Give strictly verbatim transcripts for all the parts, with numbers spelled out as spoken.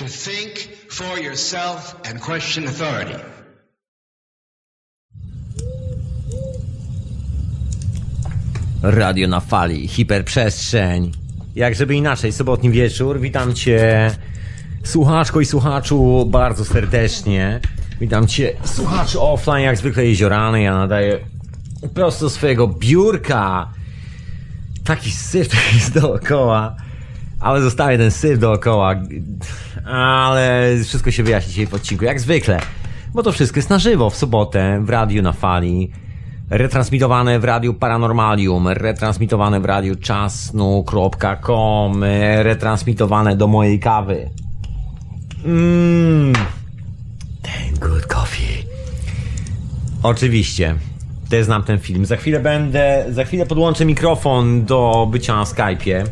to think for yourself and question authority. Radio na fali, hiperprzestrzeń. Jak żeby inaczej, sobotni wieczór. Witam cię, słuchaczko i słuchaczu, bardzo serdecznie. Witam cię, słuchaczu offline, jak zwykle jeziorany. Ja nadaję prosto z swojego biurka. Taki syf jest dookoła. Ale zostawię ten syf dookoła. Ale wszystko się wyjaśni dzisiaj w odcinku, jak zwykle. Bo to wszystko jest na żywo, w sobotę, w radiu na fali. Retransmitowane w radiu Paranormalium, retransmitowane w radiu czasnu kropka com, retransmitowane do mojej kawy. Mmm. Damn good coffee. Oczywiście. Też znam ten film. Za chwilę będę, za chwilę podłączę mikrofon do bycia na Skype'ie.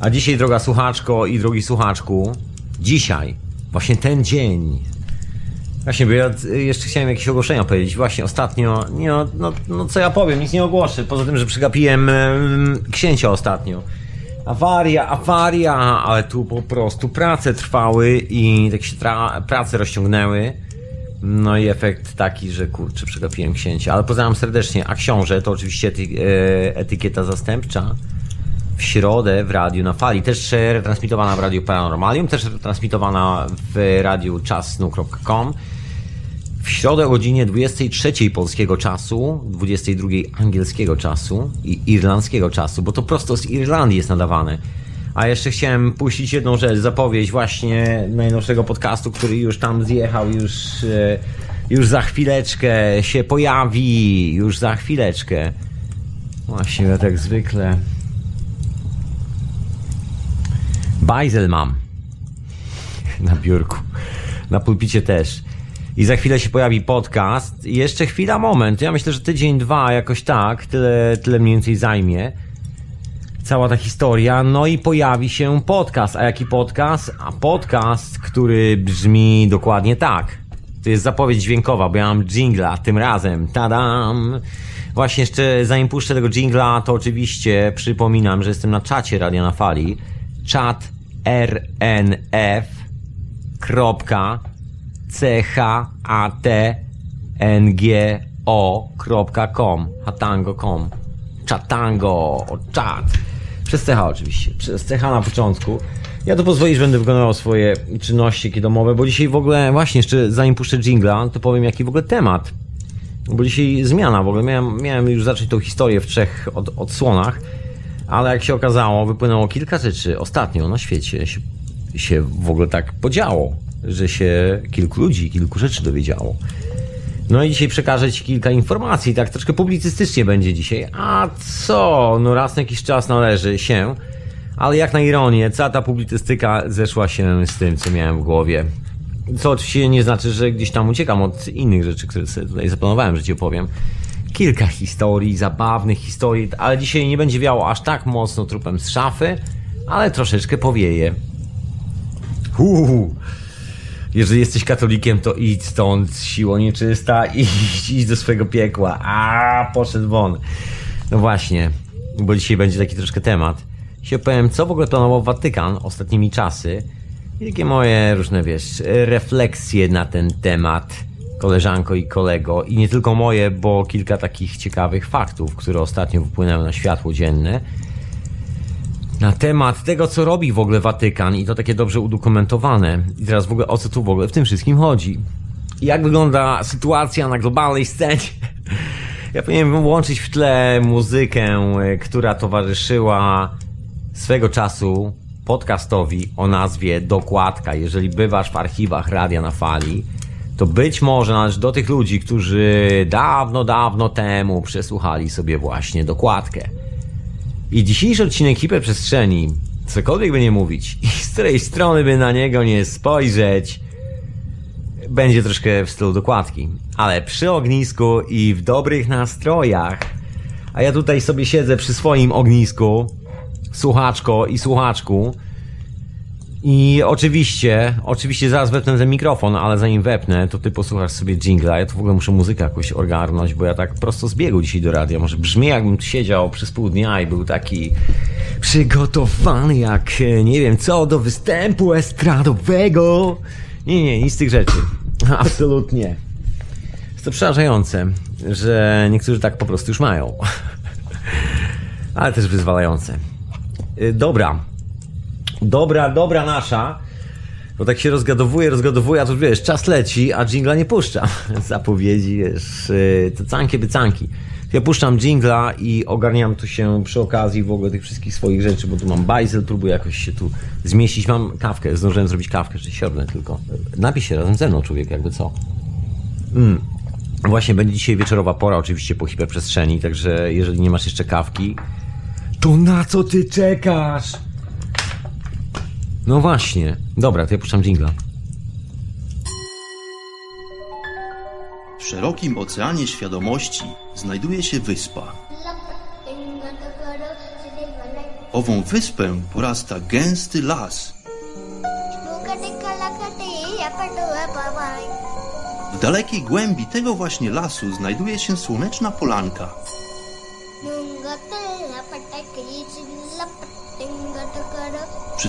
A dzisiaj, droga słuchaczko i drogi słuchaczku, dzisiaj, właśnie ten dzień. Właśnie, bo ja jeszcze chciałem jakieś ogłoszenia powiedzieć. Właśnie ostatnio, nie, no, no, no co ja powiem, nic nie ogłoszę. Poza tym, że przegapiłem hmm, księcia ostatnio. Awaria, awaria, ale tu po prostu prace trwały i tak się tra- prace rozciągnęły. No i efekt taki, że kurczę, przegapiłem księcia. Ale pozdrawiam serdecznie. A książę to oczywiście ety- etykieta zastępcza. W środę w Radiu na Fali, też retransmitowana w Radiu Paranormalium, też retransmitowana w radiu czasnu kropka com. W środę o godzinie dwudziestej trzeciej polskiego czasu, dwudziestej drugiej angielskiego czasu i irlandzkiego czasu, bo to prosto z Irlandii jest nadawane. A jeszcze chciałem puścić jedną rzecz, zapowiedź właśnie najnowszego podcastu, który już tam zjechał, już, już za chwileczkę się pojawi, już za chwileczkę. Właśnie ja tak zwykle... Bajzel mam na biurku, na pulpicie też. I za chwilę się pojawi podcast. I jeszcze chwila, moment. Ja myślę, że tydzień, dwa, jakoś tak. Tyle, tyle mniej więcej zajmie cała ta historia. No i pojawi się podcast. A jaki podcast? A podcast, który brzmi dokładnie tak. To jest zapowiedź dźwiękowa, bo ja mam dżingla tym razem. Tadam! Właśnie jeszcze zanim puszczę tego dżingla, to oczywiście przypominam, że jestem na czacie Radia na Fali. Czat r n f kropka c h a t n g o kropka com, hatango kropka com, czatango, czat przez C H oczywiście, przez C H na początku. Ja to pozwolisz, będę wykonywał swoje czynności domowe, bo dzisiaj w ogóle, właśnie jeszcze zanim puszczę dżingla, to powiem jaki w ogóle temat, bo dzisiaj zmiana w ogóle, miałem, miałem już zacząć tą historię w trzech od, odsłonach. Ale jak się okazało, wypłynęło kilka rzeczy. Ostatnio na świecie się, się w ogóle tak podziało, że się kilku ludzi, kilku rzeczy dowiedziało. No i dzisiaj przekażę ci kilka informacji, tak troszkę publicystycznie będzie dzisiaj. A co? No raz na jakiś czas należy się. Ale jak na ironię, cała ta publicystyka zeszła się z tym, co miałem w głowie. Co oczywiście nie znaczy, że gdzieś tam uciekam od innych rzeczy, które sobie tutaj zaplanowałem, że ci opowiem. Kilka historii, zabawnych historii, ale dzisiaj nie będzie wiało aż tak mocno trupem z szafy, ale troszeczkę powieje. Uuu. Jeżeli jesteś katolikiem, to idź stąd, siło nieczysta, i idź do swojego piekła. A poszedł won. No właśnie, bo dzisiaj będzie taki troszkę temat. Się opowiem, co w ogóle planował Watykan ostatnimi czasy i takie moje różne, wiesz, refleksje na ten temat. Koleżanko i kolego, i nie tylko moje, bo kilka takich ciekawych faktów, które ostatnio wypłynęły na światło dzienne na temat tego, co robi w ogóle Watykan, i to takie dobrze udokumentowane. I teraz w ogóle o co tu w ogóle w tym wszystkim chodzi? I jak wygląda sytuacja na globalnej scenie? Ja powinienem włączyć w tle muzykę, która towarzyszyła swego czasu podcastowi o nazwie Dokładka. Jeżeli bywasz w archiwach Radia na Fali, to być może należy do tych ludzi, którzy dawno, dawno temu przesłuchali sobie właśnie Dokładkę. I dzisiejszy odcinek Hiperprzestrzeni, cokolwiek by nie mówić i z której strony by na niego nie spojrzeć, będzie troszkę w stylu Dokładki, ale przy ognisku i w dobrych nastrojach. A ja tutaj sobie siedzę przy swoim ognisku, słuchaczko i słuchaczku. I oczywiście, oczywiście zaraz wepnę ten mikrofon, ale zanim wepnę, to ty posłuchasz sobie dżingla. Ja tu w ogóle muszę muzykę jakoś ogarnąć, bo ja tak prosto z biegu dzisiaj do radia. Może brzmi, jakbym siedział przez pół dnia i był taki przygotowany jak, nie wiem co, do występu estradowego. Nie, nie, nic z tych rzeczy. Absolutnie. Jest to przerażające, że niektórzy tak po prostu już mają. Ale też wyzwalające. Dobra. Dobra, dobra nasza. Bo tak się rozgadowuje, rozgadowuje, a to wiesz, czas leci, a dżingla nie puszczam. Zapowiedzi, wiesz, to cankie bycanki. Ja puszczam dżingla i ogarniam tu się przy okazji w ogóle tych wszystkich swoich rzeczy, bo tu mam bajzel, próbuję jakoś się tu zmieścić. Mam kawkę, zdążyłem zrobić kawkę, czy siornę tylko. Napij się razem ze mną, człowiek, jakby co. Mm. Właśnie, będzie dzisiaj wieczorowa pora, oczywiście po hiperprzestrzeni, także jeżeli nie masz jeszcze kawki, to na co ty czekasz? No właśnie. Dobra, to ja puszczam dżingla. W szerokim oceanie świadomości znajduje się wyspa. Ową wyspę porasta gęsty las. W dalekiej głębi tego właśnie lasu znajduje się słoneczna polanka. Przy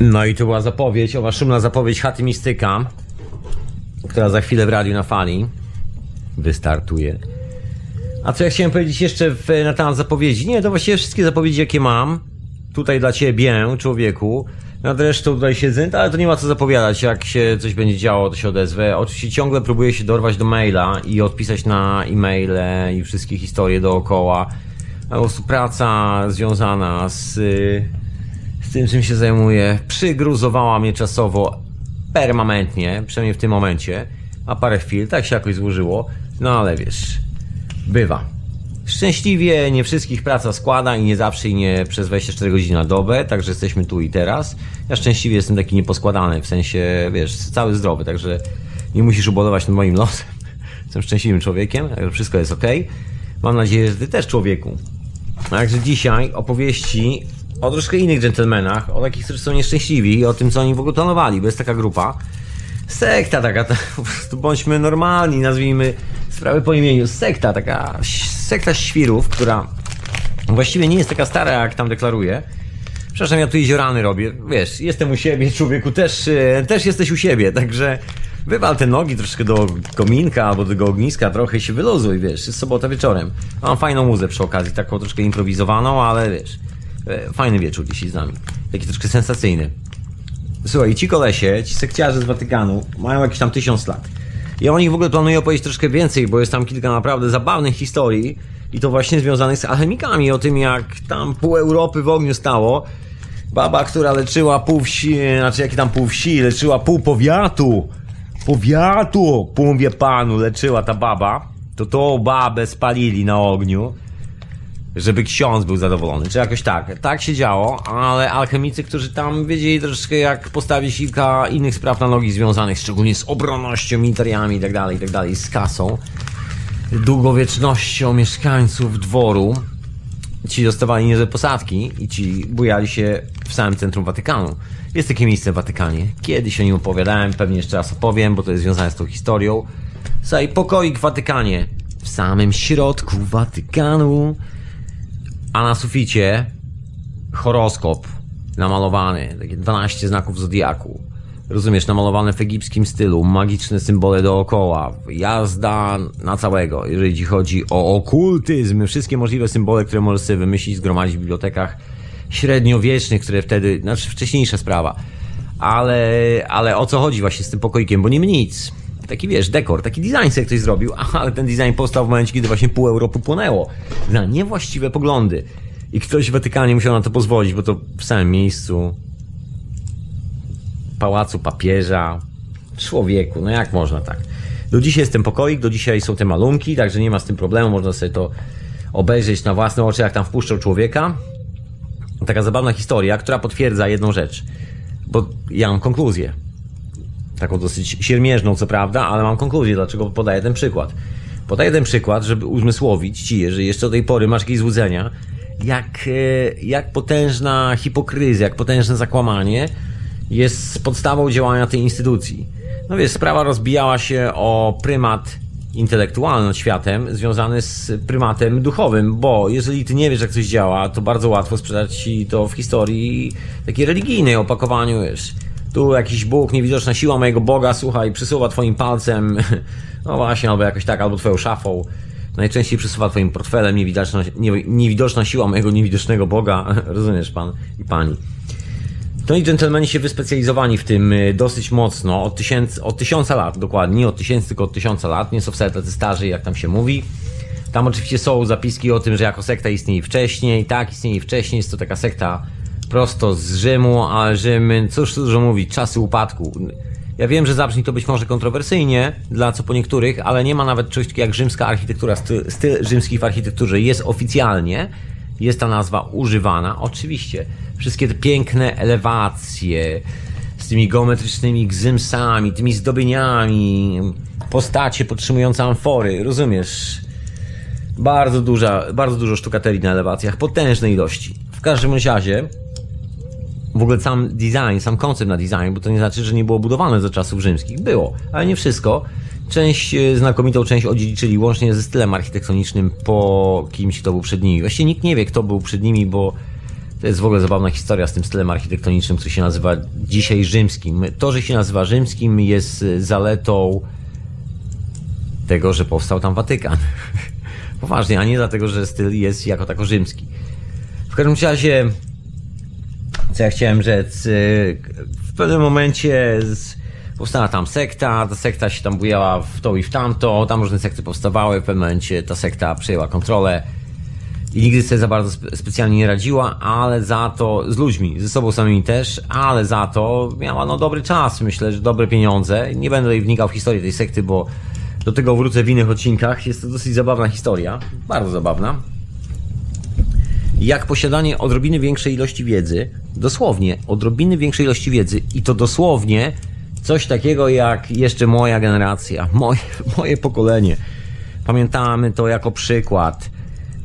No i to była zapowiedź, owa szumna zapowiedź Chaty Mistyka, która za chwilę w Radiu na Fali wystartuje. A co ja chciałem powiedzieć jeszcze w, na temat zapowiedzi? Nie, to właściwie wszystkie zapowiedzi, jakie mam tutaj dla ciebie, człowieku. Nad resztą tutaj siedzę, ale to nie ma co zapowiadać. Jak się coś będzie działo, to się odezwę. Oczywiście ciągle próbuję się dorwać do maila i odpisać na e-maile i wszystkie historie dookoła. Po prostu praca związana z... Z tym, czym się zajmuję, przygruzowała mnie czasowo permanentnie, przynajmniej w tym momencie, a parę chwil, tak się jakoś złożyło, no ale wiesz, bywa. Szczęśliwie nie wszystkich praca składa i nie zawsze i nie przez dwadzieścia cztery godziny na dobę, także jesteśmy tu i teraz. Ja szczęśliwie jestem taki nieposkładany, w sensie, wiesz, cały zdrowy, także nie musisz ubolewać nad moim losem. Jestem szczęśliwym człowiekiem, także wszystko jest ok. Mam nadzieję, że ty też, człowieku. Także dzisiaj opowieści o troszkę innych dżentelmenach, o takich, którzy są nieszczęśliwi i o tym, co oni w ogóle planowali, bo jest taka grupa, sekta taka, to po prostu bądźmy normalni, nazwijmy sprawy po imieniu, sekta taka, sekta świrów, która właściwie nie jest taka stara, jak tam deklaruje. Przepraszam, ja tu jeziorany robię, wiesz, jestem u siebie, człowieku, też, też jesteś u siebie, także wywal te nogi troszkę do kominka albo do tego ogniska, trochę się wyluzuj, wiesz, jest sobota wieczorem. Mam fajną muzę przy okazji, taką troszkę improwizowaną, ale wiesz... Fajny wieczór dzisiaj z nami. Taki troszkę sensacyjny. Słuchaj, ci kolesie, ci sekciarze z Watykanu mają jakieś tam tysiąc lat. Ja o nich w ogóle planuję opowiedzieć troszkę więcej, bo jest tam kilka naprawdę zabawnych historii i to właśnie związanych z alchemikami, o tym jak tam pół Europy w ogniu stało. Baba, która leczyła pół wsi, znaczy jakie tam pół wsi, leczyła pół powiatu. Powiatu, pół wie panu, leczyła ta baba. To tą babę spalili na ogniu, żeby ksiądz był zadowolony, czy jakoś tak. Tak się działo, ale alchemicy, którzy tam wiedzieli troszkę jak postawić kilka innych spraw na nogi związanych szczególnie z obronnością, militariami itd., itd., z kasą, długowiecznością mieszkańców dworu, ci dostawali niezłe posadki i ci bujali się w samym centrum Watykanu. Jest takie miejsce w Watykanie. Kiedyś o nim opowiadałem, pewnie jeszcze raz opowiem, bo to jest związane z tą historią. Słuchaj, pokoik w Watykanie. W samym środku Watykanu. A na suficie horoskop namalowany, takie dwanaście znaków zodiaku. Rozumiesz, namalowany w egipskim stylu, magiczne symbole dookoła, jazda na całego, jeżeli ci chodzi o okultyzm, wszystkie możliwe symbole, które możesz sobie wymyślić, zgromadzić w bibliotekach średniowiecznych, które wtedy, znaczy wcześniejsza sprawa, ale, ale o co chodzi właśnie z tym pokoikiem, bo nie ma nic. Taki, wiesz, dekor, taki design sobie ktoś zrobił, ale ten design powstał w momencie, kiedy właśnie pół Europy płonęło na niewłaściwe poglądy. I ktoś w Watykanie musiał na to pozwolić, bo to w samym miejscu pałacu papieża, człowieku, no jak można tak? Do dzisiaj jest ten pokoik, do dzisiaj są te malunki, także nie ma z tym problemu, można sobie to obejrzeć na własne oczy, jak tam wpuszczą człowieka. Taka zabawna historia, która potwierdza jedną rzecz, bo ja mam konkluzję, taką dosyć siermierzną co prawda, ale mam konkluzję, dlaczego podaję ten przykład. Podaję ten przykład, żeby uzmysłowić ci, jeżeli jeszcze do tej pory masz jakieś złudzenia, jak, jak potężna hipokryzja, jak potężne zakłamanie jest podstawą działania tej instytucji. No wiesz, sprawa rozbijała się o prymat intelektualny nad światem związany z prymatem duchowym, bo jeżeli ty nie wiesz, jak coś działa, to bardzo łatwo sprzedać ci to w historii takiej religijnej, opakowaniu, wiesz, tu jakiś Bóg, niewidoczna siła mojego Boga, słuchaj, przesuwa twoim palcem, no właśnie, albo jakoś tak, albo twoją szafą, najczęściej przesuwa twoim portfelem, niewidoczna, nie, niewidoczna siła mojego niewidocznego Boga, rozumiesz pan i pani. No i dżentelmeni się wyspecjalizowani w tym dosyć mocno, od, tysięc, od tysiąca lat dokładnie, nie od tysięcy, tylko od tysiąca lat, nie są wcale tacy starzy, jak tam się mówi. Tam oczywiście są zapiski o tym, że jako sekta istnieje wcześniej, tak, istnieje wcześniej, jest to taka sekta prosto z Rzymu, a Rzym, cóż tu dużo mówić, czasy upadku. Ja wiem, że zabrzmi to być może kontrowersyjnie, dla co po niektórych, ale nie ma nawet czegoś takiego jak rzymska architektura, styl, styl rzymski w architekturze jest oficjalnie, jest ta nazwa używana, oczywiście. Wszystkie te piękne elewacje z tymi geometrycznymi gzymsami, tymi zdobieniami, postacie podtrzymujące amfory, rozumiesz? Bardzo duża, bardzo dużo sztukaterii na elewacjach, potężnej ilości. W każdym razie, w ogóle sam design, sam koncept na design, bo to nie znaczy, że nie było budowane za czasów rzymskich. Było, ale nie wszystko. Część, znakomitą część odziedziczyli łącznie ze stylem architektonicznym po kimś, kto był przed nimi. Właściwie nikt nie wie, kto był przed nimi, bo to jest w ogóle zabawna historia z tym stylem architektonicznym, który się nazywa dzisiaj rzymskim. To, że się nazywa rzymskim, jest zaletą tego, że powstał tam Watykan. Poważnie, a nie dlatego, że styl jest jako tako rzymski. W każdym razie, co ja chciałem rzec, w pewnym momencie z powstała tam sekta, ta sekta się tam bujała w to i w tamto, tam różne sekty powstawały, w pewnym momencie ta sekta przejęła kontrolę i nigdy sobie za bardzo spe specjalnie nie radziła, ale za to, z ludźmi, ze sobą samymi też, ale za to miała no dobry czas, myślę, że dobre pieniądze. Nie będę tutaj wnikał w historię tej sekty, bo do tego wrócę w innych odcinkach, jest to dosyć zabawna historia, bardzo zabawna. Jak posiadanie odrobiny większej ilości wiedzy, dosłownie odrobiny większej ilości wiedzy i to dosłownie coś takiego jak jeszcze moja generacja, moje, moje pokolenie. Pamiętamy to jako przykład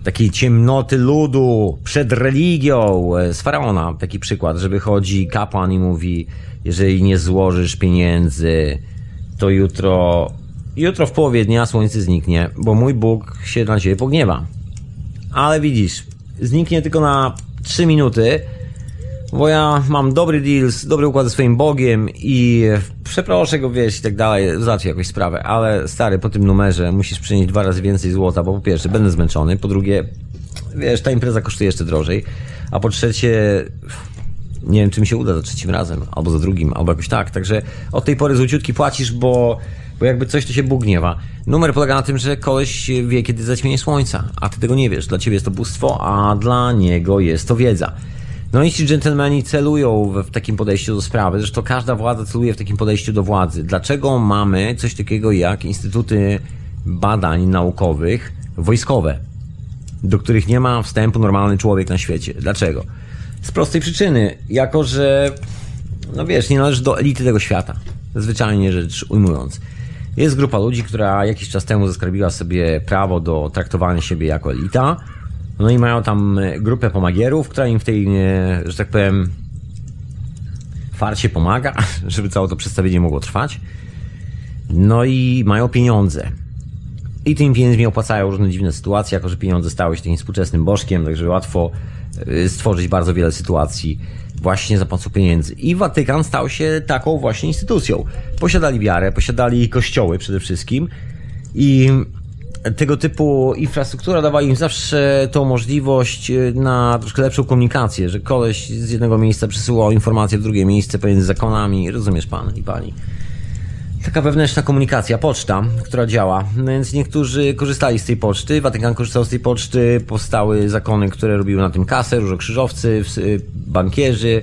takiej ciemnoty ludu przed religią z Faraona. Taki przykład, że wychodzi kapłan i mówi, jeżeli nie złożysz pieniędzy, to jutro, jutro w połowie dnia słońce zniknie, bo mój Bóg się na ciebie pogniewa. Ale widzisz, zniknie tylko na trzy minuty, bo ja mam dobry deal, dobry układ ze swoim Bogiem i przeproszę go, wiesz, i tak dalej, załatwię jakąś sprawę, ale stary, po tym numerze musisz przynieść dwa razy więcej złota, bo po pierwsze będę zmęczony, po drugie, wiesz, ta impreza kosztuje jeszcze drożej, a po trzecie, nie wiem, czy mi się uda za trzecim razem, albo za drugim, albo jakoś tak, także od tej pory złociutki płacisz, bo, bo jakby coś, to się Bóg gniewa. Numer polega na tym, że koleś wie, kiedy zaćmienie słońca, a ty tego nie wiesz, dla ciebie jest to bóstwo, a dla niego jest to wiedza. No i ci dżentelmeni celują w takim podejściu do sprawy, zresztą każda władza celuje w takim podejściu do władzy. Dlaczego mamy coś takiego jak instytuty badań naukowych wojskowe, do których nie ma wstępu normalny człowiek na świecie? Dlaczego? Z prostej przyczyny, jako że, no wiesz, nie należy do elity tego świata, zwyczajnie rzecz ujmując. Jest grupa ludzi, która jakiś czas temu zaskarbiła sobie prawo do traktowania siebie jako elita. No i mają tam grupę pomagierów, która im w tej, że tak powiem, farcie pomaga, żeby całe to przedstawienie mogło trwać. No i mają pieniądze. I tymi pieniędzmi opłacają różne dziwne sytuacje, jako że pieniądze stały się takim współczesnym bożkiem, także łatwo stworzyć bardzo wiele sytuacji właśnie za pomocą pieniędzy. I Watykan stał się taką właśnie instytucją. Posiadali wiarę, posiadali kościoły przede wszystkim i tego typu infrastruktura dawała im zawsze tą możliwość na troszkę lepszą komunikację, że koleś z jednego miejsca przesyłał informacje w drugie miejsce pomiędzy zakonami, rozumiesz pan i pani. Taka wewnętrzna komunikacja, poczta, która działa, no więc niektórzy korzystali z tej poczty, Watykan korzystał z tej poczty, powstały zakony, które robiły na tym kasę, różokrzyżowcy, bankierzy,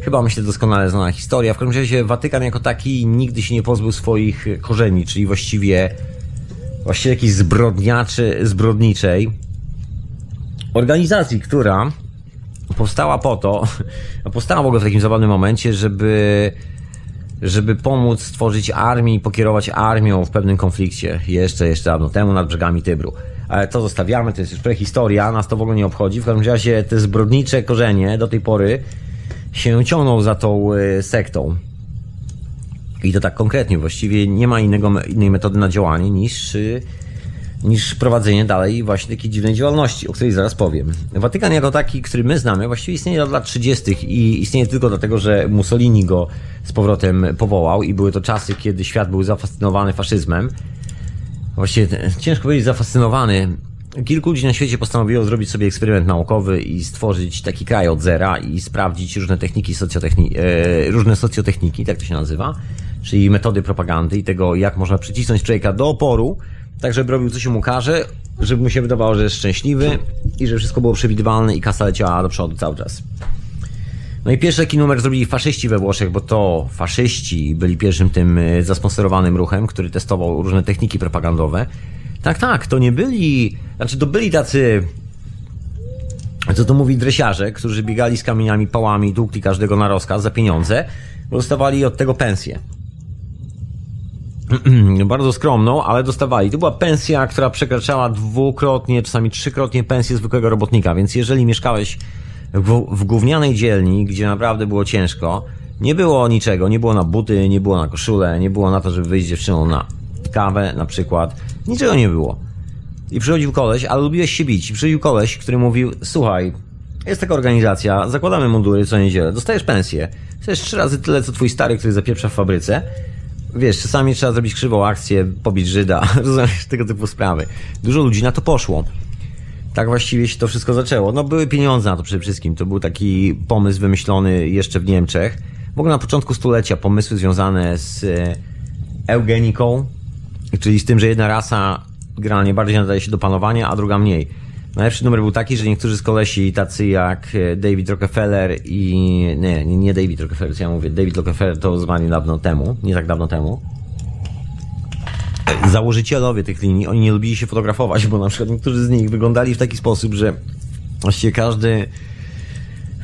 chyba myślę doskonale znana historia. W każdym razie Watykan jako taki nigdy się nie pozbył swoich korzeni, czyli właściwie Właściwie jakiejś zbrodniaczy, zbrodniczej organizacji, która powstała po to, powstała w ogóle w takim zabawnym momencie, żeby żeby pomóc stworzyć armię i pokierować armią w pewnym konflikcie jeszcze, jeszcze dawno temu nad brzegami Tybru. Ale to zostawiamy, to jest już prehistoria, nas to w ogóle nie obchodzi. W każdym razie te zbrodnicze korzenie do tej pory się ciągną za tą sektą. I to tak konkretnie, właściwie nie ma innego, innej metody na działanie niż, niż prowadzenie dalej właśnie takiej dziwnej działalności, o której zaraz powiem. Watykan jako taki, który my znamy, właściwie istnieje od lat trzydziestych i istnieje tylko dlatego, że Mussolini go z powrotem powołał i były to czasy, kiedy świat był zafascynowany faszyzmem. Właściwie ciężko powiedzieć zafascynowany. Kilku ludzi na świecie postanowiło zrobić sobie eksperyment naukowy i stworzyć taki kraj od zera i sprawdzić różne techniki socjotechniki, e, różne socjotechniki, tak to się nazywa, czyli metody propagandy i tego, jak można przycisnąć człowieka do oporu, tak żeby robił coś mu każe, żeby mu się wydawało, że jest szczęśliwy i że wszystko było przewidywalne i kasa leciała do przodu cały czas. No i pierwszy taki numer zrobili faszyści we Włoszech, bo to faszyści byli pierwszym tym zasponsorowanym ruchem, który testował różne techniki propagandowe. Tak, tak, to nie byli... Znaczy, to byli tacy... Co to mówi dresiarze, którzy biegali z kamieniami, pałami, tłukli każdego na rozkaz za pieniądze, bo dostawali od tego pensję. Bardzo skromną, ale dostawali. To była pensja, która przekraczała dwukrotnie, czasami trzykrotnie pensję zwykłego robotnika, więc jeżeli mieszkałeś w, w gównianej dzielni, gdzie naprawdę było ciężko, nie było niczego, nie było na buty, nie było na koszulę, nie było na to, żeby wyjść z dziewczyną na kawę na przykład, niczego nie było. I przychodził koleś, ale lubiłeś się bić. I przychodził koleś, który mówił: słuchaj, jest taka organizacja, zakładamy mundury co niedzielę, dostajesz pensję, chcesz trzy razy tyle, co twój stary, który zapieprza w fabryce. Wiesz, czasami trzeba zrobić krzywą akcję, pobić Żyda, rozumiesz, tego typu sprawy. Dużo ludzi na to poszło. Tak właściwie się to wszystko zaczęło. No były pieniądze na to przede wszystkim. To był taki pomysł wymyślony jeszcze w Niemczech. W ogóle na początku stulecia pomysły związane z eugeniką, czyli z tym, że jedna rasa generalnie bardziej nadaje się do panowania, a druga mniej. Najlepszy numer był taki, że niektórzy z kolesi, tacy jak David Rockefeller i... Nie, nie David Rockefeller, co ja mówię. David Rockefeller to zmarł niedawno temu, nie tak dawno temu. Założycielowie tych linii, oni nie lubili się fotografować, bo na przykład niektórzy z nich wyglądali w taki sposób, że właściwie każdy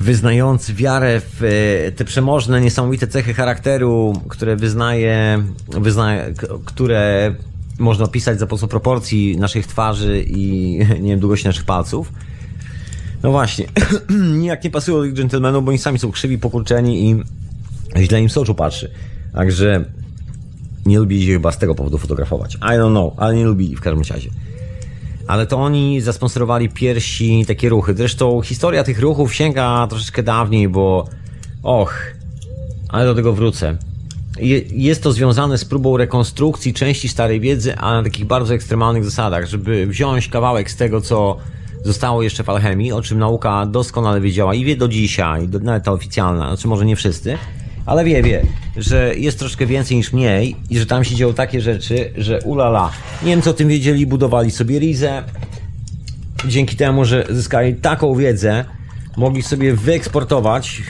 wyznający wiarę w te przemożne, niesamowite cechy charakteru, które wyznaje, wyznaje które można opisać za pomocą proporcji naszych twarzy i, nie wiem, długości naszych palców. No właśnie, nijak nie pasują do tych dżentelmenów, bo oni sami są krzywi, pokurczeni i źle im z oczu patrzy. Także nie lubili się chyba z tego powodu fotografować. I don't know, ale nie lubili w każdym razie. Ale to oni zasponsorowali pierwsi takie ruchy. Zresztą historia tych ruchów sięga troszeczkę dawniej, bo... Och, ale do tego wrócę. Jest to związane z próbą rekonstrukcji części starej wiedzy, ale na takich bardzo ekstremalnych zasadach, żeby wziąć kawałek z tego, co zostało jeszcze w alchemii, o czym nauka doskonale wiedziała i wie do dzisiaj, nawet ta oficjalna, znaczy może nie wszyscy, ale wie, wie, że jest troszkę więcej niż mniej i że tam się dzieją takie rzeczy, że ulala, Niemcy o tym wiedzieli, budowali sobie Rizę, dzięki temu, że zyskali taką wiedzę, mogli sobie wyeksportować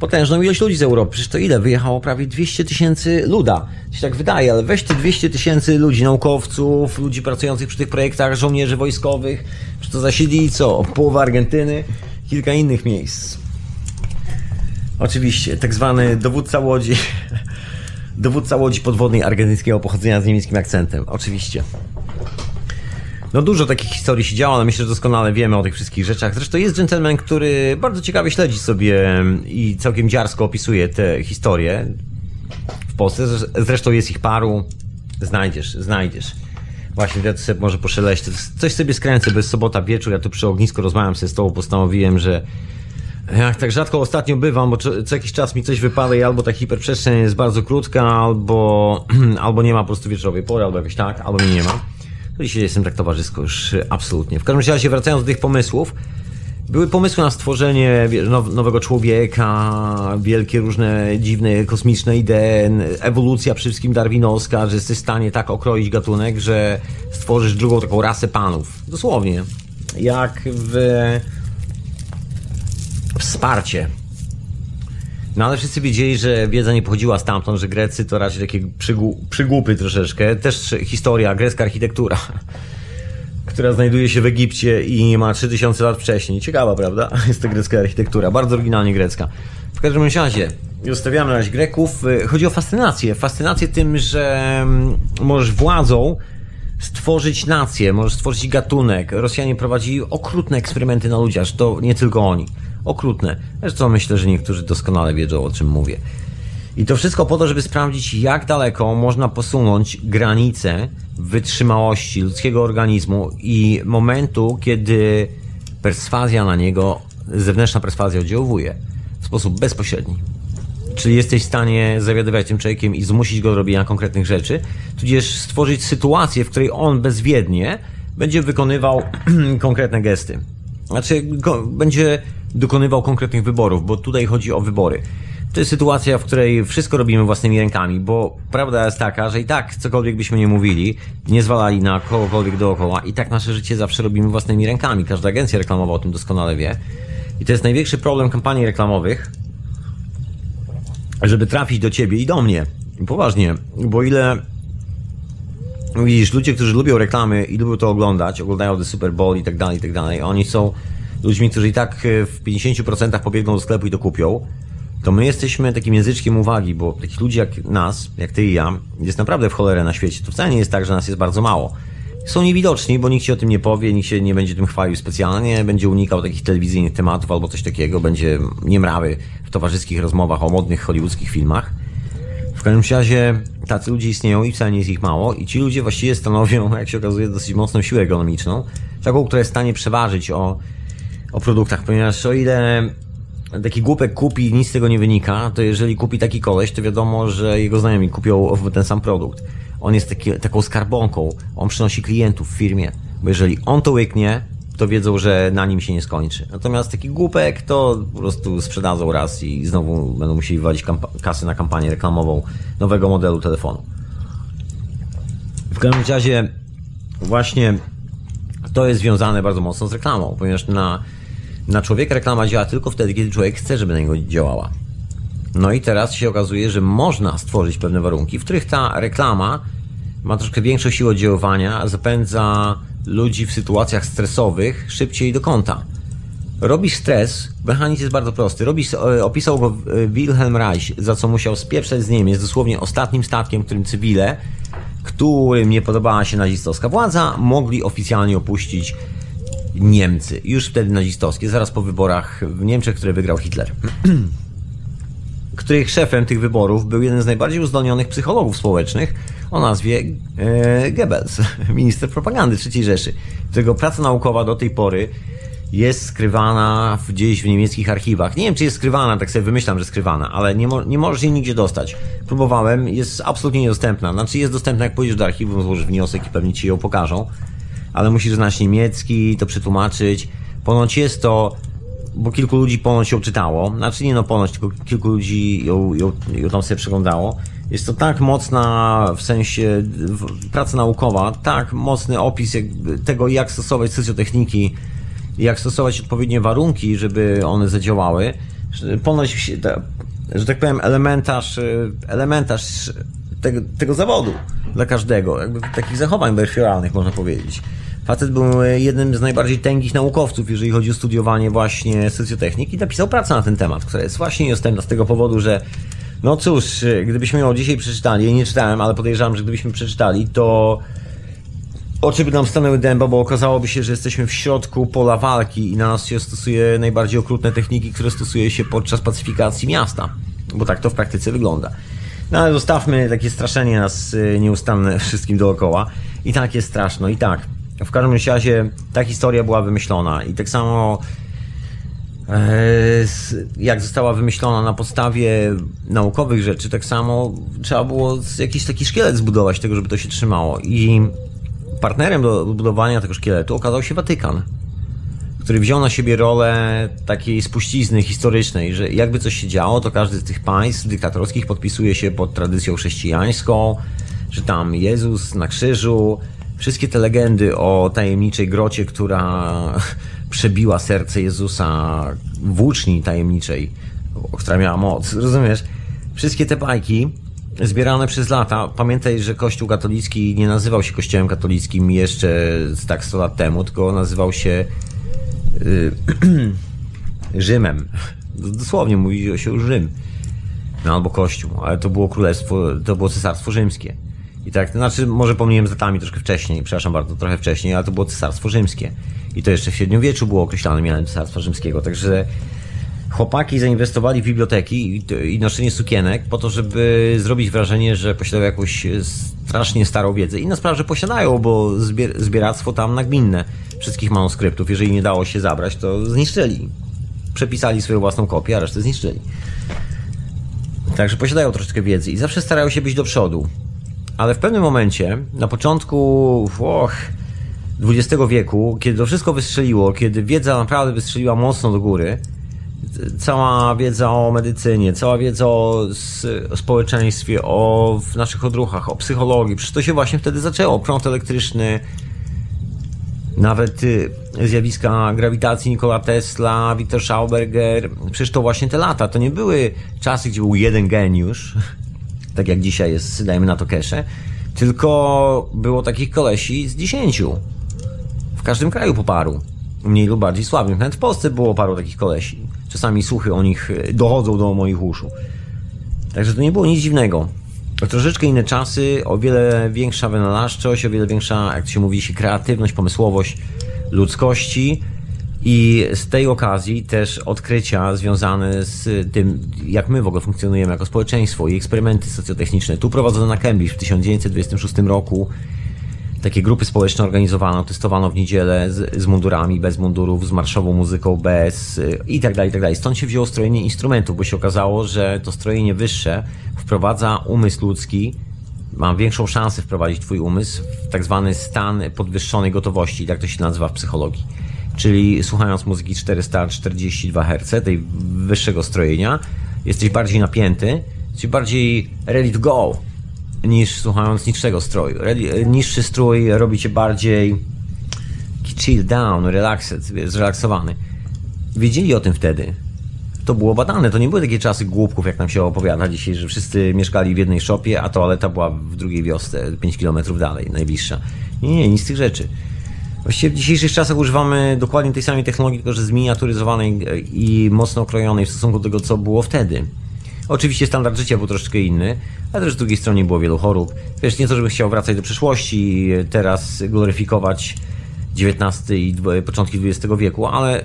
potężną ilość ludzi z Europy. Przecież to ile? Wyjechało prawie dwieście tysięcy luda. To się tak wydaje, ale weź te dwieście tysięcy ludzi, naukowców, ludzi pracujących przy tych projektach, żołnierzy wojskowych, czy to zasiedli, co? Połowa Argentyny, kilka innych miejsc. Oczywiście, tak zwany dowódca łodzi, dowódca łodzi podwodnej argentyńskiego pochodzenia z niemieckim akcentem. Oczywiście. No dużo takich historii się działo, ale myślę, że doskonale wiemy o tych wszystkich rzeczach. Zresztą jest dżentelmen, który bardzo ciekawie śledzi sobie i całkiem dziarsko opisuje te historie w Polsce. Zresztą jest ich paru. Znajdziesz, znajdziesz. Właśnie, ja tu sobie może poszeleście. Coś sobie skręcę, bo jest sobota wieczór, ja tu przy ognisku rozmawiam sobie z tobą, postanowiłem, że jak tak rzadko ostatnio bywam, bo co, co jakiś czas mi coś wypada i albo ta hiperprzestrzeń jest bardzo krótka, albo, albo nie ma po prostu wieczorowej pory, albo jakoś tak, albo mnie nie ma. Dzisiaj jestem tak towarzysko już absolutnie. W każdym razie, wracając do tych pomysłów, były pomysły na stworzenie nowego człowieka, wielkie różne dziwne kosmiczne idee, ewolucja przede wszystkim darwinowska, że jesteś w stanie tak okroić gatunek, że stworzysz drugą taką rasę panów. Dosłownie. Jak w... wsparcie. No ale wszyscy wiedzieli, że wiedza nie pochodziła stamtąd, że Grecy to raczej takie przygłupy troszeczkę. Też historia, grecka architektura, która znajduje się w Egipcie i ma trzy tysiące lat wcześniej. Ciekawa, prawda? Jest to grecka architektura, bardzo oryginalnie grecka. W każdym razie zostawiamy na razie Greków. Chodzi o fascynację. Fascynację tym, że możesz władzą stworzyć nację, możesz stworzyć gatunek. Rosjanie prowadzili okrutne eksperymenty na ludziach, to nie tylko oni. Okrutne. Zresztą myślę, że niektórzy doskonale wiedzą, o czym mówię. I to wszystko po to, żeby sprawdzić, jak daleko można posunąć granice wytrzymałości ludzkiego organizmu i momentu, kiedy perswazja na niego, zewnętrzna perswazja oddziałuje w sposób bezpośredni. Czyli jesteś w stanie zawiadywać tym człowiekiem i zmusić go do robienia konkretnych rzeczy, tudzież stworzyć sytuację, w której on bezwiednie będzie wykonywał konkretne gesty. Znaczy, go, będzie dokonywał konkretnych wyborów, bo tutaj chodzi o wybory. To jest sytuacja, w której wszystko robimy własnymi rękami, bo prawda jest taka, że i tak cokolwiek byśmy nie mówili, nie zwalali na kogokolwiek dookoła, i tak nasze życie zawsze robimy własnymi rękami. Każda agencja reklamowa o tym doskonale wie. I to jest największy problem kampanii reklamowych, żeby trafić do ciebie i do mnie. Poważnie, bo ile... Widzisz, ludzie, którzy lubią reklamy i lubią to oglądać, oglądają The Super Bowl i tak dalej, i tak dalej, oni są ludźmi, którzy i tak w pięćdziesiąt procent pobiegną do sklepu i to kupią, to my jesteśmy takim języczkiem uwagi, bo takich ludzi jak nas, jak ty i ja, jest naprawdę w cholerę na świecie. To wcale nie jest tak, że nas jest bardzo mało. Są niewidoczni, bo nikt ci o tym nie powie, nikt się nie będzie tym chwalił specjalnie, będzie unikał takich telewizyjnych tematów albo coś takiego, będzie niemrawy w towarzyskich rozmowach o modnych hollywoodzkich filmach. W każdym razie tacy ludzie istnieją i wcale nie jest ich mało, i ci ludzie właściwie stanowią, jak się okazuje, dosyć mocną siłę ekonomiczną, taką, która jest w stanie przeważyć o, o produktach, ponieważ o ile taki głupek kupi i nic z tego nie wynika, to jeżeli kupi taki koleś, to wiadomo, że jego znajomi kupią ten sam produkt. On jest taki, taką skarbonką, on przynosi klientów w firmie, bo jeżeli on to łyknie, to wiedzą, że na nim się nie skończy. Natomiast taki głupek to po prostu sprzedadzą raz i znowu będą musieli walić kasy na kampanię reklamową nowego modelu telefonu. W każdym razie właśnie to jest związane bardzo mocno z reklamą, ponieważ na, na człowieka reklama działa tylko wtedy, kiedy człowiek chce, żeby na niego działała. No i teraz się okazuje, że można stworzyć pewne warunki, w których ta reklama ma troszkę większą siłę oddziaływania, zapędza ludzi w sytuacjach stresowych szybciej do kąta. Robisz stres, mechanizm jest bardzo prosty. Robisz, opisał go Wilhelm Reich, za co musiał spieprzać z Niemiec, dosłownie ostatnim statkiem, którym cywile, którym nie podobała się nazistowska władza, mogli oficjalnie opuścić Niemcy. Już wtedy nazistowskie, zaraz po wyborach w Niemczech, które wygrał Hitler. Których szefem tych wyborów był jeden z najbardziej uzdolnionych psychologów społecznych o nazwie e, Goebbels, minister propagandy trzeciej Rzeszy, którego praca naukowa do tej pory jest skrywana gdzieś w niemieckich archiwach. Nie wiem, czy jest skrywana, tak sobie wymyślam, że skrywana, ale nie, mo nie możesz jej nigdzie dostać. Próbowałem, jest absolutnie niedostępna. Znaczy jest dostępna, jak pójdziesz do archiwum, złożysz wniosek i pewnie ci ją pokażą, ale musisz znać niemiecki, to przetłumaczyć. Ponoć jest to... Bo kilku ludzi ponoć ją czytało, znaczy nie no ponoć, tylko kilku ludzi ją, ją, ją tam sobie przeglądało. Jest to tak mocna, w sensie w, praca naukowa, tak mocny opis jak, tego, jak stosować socjotechniki, jak stosować odpowiednie warunki, żeby one zadziałały. Że ponoć, że tak powiem, elementarz, elementarz tego, tego zawodu dla każdego, jakby takich zachowań behawioralnych można powiedzieć. Facet był jednym z najbardziej tęgich naukowców, jeżeli chodzi o studiowanie właśnie socjotechniki, i napisał pracę na ten temat, która jest właśnie niedostępna z tego powodu, że no cóż, gdybyśmy ją dzisiaj przeczytali, jej nie czytałem, ale podejrzewam, że gdybyśmy przeczytali, to oczy by nam stanęły dęba, bo okazałoby się, że jesteśmy w środku pola walki i na nas się stosuje najbardziej okrutne techniki, które stosuje się podczas pacyfikacji miasta, bo tak to w praktyce wygląda. No ale zostawmy takie straszenie nas nieustanne wszystkim dookoła. I tak jest straszno, i tak. W każdym razie ta historia była wymyślona i tak samo jak została wymyślona na podstawie naukowych rzeczy, tak samo trzeba było jakiś taki szkielet zbudować tego, żeby to się trzymało, i partnerem do budowania tego szkieletu okazał się Watykan, który wziął na siebie rolę takiej spuścizny historycznej, że jakby coś się działo, to każdy z tych państw dyktatorskich podpisuje się pod tradycją chrześcijańską, że tam Jezus na krzyżu. Wszystkie te legendy o tajemniczej grocie, która przebiła serce Jezusa, włóczni tajemniczej, która miała moc, rozumiesz? Wszystkie te bajki zbierane przez lata. Pamiętaj, że Kościół katolicki nie nazywał się Kościołem katolickim jeszcze tak sto lat temu, tylko nazywał się y, Rzymem. Dosłownie mówiło się Rzym. No albo Kościół, ale to było królestwo, to było Cesarstwo Rzymskie. I tak, to znaczy, może pomyliłem z datami troszkę wcześniej, przepraszam bardzo, trochę wcześniej, ale to było Cesarstwo Rzymskie. I to jeszcze w średniowieczu było określane mianem Cesarstwa Rzymskiego. Także chłopaki zainwestowali w biblioteki i noszenie sukienek po to, żeby zrobić wrażenie, że posiadają jakąś strasznie starą wiedzę. I na sprawę, że posiadają, bo zbieractwo tam nagminne wszystkich manuskryptów, jeżeli nie dało się zabrać, to zniszczyli. Przepisali swoją własną kopię, a resztę zniszczyli. Także posiadają troszeczkę wiedzy i zawsze starają się być do przodu. Ale w pewnym momencie, na początku och, dwudziestego wieku, kiedy to wszystko wystrzeliło, kiedy wiedza naprawdę wystrzeliła mocno do góry, cała wiedza o medycynie, cała wiedza o społeczeństwie, o naszych odruchach, o psychologii, przecież to się właśnie wtedy zaczęło. Prąd elektryczny, nawet zjawiska grawitacji Nikola Tesla, Wiktor Schauberger, przecież to właśnie te lata, to nie były czasy, gdzie był jeden geniusz, tak jak dzisiaj jest, dajmy na to kesze, tylko było takich kolesi z dziesięciu. W każdym kraju po paru. Mniej lub bardziej sławnych. Nawet w Polsce było paru takich kolesi. Czasami słuchy o nich dochodzą do moich uszu. Także to nie było nic dziwnego. Troszeczkę inne czasy, o wiele większa wynalazczość, o wiele większa, jak to się mówi, kreatywność, pomysłowość ludzkości. I z tej okazji też odkrycia związane z tym, jak my w ogóle funkcjonujemy jako społeczeństwo i eksperymenty socjotechniczne. Tu prowadzone na Cambridge w tysiąc dziewięćset dwudziestym szóstym roku takie grupy społeczne organizowano, testowano w niedzielę z, z mundurami, bez mundurów, z marszową muzyką, bez i tak dalej, i tak dalej. Stąd się wzięło strojenie instrumentów, bo się okazało, że to strojenie wyższe wprowadza umysł ludzki, ma większą szansę wprowadzić twój umysł w tak zwany stan podwyższonej gotowości, tak to się nazywa w psychologii. Czyli słuchając muzyki czterysta czterdzieści dwa herce, tej wyższego strojenia, jesteś bardziej napięty, jesteś bardziej ready to go, niż słuchając niższego stroju. Ready, niższy strój robi cię bardziej chill down, relaxed, zrelaksowany. Wiedzieli o tym wtedy. To było badane, to nie były takie czasy głupków, jak nam się opowiada dzisiaj, że wszyscy mieszkali w jednej szopie, a toaleta była w drugiej wiosce, pięć kilometrów dalej, najbliższa. Nie, nie, nic z tych rzeczy. Właściwie w dzisiejszych czasach używamy dokładnie tej samej technologii, tylko że zminiaturyzowanej i mocno okrojonej w stosunku do tego, co było wtedy. Oczywiście standard życia był troszeczkę inny, ale też z drugiej strony było wielu chorób. Wiesz, nie to, żebym chciał wracać do przeszłości, teraz gloryfikować dziewiętnasty i początki dwudziestego wieku, ale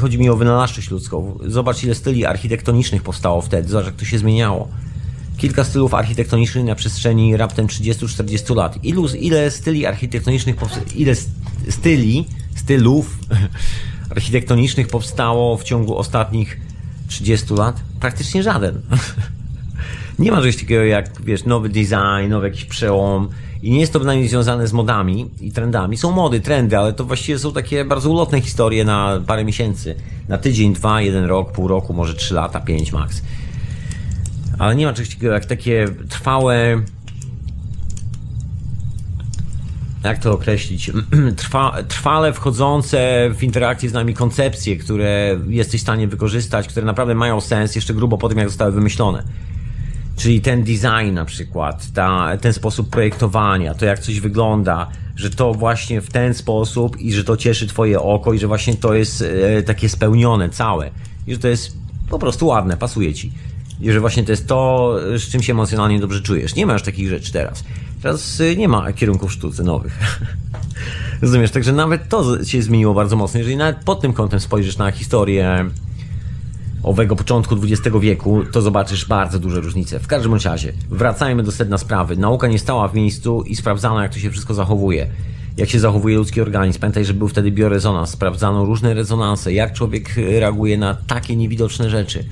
chodzi mi o wynalazczość ludzką. Zobacz, ile styli architektonicznych powstało wtedy, zobacz, jak to się zmieniało. Kilka stylów architektonicznych na przestrzeni raptem trzydziestu czterdziestu lat. Ilu, ile styli architektonicznych ile styli, stylów architektonicznych powstało w ciągu ostatnich trzydziestu lat? Praktycznie żaden. Nie ma czegoś takiego jak, wiesz, nowy design, nowy jakiś przełom i nie jest to bynajmniej związane z modami i trendami. Są mody, trendy, ale to właściwie są takie bardzo ulotne historie na parę miesięcy. Na tydzień, dwa, jeden rok, pół roku, może trzy lata, pięć maks. Ale nie ma czegoś takiego jak takie trwałe, jak to określić, Trwa, trwale wchodzące w interakcję z nami koncepcje, które jesteś w stanie wykorzystać, które naprawdę mają sens jeszcze grubo po tym, jak zostały wymyślone. Czyli ten design na przykład, ta, ten sposób projektowania, to jak coś wygląda, że to właśnie w ten sposób i że to cieszy twoje oko i że właśnie to jest e, takie spełnione całe i że to jest po prostu ładne, pasuje ci. I że właśnie to jest to, z czym się emocjonalnie dobrze czujesz. Nie ma już takich rzeczy teraz. Teraz nie ma kierunków sztuce nowych. Rozumiesz? Także nawet to się zmieniło bardzo mocno. Jeżeli nawet pod tym kątem spojrzysz na historię owego początku dwudziestego wieku, to zobaczysz bardzo duże różnice. W każdym razie, wracajmy do sedna sprawy. Nauka nie stała w miejscu i sprawdzano, jak to się wszystko zachowuje. Jak się zachowuje ludzki organizm. Pamiętaj, że był wtedy biorezonans. Sprawdzano różne rezonanse. Jak człowiek reaguje na takie niewidoczne rzeczy.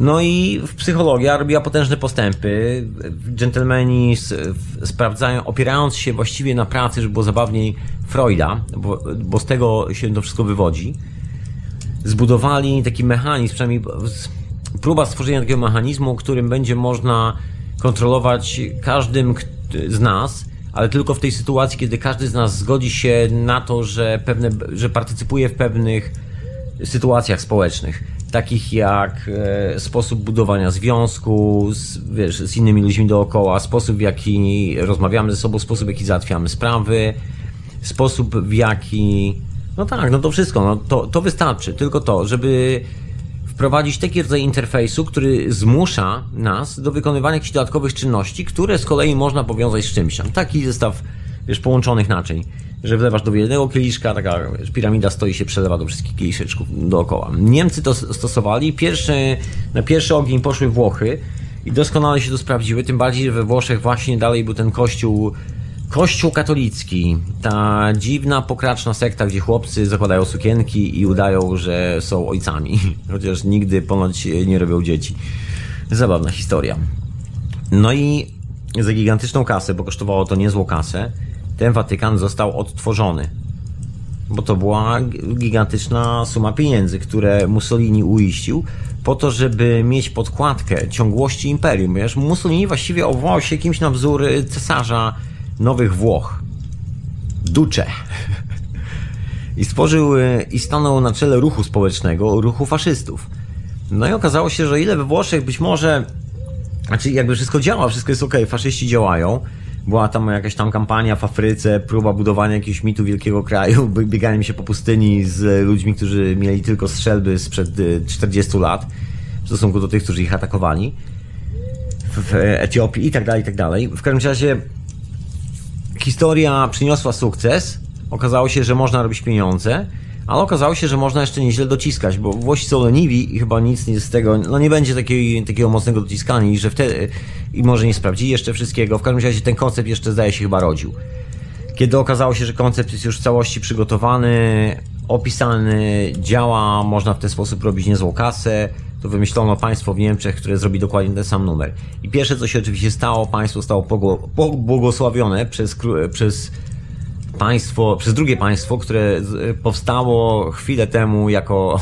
No i psychologia robiła potężne postępy. Dżentelmeni sprawdzają, opierając się właściwie na pracy, żeby było zabawniej, Freuda, bo, bo z tego się to wszystko wywodzi, zbudowali taki mechanizm, przynajmniej próba stworzenia takiego mechanizmu, którym będzie można kontrolować każdym z nas, ale tylko w tej sytuacji, kiedy każdy z nas zgodzi się na to, że, pewne, że partycypuje w pewnych sytuacjach społecznych. takich jak sposób budowania związku z, wiesz, z innymi ludźmi dookoła, sposób, w jaki rozmawiamy ze sobą, sposób, w jaki załatwiamy sprawy, sposób, w jaki... No tak, no to wszystko, no to, to wystarczy. Tylko to, żeby wprowadzić taki rodzaj interfejsu, który zmusza nas do wykonywania jakichś dodatkowych czynności, które z kolei można powiązać z czymś. Taki zestaw, wiesz, połączonych naczyń, że wlewasz do jednego kieliszka, taka wiesz, piramida stoi się przelewa do wszystkich kieliszeczków dookoła. Niemcy to stosowali, pierwszy, na pierwszy ogień poszły Włochy i doskonale się to sprawdziły, tym bardziej, że we Włoszech właśnie dalej był ten kościół, kościół katolicki, ta dziwna, pokraczna sekta, gdzie chłopcy zakładają sukienki i udają, że są ojcami, chociaż nigdy ponoć nie robią dzieci. Zabawna historia. No i za gigantyczną kasę, bo kosztowało to niezłą kasę, ten Watykan został odtworzony. Bo to była gigantyczna suma pieniędzy, które Mussolini uiścił po to, żeby mieć podkładkę ciągłości imperium. Wiesz, Mussolini właściwie obwołał się kimś na wzór cesarza Nowych Włoch. Duce. I stworzył i stanął na czele ruchu społecznego, ruchu faszystów. No i okazało się, że ile we Włoszech być może... Znaczy jakby wszystko działa, wszystko jest okej, okay, faszyści działają. Była tam jakaś tam kampania w Afryce, próba budowania jakiegoś mitu wielkiego kraju, bieganiem się po pustyni z ludźmi, którzy mieli tylko strzelby sprzed czterdziestu lat w stosunku do tych, którzy ich atakowali w Etiopii i tak dalej, i tak dalej. W każdym razie historia przyniosła sukces, okazało się, że można robić pieniądze, ale okazało się, że można jeszcze nieźle dociskać, bo Włosi są leniwi i chyba nic z tego, no nie będzie takiej, takiego mocnego dociskania i że wtedy, i może nie sprawdzili jeszcze wszystkiego, w każdym razie ten koncept jeszcze zdaje się chyba rodził. Kiedy okazało się, że koncept jest już w całości przygotowany, opisany, działa, można w ten sposób robić niezłą kasę, to wymyślono państwo w Niemczech, które zrobi dokładnie ten sam numer. I pierwsze co się oczywiście stało, państwo stało pobłogosławione przez, przez Państwo, przez drugie państwo, które powstało chwilę temu jako,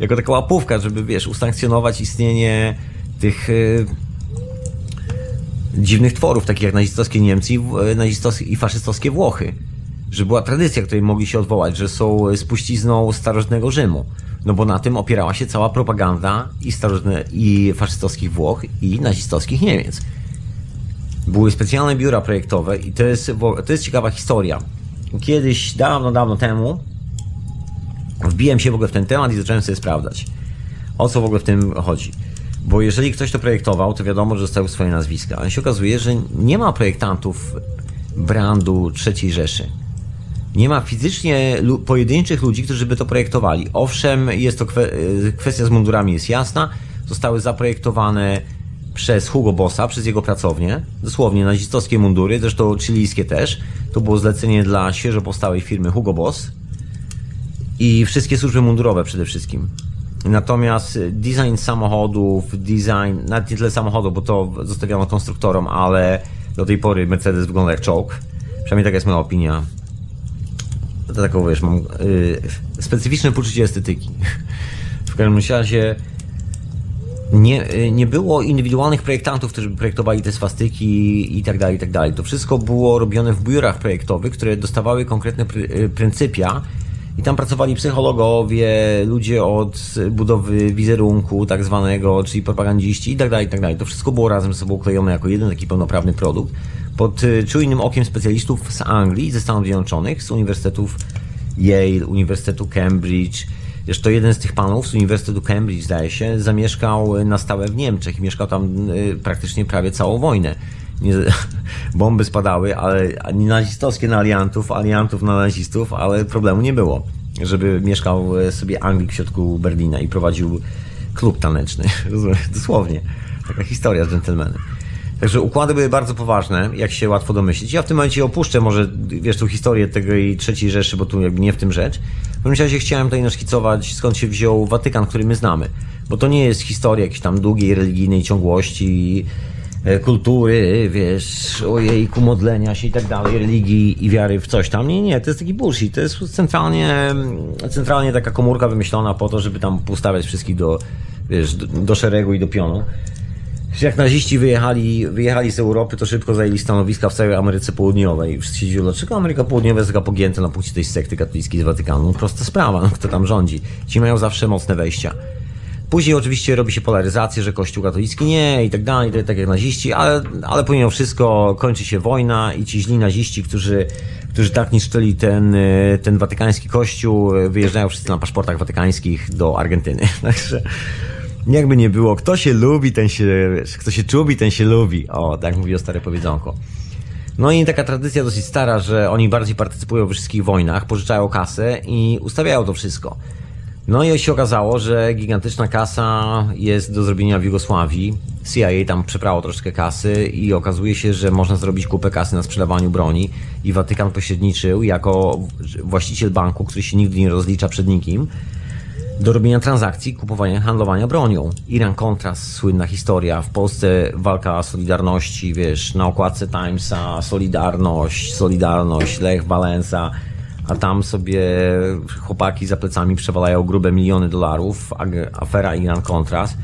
jako taka łapówka, żeby wiesz, usankcjonować istnienie tych y, dziwnych tworów, takich jak nazistowskie Niemcy nazistowskie i faszystowskie Włochy. Że była tradycja, której mogli się odwołać, że są spuścizną starożytnego Rzymu. No bo na tym opierała się cała propaganda i, starożytne, i faszystowskich Włoch i nazistowskich Niemiec. Były specjalne biura projektowe i to jest, to jest ciekawa historia. Kiedyś, dawno, dawno temu wbiłem się w ogóle w ten temat i zacząłem sobie sprawdzać, o co w ogóle w tym chodzi. Bo jeżeli ktoś to projektował, to wiadomo, że zostały swoje nazwiska. Ale się okazuje, że nie ma projektantów brandu trzeciej Rzeszy. Nie ma fizycznie pojedynczych ludzi, którzy by to projektowali. Owszem, jest to kwe kwestia z mundurami jest jasna. Zostały zaprojektowane przez Hugo Bossa, przez jego pracownię, dosłownie nazistowskie mundury, zresztą chilijskie też. To było zlecenie dla świeżo powstałej firmy Hugo Boss i wszystkie służby mundurowe przede wszystkim. Natomiast design samochodów, design, nawet nie tyle samochodów, bo to zostawiano konstruktorom, ale do tej pory Mercedes wygląda jak czołg. Przynajmniej taka jest moja opinia. To taką, wiesz, mam yy, specyficzne poczucie estetyki. W każdym razie Nie, nie było indywidualnych projektantów, którzy projektowali te swastyki i tak dalej, i tak dalej. To wszystko było robione w biurach projektowych, które dostawały konkretne pry, pryncypia i tam pracowali psychologowie, ludzie od budowy wizerunku tak zwanego, czyli propagandziści i tak dalej, i tak dalej. To wszystko było razem ze sobą klejone jako jeden taki pełnoprawny produkt pod czujnym okiem specjalistów z Anglii, ze Stanów Zjednoczonych, z uniwersytetów Yale, Uniwersytetu Cambridge. Zresztą jeden z tych panów z Uniwersytetu Cambridge, zdaje się, zamieszkał na stałe w Niemczech i mieszkał tam praktycznie prawie całą wojnę. Nie, bomby spadały, ale nie nazistowskie na aliantów, aliantów na nazistów, ale problemu nie było, żeby mieszkał sobie Anglik w środku Berlina i prowadził klub taneczny. Dosłownie. Taka historia z dżentelmenem. Także układy były bardzo poważne, jak się łatwo domyślić. Ja w tym momencie opuszczę może, wiesz, tą historię tego i trzeciej Rzeszy, bo tu jakby nie w tym rzecz. W każdym razie chciałem tutaj naszkicować, skąd się wziął Watykan, który my znamy. Bo to nie jest historia jakiejś tam długiej, religijnej ciągłości, kultury, wiesz, ojejku, modlenia się i tak dalej, religii i wiary w coś tam. Nie, nie, to jest taki bullshit. To jest centralnie, centralnie taka komórka wymyślona po to, żeby tam ustawiać wszystkich do, wiesz, do, do szeregu i do pionu. Jak naziści wyjechali, wyjechali z Europy, to szybko zajęli stanowiska w całej Ameryce Południowej. Wszyscy się dziwią, dlaczego Ameryka Południowa jest taka pogięta na punkcie tej sekty katolickiej z Watykanu? No prosta sprawa, no, kto tam rządzi. Ci mają zawsze mocne wejścia. Później oczywiście robi się polaryzację, że Kościół katolicki nie i tak dalej, tak jak naziści, ale, ale pomimo wszystko kończy się wojna i ci źli naziści, którzy, którzy tak niszczyli ten, ten watykański Kościół, wyjeżdżają wszyscy na paszportach watykańskich do Argentyny. Także jakby nie było, kto się lubi, ten się, wiesz, kto się czubi, ten się lubi. O, tak mówiło stare powiedzonko. No i taka tradycja dosyć stara, że oni bardziej partycypują we wszystkich wojnach, pożyczają kasę i ustawiają to wszystko. No i się okazało, że gigantyczna kasa jest do zrobienia w Jugosławii. C I A tam przeprało troszkę kasy i okazuje się, że można zrobić kupę kasy na sprzedawaniu broni i Watykan pośredniczył jako właściciel banku, który się nigdy nie rozlicza przed nikim, do robienia transakcji, kupowania, handlowania bronią. Iran Contras, słynna historia. W Polsce walka Solidarności, wiesz, na okładce Timesa, Solidarność, Solidarność, Lech Wałęsa, a tam sobie chłopaki za plecami przewalają grube miliony dolarów. Afera Iran Contras.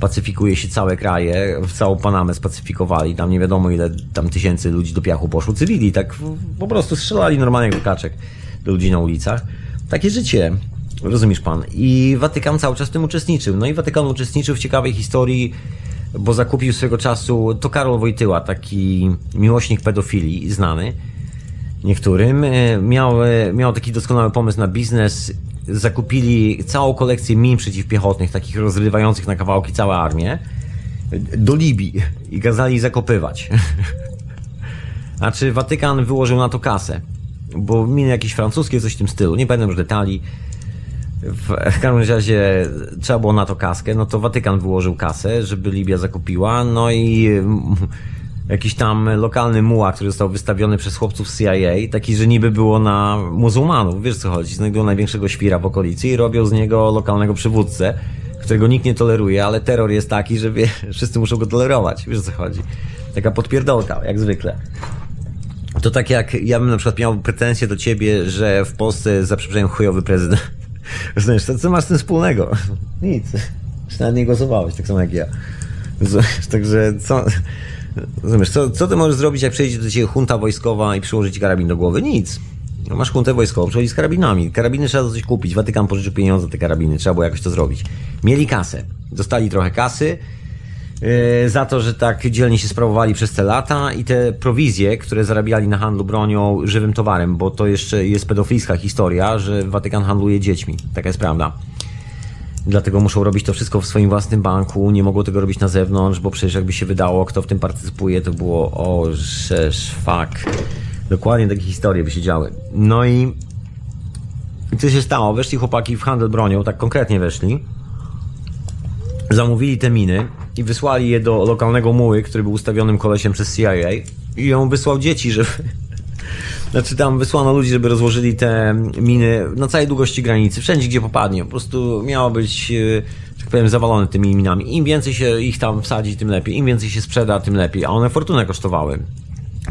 Pacyfikuje się całe kraje, całą Panamę spacyfikowali, tam nie wiadomo ile tam tysięcy ludzi do piachu poszło, cywili, tak po prostu strzelali normalnych wykaczek do ludzi na ulicach. Takie życie. Rozumiesz pan. I Watykan cały czas w tym uczestniczył. No i Watykan uczestniczył w ciekawej historii, bo zakupił swego czasu, to Karol Wojtyła, taki miłośnik pedofilii, znany niektórym, miał, miał taki doskonały pomysł na biznes. Zakupili całą kolekcję min przeciwpiechotnych, takich rozrywających na kawałki całe armię, do Libii i kazali zakopywać. Znaczy Watykan wyłożył na to kasę, bo miny jakieś francuskie, coś w tym stylu, nie pamiętam już detali. W każdym razie trzeba było na to kaskę, no to Watykan wyłożył kasę, żeby Libia zakupiła, no i jakiś tam lokalny muła, który został wystawiony przez chłopców z C I A, taki, że niby było na muzułmanów, wiesz co chodzi, znajdują największego świra w okolicy i robią z niego lokalnego przywódcę, którego nikt nie toleruje, ale terror jest taki, że wie, wszyscy muszą go tolerować, wiesz co chodzi, taka podpierdolka, jak zwykle. To tak jak ja bym na przykład miał pretensje do ciebie, że w Polsce za przeproszeniem chujowy prezydent. Rozumiesz, co masz z tym wspólnego? Nic. Nawet nie głosowałeś, tak samo jak ja. Rozumiesz, także co... Rozumiesz, co, co ty możesz zrobić, jak przyjdzie do ciebie hunta wojskowa i przyłoży ci karabin do głowy? Nic. No, masz huntę wojskową, przychodzi z karabinami. Karabiny trzeba coś kupić. Watykan pożyczył pieniądze za te karabiny. Trzeba było jakoś to zrobić. Mieli kasę. Dostali trochę kasy yy, za to, że tak dzielnie się sprawowali przez te lata i te prowizje, które zarabiali na handlu bronią, żywym towarem, bo to jeszcze jest pedofilska historia, że Watykan handluje dziećmi. Taka jest prawda. Dlatego muszą robić to wszystko w swoim własnym banku, nie mogą tego robić na zewnątrz, bo przecież jakby się wydało, kto w tym partycypuje, to było o, że szwak. Dokładnie takie historie by się działy. No i... I co się stało? Weszli chłopaki w handel bronią, tak konkretnie weszli. Zamówili te miny i wysłali je do lokalnego muły, który był ustawionym kolesiem przez C I A i ją wysłał dzieci, żeby... Znaczy tam wysłano ludzi, żeby rozłożyli te miny na całej długości granicy, wszędzie gdzie popadnie. Po prostu miało być, tak powiem, zawalone tymi minami. Im więcej się ich tam wsadzi, tym lepiej. Im więcej się sprzeda, tym lepiej. A one fortunę kosztowały.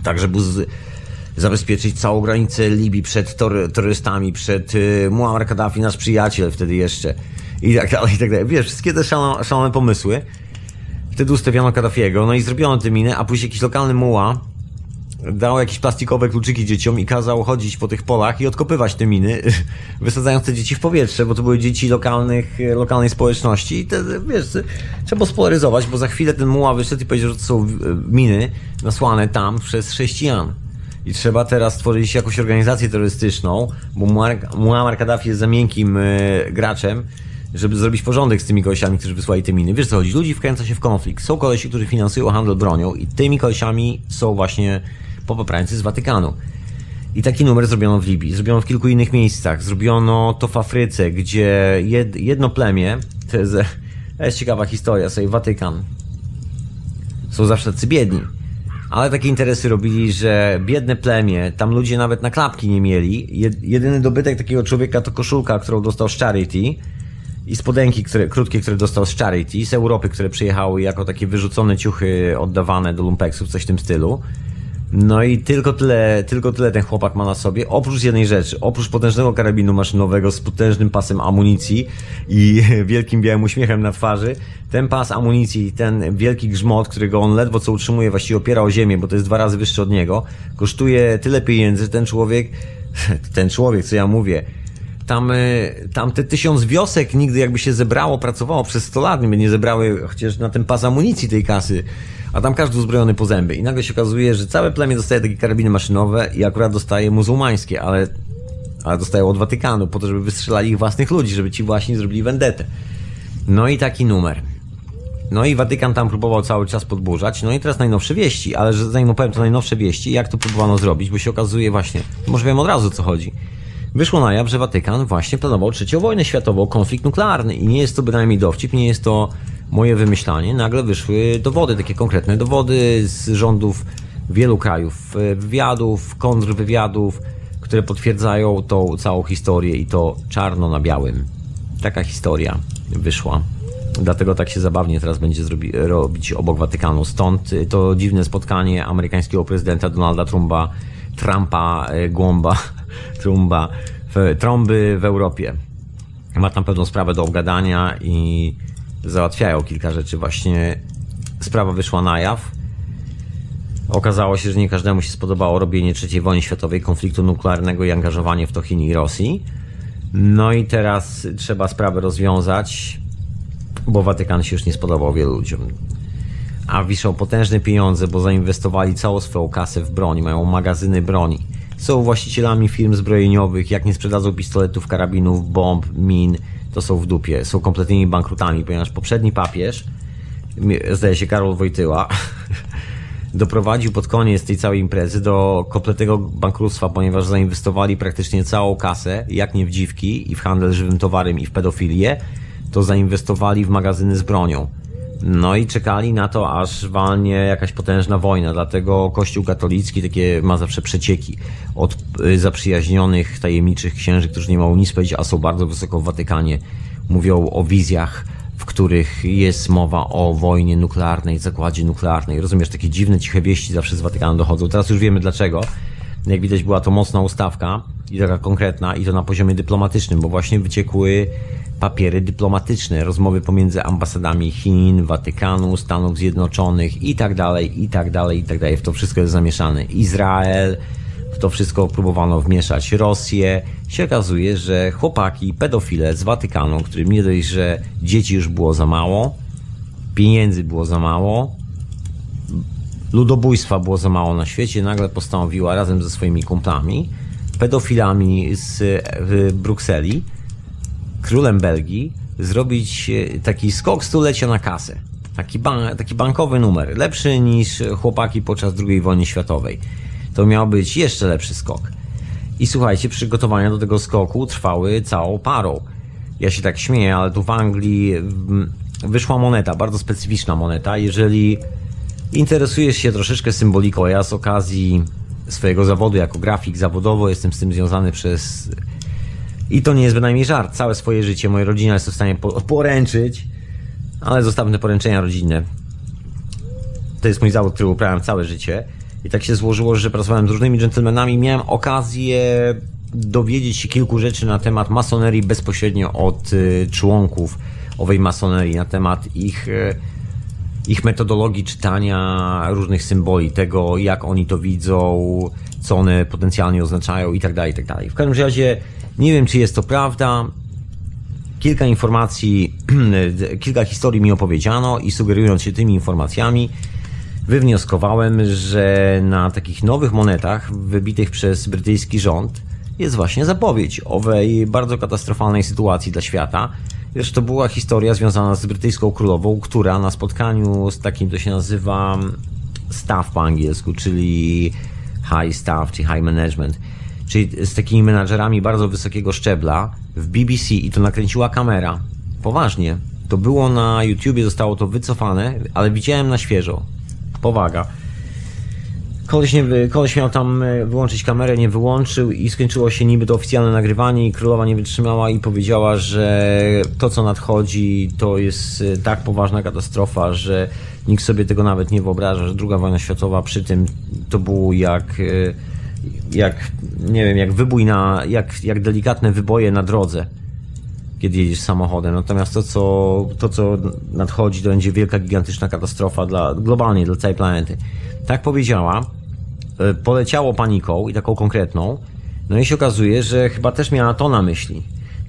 Tak, żeby z... zabezpieczyć całą granicę Libii przed tory... terrorystami, przed Muammar Kaddafi, nasz przyjaciel wtedy jeszcze. I tak dalej, i tak dalej. Wiesz, wszystkie te szalone, szalone pomysły. Wtedy ustawiono Kaddafiego, no i zrobiono te miny, a później jakiś lokalny muła dał jakieś plastikowe kluczyki dzieciom i kazał chodzić po tych polach i odkopywać te miny, wysadzając te dzieci w powietrze, bo to były dzieci lokalnych, lokalnej społeczności i te, wiesz, trzeba spolaryzować, bo za chwilę ten muła wyszedł i powiedział, że to są miny nasłane tam przez chrześcijan. I trzeba teraz stworzyć jakąś organizację terrorystyczną, bo Muammar Kaddafi jest za miękkim graczem, żeby zrobić porządek z tymi kolesiami, którzy wysłali te miny. Wiesz co chodzi, ludzi wkręca się w konflikt. Są kolesi, którzy finansują handel bronią i tymi kolesiami są właśnie popoprańcy z Watykanu. I taki numer zrobiono w Libii, zrobiono w kilku innych miejscach, zrobiono to w Afryce, gdzie jed, jedno plemię, to jest, to jest ciekawa historia, sobie Watykan, są zawsze tacy biedni, ale takie interesy robili, że biedne plemię, tam ludzie nawet na klapki nie mieli, Jed, jedyny dobytek takiego człowieka to koszulka, którą dostał z Charity i spodenki które, krótkie, które dostał z Charity, z Europy, które przyjechały jako takie wyrzucone ciuchy oddawane do lumpeksów, coś w tym stylu. No i tylko tyle, tylko tyle ten chłopak ma na sobie, oprócz jednej rzeczy, oprócz potężnego karabinu maszynowego z potężnym pasem amunicji i wielkim białym uśmiechem na twarzy, ten pas amunicji, ten wielki grzmot, którego on ledwo co utrzymuje, właściwie opiera o ziemię, bo to jest dwa razy wyższy od niego, kosztuje tyle pieniędzy, że ten człowiek, ten człowiek, co ja mówię, tam, tam te tysiąc wiosek nigdy jakby się zebrało, pracowało przez sto lat, by nie zebrały chociaż na ten pas amunicji tej kasy, a tam każdy uzbrojony po zęby. I nagle się okazuje, że całe plemię dostaje takie karabiny maszynowe i akurat dostaje muzułmańskie, ale, ale dostają od Watykanu po to, żeby wystrzelali ich własnych ludzi, żeby ci właśnie zrobili wendetę. No i taki numer. No i Watykan tam próbował cały czas podburzać. No i teraz najnowsze wieści, ale że zanim opowiem to najnowsze wieści, jak to próbowano zrobić, bo się okazuje właśnie, może wiem od razu o co chodzi. Wyszło na jaw, że Watykan właśnie planował trzecią wojnę światową, konflikt nuklearny i nie jest to bynajmniej dowcip, nie jest to moje wymyślanie. Nagle wyszły dowody, takie konkretne dowody z rządów wielu krajów, wywiadów, kontrwywiadów, które potwierdzają tą całą historię i to czarno na białym. Taka historia wyszła. Dlatego tak się zabawnie teraz będzie zrobi, robić obok Watykanu. Stąd to dziwne spotkanie amerykańskiego prezydenta Donalda Trumpa, Trumpa, Głomba, Trumba, w, Trąby w Europie. Ma tam pewną sprawę do obgadania i załatwiają kilka rzeczy. Właśnie sprawa wyszła na jaw. Okazało się, że nie każdemu się spodobało robienie trzeciej wojny światowej, konfliktu nuklearnego i angażowanie w to Chin i Rosji. No i teraz trzeba sprawę rozwiązać, bo Watykan się już nie spodobał wielu ludziom. A wiszą potężne pieniądze, bo zainwestowali całą swoją kasę w broń, mają magazyny broni. Są właścicielami firm zbrojeniowych, jak nie sprzedadzą pistoletów, karabinów, bomb, min, to są w dupie. Są kompletnymi bankrutami, ponieważ poprzedni papież, zdaje się Karol Wojtyła, doprowadził pod koniec tej całej imprezy do kompletnego bankructwa, ponieważ zainwestowali praktycznie całą kasę, jak nie w dziwki i w handel żywym towarem i w pedofilię, to zainwestowali w magazyny z bronią. No i czekali na to, aż walnie jakaś potężna wojna, dlatego Kościół katolicki takie ma zawsze przecieki od zaprzyjaźnionych, tajemniczych księży, którzy nie mają nic powiedzieć, a są bardzo wysoko w Watykanie. Mówią o wizjach, w których jest mowa o wojnie nuklearnej, zakładzie nuklearnej. Rozumiesz, takie dziwne, ciche wieści zawsze z Watykanu dochodzą. Teraz już wiemy dlaczego. Jak widać, była to mocna ustawka i taka konkretna, i to na poziomie dyplomatycznym, bo właśnie wyciekły papiery dyplomatyczne, rozmowy pomiędzy ambasadami Chin, Watykanu, Stanów Zjednoczonych i tak dalej, i tak dalej, i tak dalej. W to wszystko jest zamieszane. Izrael, w to wszystko próbowano wmieszać Rosję. Się okazuje, że chłopaki, pedofile z Watykanu, którym nie dość, że dzieci już było za mało, pieniędzy było za mało, ludobójstwa było za mało na świecie, nagle postanowiła razem ze swoimi kumplami, pedofilami z Brukseli, królem Belgii, zrobić taki skok stulecia na kasę. Taki, ban- taki bankowy numer, lepszy niż chłopaki podczas drugiej wojny światowej. To miał być jeszcze lepszy skok. I słuchajcie, przygotowania do tego skoku trwały całą parą. Ja się tak śmieję, ale tu w Anglii wyszła moneta, bardzo specyficzna moneta. Jeżeli interesujesz się troszeczkę symboliką, ja z okazji swojego zawodu jako grafik zawodowo jestem z tym związany przez... I to nie jest bynajmniej żart. Całe swoje życie moja rodzina jest w stanie poręczyć, ale zostawmy poręczenia rodzinne. To jest mój zawód, który uprawiam całe życie. I tak się złożyło, że pracowałem z różnymi dżentelmenami. Miałem okazję dowiedzieć się kilku rzeczy na temat masonerii bezpośrednio od członków owej masonerii, na temat ich, ich metodologii czytania różnych symboli, tego jak oni to widzą, co one potencjalnie oznaczają i tak dalej, i tak dalej. W każdym razie nie wiem, czy jest to prawda. Kilka informacji, kilka historii mi opowiedziano i sugerując się tymi informacjami, wywnioskowałem, że na takich nowych monetach wybitych przez brytyjski rząd jest właśnie zapowiedź owej bardzo katastrofalnej sytuacji dla świata. Zresztą to była historia związana z brytyjską królową, która na spotkaniu z takim, to się nazywa staff po angielsku, czyli high staff, czy high management, czyli z takimi menadżerami bardzo wysokiego szczebla w B B C, i to nakręciła kamera. Poważnie. To było na YouTubie, zostało to wycofane, ale widziałem na świeżo. Powaga. Koleś, nie, koleś miał tam wyłączyć kamerę, nie wyłączył i skończyło się niby to oficjalne nagrywanie i królowa nie wytrzymała i powiedziała, że to co nadchodzi to jest tak poważna katastrofa, że nikt sobie tego nawet nie wyobraża, że druga wojna światowa przy tym to było jak... jak, nie wiem, jak wybój na, jak, jak delikatne wyboje na drodze, kiedy jedziesz samochodem. Natomiast to, co, to, co nadchodzi, to będzie wielka, gigantyczna katastrofa dla, globalnie, dla całej planety. Tak powiedziała, poleciało paniką i taką konkretną, no i się okazuje, że chyba też miała to na myśli.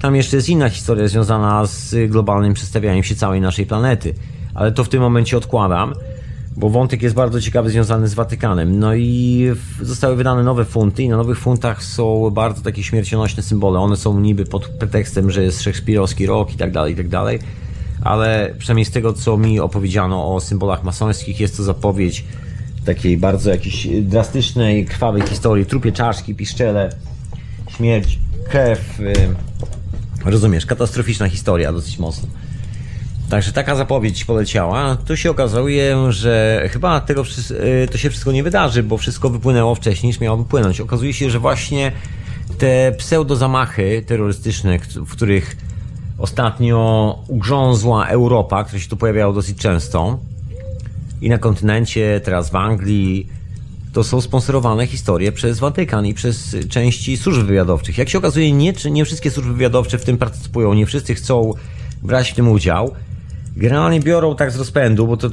Tam jeszcze jest inna historia związana z globalnym przestawianiem się całej naszej planety, ale to w tym momencie odkładam, bo wątek jest bardzo ciekawy, związany z Watykanem. No i zostały wydane nowe funty i na nowych funtach są bardzo takie śmiercionośne symbole. One są niby pod pretekstem, że jest szekspirowski rok i tak dalej, i tak dalej, ale przynajmniej z tego, co mi opowiedziano o symbolach masońskich, jest to zapowiedź takiej bardzo jakiejś drastycznej, krwawej historii. Trupie czaszki, piszczele, śmierć, krew, rozumiesz, katastroficzna historia dosyć mocno. Także taka zapowiedź poleciała. Tu się okazuje, że chyba tego to się wszystko nie wydarzy, bo wszystko wypłynęło wcześniej, niż miało wypłynąć. Okazuje się, że właśnie te pseudozamachy terrorystyczne, w których ostatnio ugrzązła Europa, które się tu pojawiało dosyć często, i na kontynencie, teraz w Anglii, to są sponsorowane historie przez Watykan i przez części służb wywiadowczych. Jak się okazuje, nie, nie wszystkie służby wywiadowcze w tym partycypują, nie wszyscy chcą brać w tym udział. Generalnie biorą tak z rozpędu, bo to,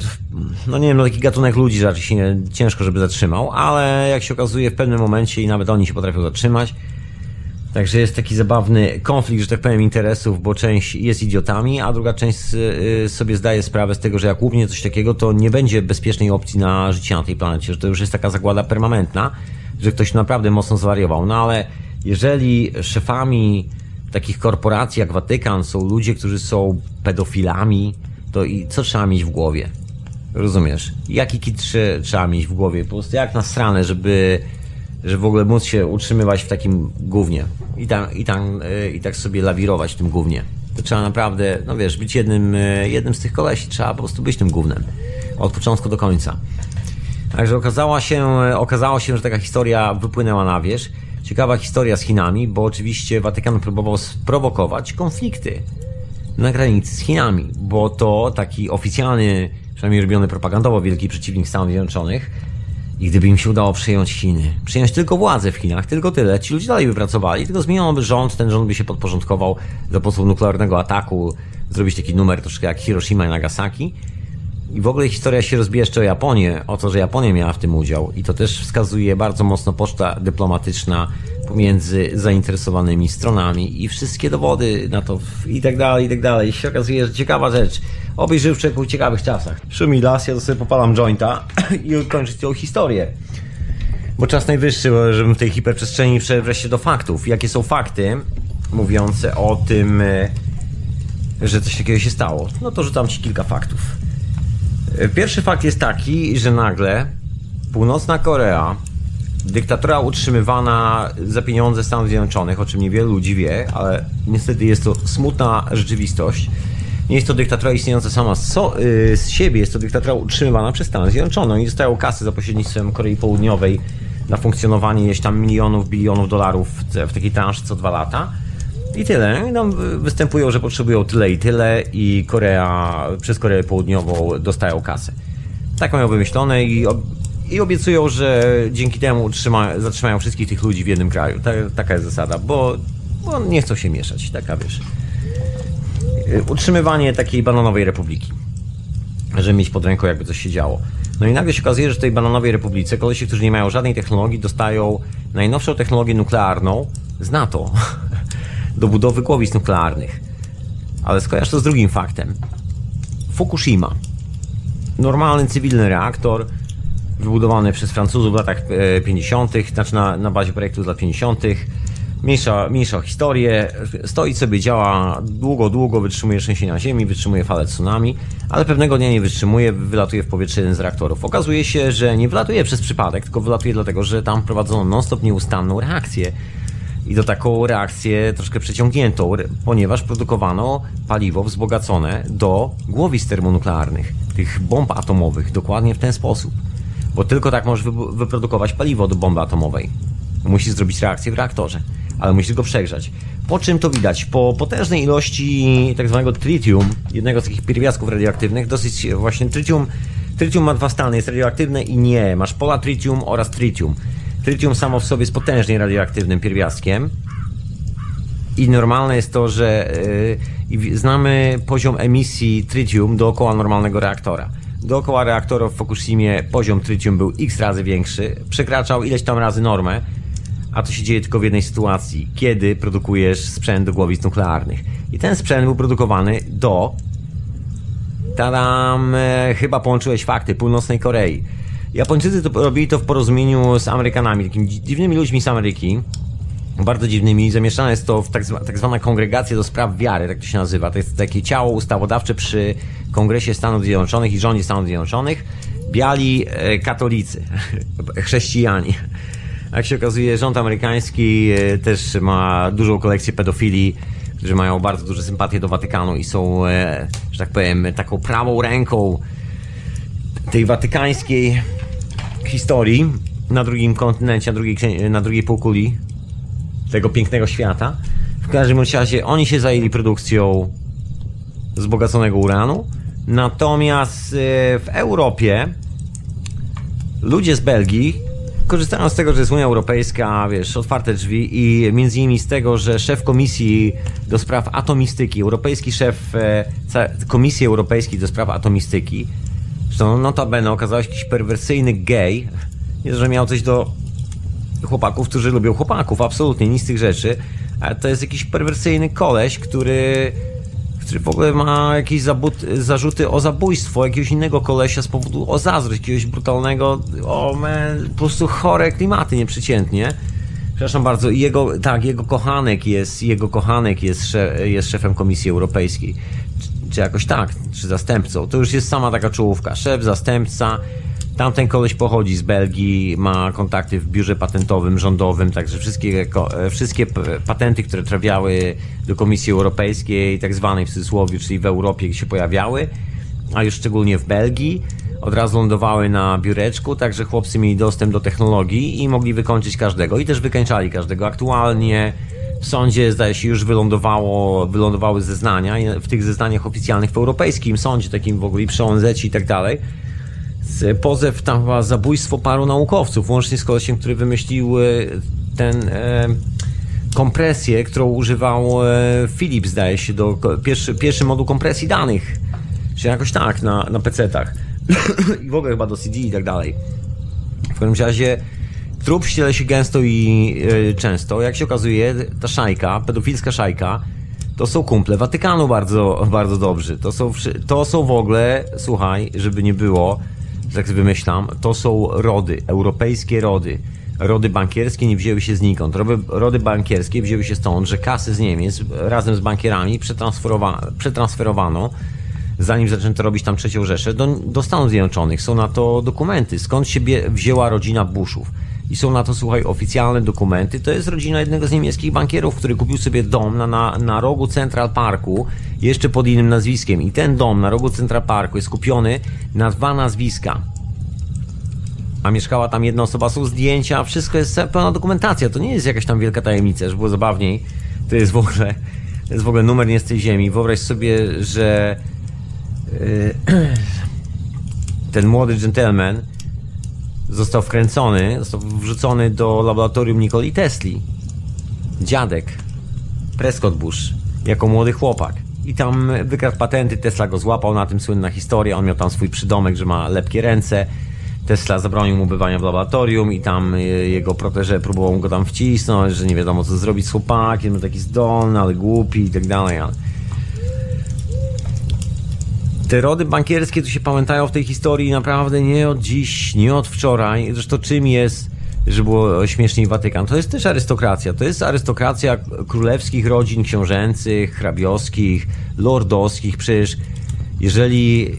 no nie wiem, no taki gatunek ludzi raczej się nie, ciężko, żeby zatrzymał, ale jak się okazuje, w pewnym momencie i nawet oni się potrafią zatrzymać. Także jest taki zabawny konflikt, że tak powiem, interesów, bo część jest idiotami, a druga część sobie zdaje sprawę z tego, że jak łupnie coś takiego, to nie będzie bezpiecznej opcji na życie na tej planecie, że to już jest taka zagłada permanentna, że ktoś naprawdę mocno zwariował. No ale jeżeli szefami takich korporacji jak Watykan są ludzie, którzy są pedofilami, to i co trzeba mieć w głowie? Rozumiesz? Jaki kit trzeba mieć w głowie? Po prostu jak nasrane, żeby... że w ogóle móc się utrzymywać w takim gównie i, tam, i, tam, yy, i tak sobie lawirować w tym gównie. To trzeba naprawdę, no wiesz, być jednym, yy, jednym z tych kolesi, trzeba po prostu być tym gównem od początku do końca. Także okazała się, okazało się, że taka historia wypłynęła na wierzch. Ciekawa historia z Chinami, bo oczywiście Watykan próbował sprowokować konflikty na granicy z Chinami, bo to taki oficjalny, przynajmniej robiony propagandowo, wielki przeciwnik Stanów Zjednoczonych. I gdyby im się udało przejąć Chiny, przejąć tylko władzę w Chinach, tylko tyle, ci ludzie dalej by pracowali, tylko zmieniono rząd, ten rząd by się podporządkował za pomocą nuklearnego ataku, zrobić taki numer troszkę jak Hiroshima i Nagasaki. I w ogóle historia się rozbija jeszcze o Japonię, o to, że Japonia miała w tym udział. I to też wskazuje bardzo mocno poczta dyplomatyczna pomiędzy zainteresowanymi stronami i wszystkie dowody na to i tak dalej, i tak dalej. I się okazuje, że ciekawa rzecz. Obejrzyj w ciekawych czasach. Szumi las, ja to sobie popalam jointa i kończę tą historię. Bo czas najwyższy, żebym w tej hiperprzestrzeni przeszedł wreszcie do faktów. Jakie są fakty mówiące o tym, że coś takiego się stało? No to rzucam ci kilka faktów. Pierwszy fakt jest taki, że nagle Północna Korea, dyktatura utrzymywana za pieniądze Stanów Zjednoczonych, o czym niewielu ludzi wie, ale niestety jest to smutna rzeczywistość. Nie jest to dyktatura istniejąca sama z, so, yy, z siebie, jest to dyktatura utrzymywana przez Stany Zjednoczone. Oni dostają kasy za pośrednictwem Korei Południowej na funkcjonowanie gdzieś tam milionów, bilionów dolarów w, w takiej transzy co dwa lata. I tyle. I nam występują, że potrzebują tyle i tyle i Korea, przez Koreę Południową dostają kasę. Tak mają wymyślone i, ob, i obiecują, że dzięki temu utrzyma, zatrzymają wszystkich tych ludzi w jednym kraju. Ta, taka jest zasada, bo, bo nie chcą się mieszać. Taka wiesz. Utrzymywanie takiej bananowej republiki, żeby mieć pod ręką, jakby coś się działo. No i nagle się okazuje, że w tej bananowej republice kolesi, którzy nie mają żadnej technologii, dostają najnowszą technologię nuklearną z NATO do budowy głowic nuklearnych. Ale skojarz to z drugim faktem. Fukushima. Normalny, cywilny reaktor wybudowany przez Francuzów w latach pięćdziesiątych, znaczy na, na bazie projektu z lat pięćdziesiątych. Mniejsza, mniejsza o historię, stoi sobie, działa długo, długo, wytrzymuje trzęsienia ziemi, wytrzymuje fale tsunami, ale pewnego dnia nie wytrzymuje, wylatuje w powietrze jeden z reaktorów. Okazuje się, że nie wylatuje przez przypadek, tylko wylatuje dlatego, że tam prowadzono non-stop nieustanną reakcję i to taką reakcję troszkę przeciągniętą, ponieważ produkowano paliwo wzbogacone do głowic termonuklearnych, tych bomb atomowych, dokładnie w ten sposób, bo tylko tak możesz wyprodukować paliwo do bomby atomowej. Musisz zrobić reakcję w reaktorze, ale musisz go przegrzać. Po czym to widać? Po potężnej ilości tak zwanego tritium, jednego z takich pierwiastków radioaktywnych, dosyć właśnie tritium, tritium ma dwa stany, jest radioaktywne i nie. Masz pola tritium oraz tritium. Tritium samo w sobie jest potężnie radioaktywnym pierwiastkiem i normalne jest to, że yy, znamy poziom emisji tritium dookoła normalnego reaktora. Dookoła reaktorów w Fukushimie poziom tritium był x razy większy, przekraczał ileś tam razy normę, a to się dzieje tylko w jednej sytuacji, kiedy produkujesz sprzęt do głowic nuklearnych. I ten sprzęt był produkowany do... Tadam, e, chyba połączyłeś fakty, Północnej Korei. Japończycy to robili to w porozumieniu z Amerykanami, takimi dziwnymi ludźmi z Ameryki, bardzo dziwnymi. Zamieszczane jest to w tak, zwa, tak zwana kongregacja do spraw wiary, tak to się nazywa. To jest takie ciało ustawodawcze przy Kongresie Stanów Zjednoczonych i rządzie Stanów Zjednoczonych. Biali e, katolicy, chrześcijanie. Jak się okazuje, rząd amerykański e, też ma dużą kolekcję pedofilii, którzy mają bardzo duże sympatie do Watykanu i są, e, że tak powiem, taką prawą ręką tej watykańskiej historii na drugim kontynencie, na drugiej, na drugiej półkuli tego pięknego świata. W każdym razie oni się zajęli produkcją wzbogaconego uranu, natomiast w Europie ludzie z Belgii korzystają z tego, że jest Unia Europejska, wiesz, otwarte drzwi, i między innymi z tego, że szef komisji do spraw atomistyki, europejski szef komisji europejskiej do spraw atomistyki, zresztą notabene okazał się jakiś perwersyjny gej, nie, że miał coś do chłopaków, którzy lubią chłopaków, absolutnie nic z tych rzeczy, ale to jest jakiś perwersyjny koleś, który, który w ogóle ma jakieś zarzuty o zabójstwo jakiegoś innego kolesia z powodu o zazdrość, jakiegoś brutalnego, o man, po prostu chore klimaty nieprzeciętnie. Przepraszam bardzo, jego, tak, jego kochanek jest, jego kochanek jest, szef, jest szefem Komisji Europejskiej. Czy jakoś tak, czy zastępcą. To już jest sama taka czołówka. Szef, zastępca. Tamten koleś pochodzi z Belgii, ma kontakty w biurze patentowym, rządowym, także wszystkie, wszystkie patenty, które trafiały do Komisji Europejskiej, tak zwanej w cudzysłowie, czyli w Europie, gdzie się pojawiały, a już szczególnie w Belgii, od razu lądowały na biureczku, także chłopcy mieli dostęp do technologii i mogli wykończyć każdego. I też wykańczali każdego. Aktualnie w sądzie, zdaje się, już wylądowało, wylądowały zeznania, w tych zeznaniach oficjalnych w europejskim sądzie, takim w ogóle przy O N Z i tak dalej. Pozew tam chyba zabójstwo paru naukowców, łącznie z kolesiem, który wymyślił ten e, kompresję, którą używał e, Philips, zdaje się, do pierwszy, pierwszy moduł kompresji danych, czy jakoś tak, na, na pecetach i w ogóle chyba do C D i tak dalej. W każdym razie trup ściele się gęsto i e, często. Jak się okazuje, ta szajka, pedofilska szajka, to są kumple Watykanu bardzo, bardzo dobrzy. To są, to są w ogóle, słuchaj, żeby nie było, tak sobie wymyślam, to są rody, europejskie rody. Rody bankierskie nie wzięły się znikąd. Rody bankierskie wzięły się stąd, że kasy z Niemiec razem z bankierami przetransferowa- przetransferowano, zanim zaczęto robić tam trzecią Rzeszę, do, do Stanów Zjednoczonych. Są na to dokumenty, skąd się wzięła rodzina Bushów. I są na to, słuchaj, oficjalne dokumenty. To jest rodzina jednego z niemieckich bankierów, który kupił sobie dom na, na, na rogu Central Parku, jeszcze pod innym nazwiskiem. I ten dom na rogu Central Parku jest kupiony na dwa nazwiska. A mieszkała tam jedna osoba, są zdjęcia, wszystko jest pełna dokumentacja. To nie jest jakaś tam wielka tajemnica, żeby było zabawniej. To jest w ogóle, to jest w ogóle numer nie z tej ziemi. Wyobraź sobie, że yy, ten młody gentleman został wkręcony, został wrzucony do laboratorium Nikoli Tesli. Dziadek, Prescott Bush, jako młody chłopak. I tam wykradł patenty, Tesla go złapał, na tym słynna historia. On miał tam swój przydomek, że ma lepkie ręce. Tesla zabronił mu bywania w laboratorium i tam jego proteże próbował go tam wcisnąć, że nie wiadomo co zrobić z chłopakiem, taki zdolny, ale głupi i tak dalej. Te rody bankierskie tu się pamiętają w tej historii naprawdę nie od dziś, nie od wczoraj. Zresztą czym jest, że było śmieszniej, Watykan? To jest też arystokracja. To jest arystokracja królewskich rodzin książęcych, hrabiowskich, lordowskich. Przecież jeżeli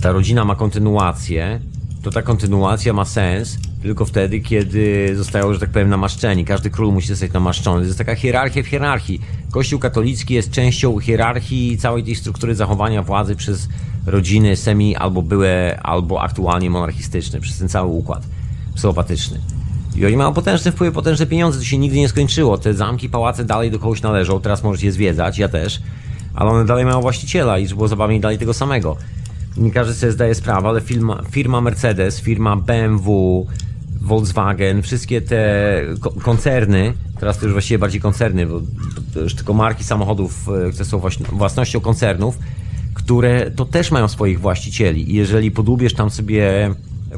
ta rodzina ma kontynuację, to ta kontynuacja ma sens tylko wtedy, kiedy zostają, że tak powiem, namaszczeni. Każdy król musi zostać namaszczony. To jest taka hierarchia w hierarchii. Kościół katolicki jest częścią hierarchii całej tej struktury zachowania władzy przez rodziny semi- albo były, albo aktualnie monarchistyczne, przez ten cały układ psychopatyczny. I oni mają potężny wpływ, potężne pieniądze, to się nigdy nie skończyło. Te zamki, pałace dalej do kogoś należą, teraz możesz je zwiedzać, ja też, ale one dalej mają właściciela i żeby było zabawniej, dalej tego samego. Nie każdy sobie zdaje sprawę, ale firma, firma Mercedes, firma B M W, Volkswagen, wszystkie te koncerny, teraz to już właściwie bardziej koncerny, bo to już tylko marki samochodów, które są własnością koncernów, które to też mają swoich właścicieli. I jeżeli podłubiesz tam sobie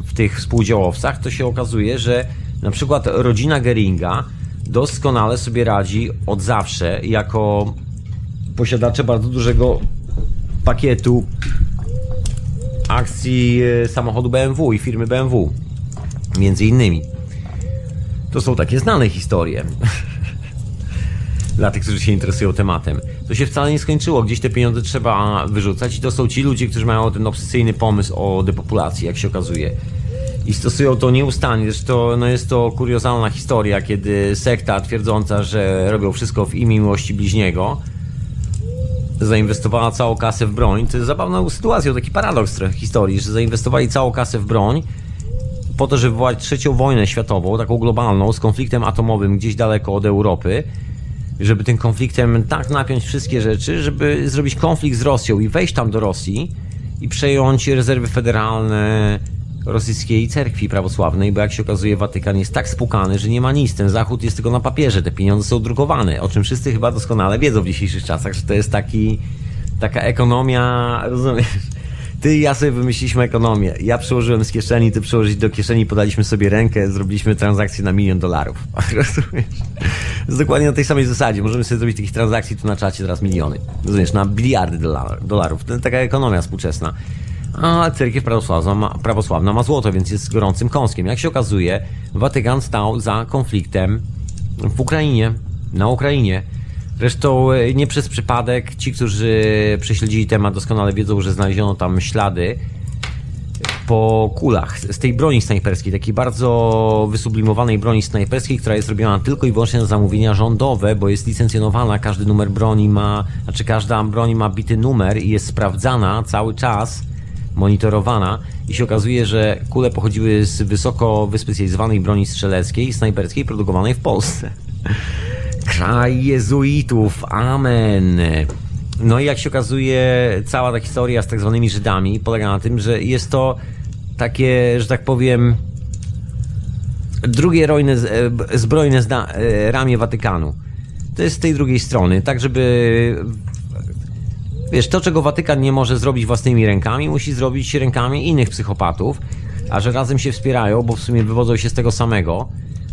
w tych współdziałowcach, to się okazuje, że Na przykład rodzina Geringa doskonale sobie radzi od zawsze jako posiadacze bardzo dużego pakietu akcji samochodu B M W i firmy B M W, między innymi. To są takie znane historie dla tych, którzy się interesują tematem. To się wcale nie skończyło, gdzieś te pieniądze trzeba wyrzucać i to są ci ludzie, którzy mają ten obsesyjny pomysł o depopulacji, jak się okazuje. I stosują to nieustannie, zresztą no jest to kuriozalna historia, kiedy sekta twierdząca, że robią wszystko w imię miłości bliźniego, zainwestowała całą kasę w broń. To jest zabawna sytuacja, taki paradoks trochę historii, że zainwestowali całą kasę w broń po to, żeby wywołać trzecią wojnę światową, taką globalną, z konfliktem atomowym gdzieś daleko od Europy, żeby tym konfliktem tak napiąć wszystkie rzeczy, żeby zrobić konflikt z Rosją i wejść tam do Rosji i przejąć rezerwy federalne rosyjskiej cerkwi prawosławnej, bo jak się okazuje Watykan jest tak spłukany, że nie ma nic, ten Zachód jest tylko na papierze, te pieniądze są drukowane, o czym wszyscy chyba doskonale wiedzą w dzisiejszych czasach, że to jest taki taka ekonomia, rozumiesz? Ty i ja sobie wymyśliliśmy ekonomię, ja przełożyłem z kieszeni, ty przełożyć do kieszeni, podaliśmy sobie rękę, zrobiliśmy transakcję na milion dolarów, rozumiesz? Jest dokładnie na tej samej zasadzie, możemy sobie zrobić takich transakcji tu na czacie teraz miliony, rozumiesz, na biliardy dolar, dolarów, to jest taka ekonomia współczesna. A cerkiew prawosławna ma, prawosławna ma złoto, więc jest gorącym kąskiem. Jak się okazuje, Watykan stał za konfliktem w Ukrainie, na Ukrainie. Zresztą nie przez przypadek, ci, którzy prześledzili temat, doskonale wiedzą, że znaleziono tam ślady po kulach z tej broni snajperskiej, takiej bardzo wysublimowanej broni snajperskiej, która jest robiona tylko i wyłącznie na zamówienia rządowe, bo jest licencjonowana, każdy numer broni ma, znaczy każda broń ma bity numer i jest sprawdzana cały czas, monitorowana i się okazuje, że kule pochodziły z wysoko wyspecjalizowanej broni strzeleckiej i snajperskiej produkowanej w Polsce. Kraj jezuitów, amen. No i jak się okazuje, cała ta historia z tak zwanymi Żydami polega na tym, że jest to takie, że tak powiem, drugie rojne, zbrojne zda, ramię Watykanu. To jest z tej drugiej strony, tak żeby... Wiesz, to czego Watykan nie może zrobić własnymi rękami, musi zrobić rękami innych psychopatów, a że razem się wspierają, bo w sumie wywodzą się z tego samego,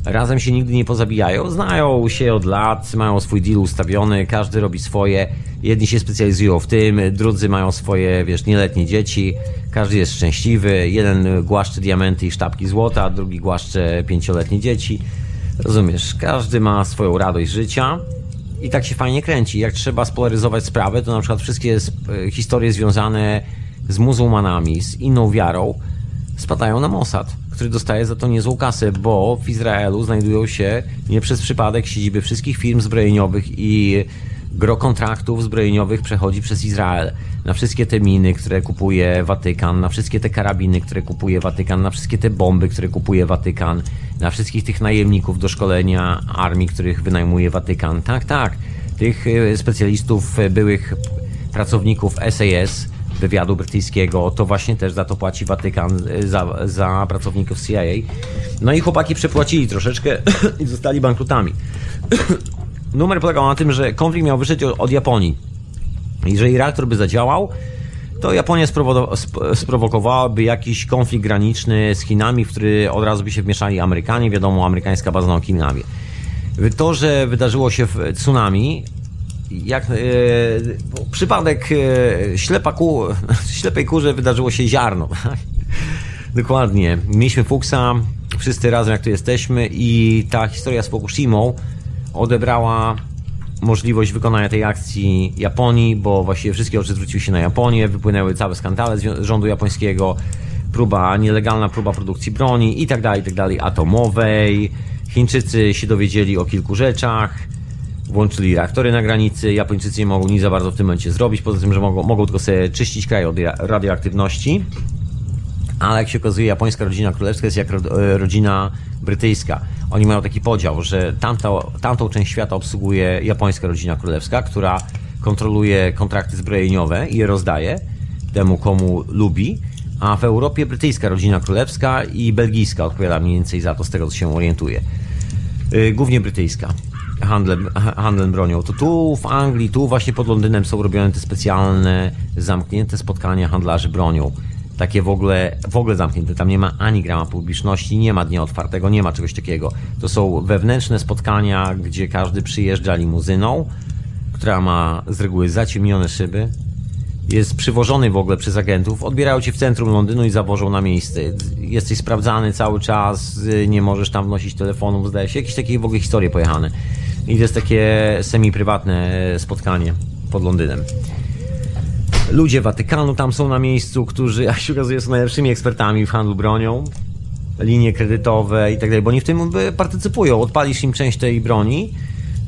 razem się nigdy nie pozabijają, znają się od lat, mają swój deal ustawiony, każdy robi swoje, jedni się specjalizują w tym, drudzy mają swoje, wiesz, nieletnie dzieci, każdy jest szczęśliwy, jeden głaszcze diamenty i sztabki złota, drugi głaszcze pięcioletnie dzieci, rozumiesz, każdy ma swoją radość życia. I tak się fajnie kręci. Jak trzeba spolaryzować sprawę, to na przykład wszystkie historie związane z muzułmanami, z inną wiarą, spadają na Mossad, który dostaje za to niezłą kasę, bo w Izraelu znajdują się nie przez przypadek siedziby wszystkich firm zbrojeniowych i gro kontraktów zbrojeniowych przechodzi przez Izrael. Na wszystkie te miny, które kupuje Watykan, na wszystkie te karabiny, które kupuje Watykan, na wszystkie te bomby, które kupuje Watykan, na wszystkich tych najemników do szkolenia armii, których wynajmuje Watykan. Tak, tak. Tych specjalistów, byłych pracowników S A S, wywiadu brytyjskiego, to właśnie też za to płaci Watykan, za, za pracowników C I A. No i chłopaki przepłacili troszeczkę i zostali bankrutami. Numer polegał na tym, że konflikt miał wyżyć od Japonii. Jeżeli reaktor by zadziałał, to Japonia sprowokowałaby jakiś konflikt graniczny z Chinami, w który od razu by się wmieszali Amerykanie. Wiadomo, amerykańska baza na Okinawie. To, że wydarzyło się w tsunami, jak e, przypadek e, ślepa ku, ślepej kurze wydarzyło się ziarno. Dokładnie. Mieliśmy fuksa, wszyscy razem jak tu jesteśmy i ta historia z Fukushimą odebrała możliwość wykonania tej akcji Japonii, bo właściwie wszystkie oczy zwróciły się na Japonię, wypłynęły całe skandale z rządu japońskiego, próba, nielegalna próba produkcji broni i tak dalej, i tak dalej, atomowej. Chińczycy się dowiedzieli o kilku rzeczach, włączyli reaktory na granicy, Japończycy nie mogą nic za bardzo w tym momencie zrobić, poza tym, że mogą, mogą tylko sobie czyścić kraj od radioaktywności, ale jak się okazuje, japońska rodzina królewska jest jak rodzina brytyjska. Oni mają taki podział, że tamto, tamtą część świata obsługuje japońska rodzina królewska, która kontroluje kontrakty zbrojeniowe i je rozdaje temu, komu lubi, a w Europie brytyjska rodzina królewska i belgijska odpowiada mniej więcej za to, z tego co się orientuje. Głównie brytyjska handlem, handlem bronią. To tu w Anglii, tu właśnie pod Londynem są robione te specjalne zamknięte spotkania handlarzy bronią. takie w ogóle, w ogóle zamknięte. Tam nie ma ani grama publiczności, nie ma dnia otwartego, nie ma czegoś takiego. To są wewnętrzne spotkania, gdzie każdy przyjeżdża limuzyną, która ma z reguły zaciemnione szyby. Jest przywożony w ogóle przez agentów, odbierają cię w centrum Londynu i zawożą na miejsce. Jesteś sprawdzany cały czas, nie możesz tam wnosić telefonów, zdaje się. Jakieś takie w ogóle historie pojechane. I to jest takie semi-prywatne spotkanie pod Londynem. Ludzie Watykanu tam są na miejscu, którzy, jak się okazuje, są najlepszymi ekspertami w handlu bronią, linie kredytowe i tak dalej, bo oni w tym partycypują. Odpalisz im część tej broni,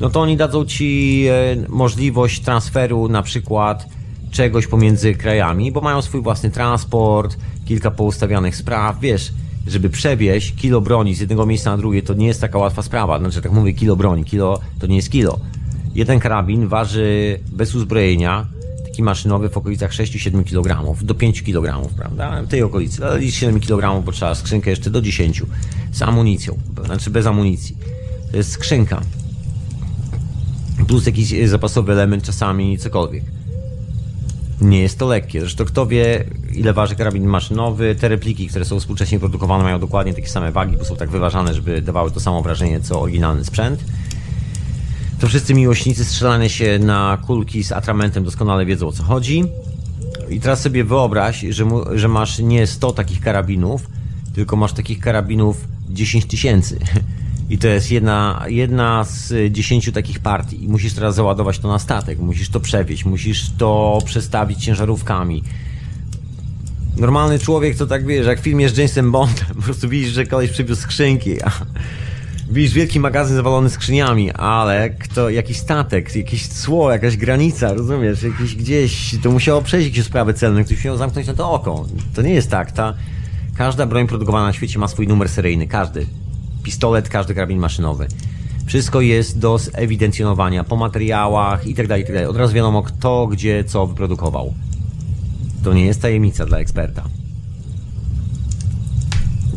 no to oni dadzą ci możliwość transferu na przykład czegoś pomiędzy krajami, bo mają swój własny transport, kilka poustawianych spraw, wiesz, żeby przewieźć kilo broni z jednego miejsca na drugie, to nie jest taka łatwa sprawa. Znaczy, tak mówię, kilo broni, kilo to nie jest kilo. Jeden karabin waży bez uzbrojenia, taki maszynowy, w okolicach sześć do siedmiu kilogramów, do pięciu kilogramów, prawda, w tej okolicy, ale siedem kilogramów, bo trzeba skrzynkę jeszcze do dziesięciu, z amunicją, znaczy bez amunicji. To jest skrzynka, plus jakiś zapasowy element czasami, cokolwiek. Nie jest to lekkie. Zresztą kto wie, ile waży karabin maszynowy. Te repliki, które są współcześnie produkowane, mają dokładnie takie same wagi, bo są tak wyważane, żeby dawały to samo wrażenie, co oryginalny sprzęt. To wszyscy miłośnicy strzelania się na kulki z atramentem doskonale wiedzą, o co chodzi. I teraz sobie wyobraź, że, mu, że masz nie sto takich karabinów, tylko masz takich karabinów dziesięć tysięcy. I to jest jedna, jedna z dziesięciu takich partii. I musisz teraz załadować to na statek, musisz to przewieźć, musisz to przestawić ciężarówkami. Normalny człowiek to tak, wiesz, jak w filmie z Jamesem Bondem, po prostu widzisz, że koleś przywiózł skrzynki, a widzisz wielki magazyn zawalony skrzyniami, ale kto, jakiś statek, jakieś cło, jakaś granica, rozumiesz, jakieś gdzieś, to musiało przejść jakieś sprawy celne, ktoś musiał zamknąć na to oko. To nie jest tak, ta, każda broń produkowana na świecie ma swój numer seryjny, każdy. Pistolet, każdy karabin maszynowy. Wszystko jest do zewidencjonowania po materiałach i tak dalej, i tak dalej. Od razu wiadomo, kto, gdzie, co wyprodukował. To nie jest tajemnica dla eksperta.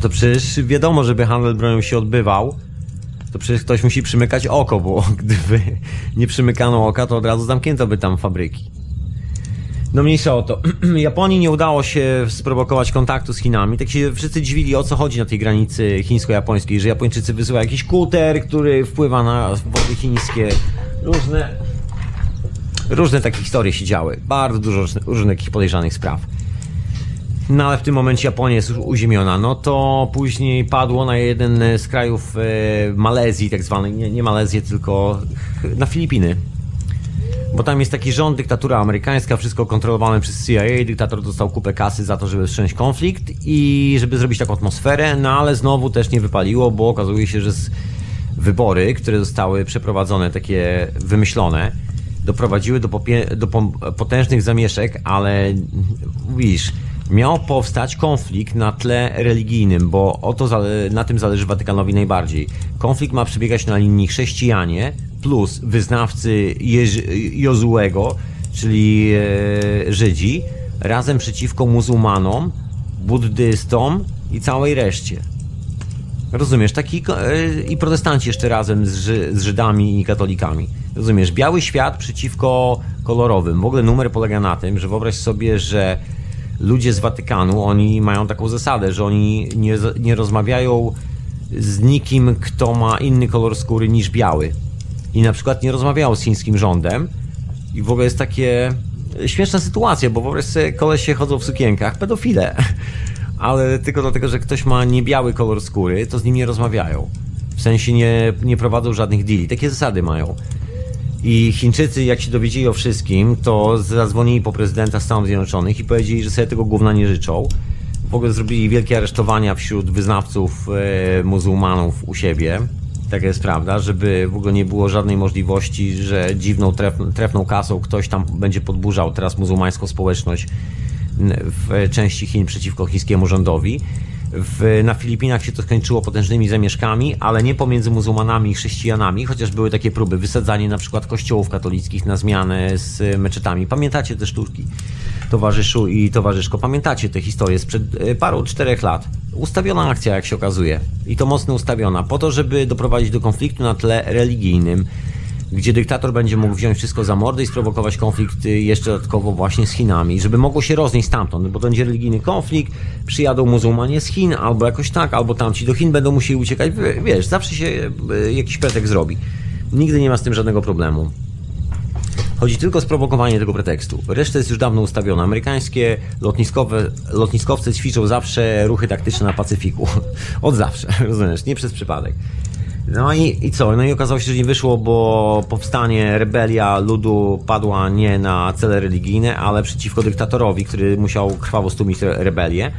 To przecież wiadomo, żeby handel bronią się odbywał, to przecież ktoś musi przymykać oko, bo gdyby nie przymykano oka, to od razu zamknięto by tam fabryki. No mniejsza o to. Japonii nie udało się sprowokować kontaktu z Chinami. Tak się wszyscy dziwili, o co chodzi na tej granicy chińsko-japońskiej, że Japończycy wysyłają jakiś kuter, który wpływa na wody chińskie. Różne, różne takie historie się działy. Bardzo dużo różnych takich podejrzanych spraw. No ale w tym momencie Japonia jest już uziemiona. No to później padło na jeden z krajów e, Malezji tak zwanej. Nie, nie Malezję, tylko na Filipiny. Bo tam jest taki rząd, dyktatura amerykańska, wszystko kontrolowane przez C I A, dyktator dostał kupę kasy za to, żeby wstrzymać konflikt i żeby zrobić taką atmosferę, no ale znowu też nie wypaliło, bo okazuje się, że wybory, które zostały przeprowadzone, takie wymyślone, doprowadziły do, popie- do potężnych zamieszek, ale widzisz, miał powstać konflikt na tle religijnym, bo o to zale- na tym zależy Watykanowi najbardziej. Konflikt ma przebiegać na linii chrześcijanie plus wyznawcy Jeż- Jozułego, czyli e, Żydzi, razem przeciwko muzułmanom, buddystom i całej reszcie. Rozumiesz? Taki, e, i protestanci jeszcze razem z, Ży- z Żydami i katolikami. Rozumiesz? Biały świat przeciwko kolorowym. W ogóle numer polega na tym, że wyobraź sobie, że ludzie z Watykanu, oni mają taką zasadę, że oni nie, nie rozmawiają z nikim, kto ma inny kolor skóry niż biały. I na przykład nie rozmawiają z chińskim rządem. I w ogóle jest takie śmieszna sytuacja, bo po prostu kolesie chodzą w sukienkach, pedofile. Ale tylko dlatego, że ktoś ma niebiały kolor skóry, to z nim nie rozmawiają. W sensie nie, nie prowadzą żadnych deali. Takie zasady mają. I Chińczycy, jak się dowiedzieli o wszystkim, to zadzwonili po prezydenta Stanów Zjednoczonych i powiedzieli, że sobie tego gówna nie życzą. W ogóle zrobili wielkie aresztowania wśród wyznawców e, muzułmanów u siebie. Taka jest prawda, żeby w ogóle nie było żadnej możliwości, że dziwną, tref, trefną kasą ktoś tam będzie podburzał teraz muzułmańską społeczność w części Chin przeciwko chińskiemu rządowi. W, na Filipinach się to skończyło potężnymi zamieszkami, ale nie pomiędzy muzułmanami i chrześcijanami, chociaż były takie próby, wysadzanie na przykład kościołów katolickich na zmianę z meczetami. Pamiętacie te sztuczki, towarzyszu i towarzyszko, pamiętacie te historie sprzed paru, czterech lat. Ustawiona akcja, jak się okazuje, i to mocno ustawiona, po to, żeby doprowadzić do konfliktu na tle religijnym. gdzie dyktator będzie mógł wziąć wszystko za mordę i sprowokować konflikt jeszcze dodatkowo właśnie z Chinami, żeby mogło się roznieść stamtąd, bo to będzie religijny konflikt, przyjadą muzułmanie z Chin, albo jakoś tak, albo tamci do Chin będą musieli uciekać, wiesz, zawsze się jakiś pretekst zrobi. Nigdy nie ma z tym żadnego problemu. Chodzi tylko o sprowokowanie tego pretekstu. Reszta jest już dawno ustawiona. Amerykańskie lotniskowe, lotniskowce ćwiczą zawsze ruchy taktyczne na Pacyfiku. Od zawsze, rozumiesz, nie przez przypadek. No i, i co? No i okazało się, że nie wyszło, bo powstanie, rebelia ludu padła nie na cele religijne, ale przeciwko dyktatorowi, który musiał krwawo stłumić rebelię.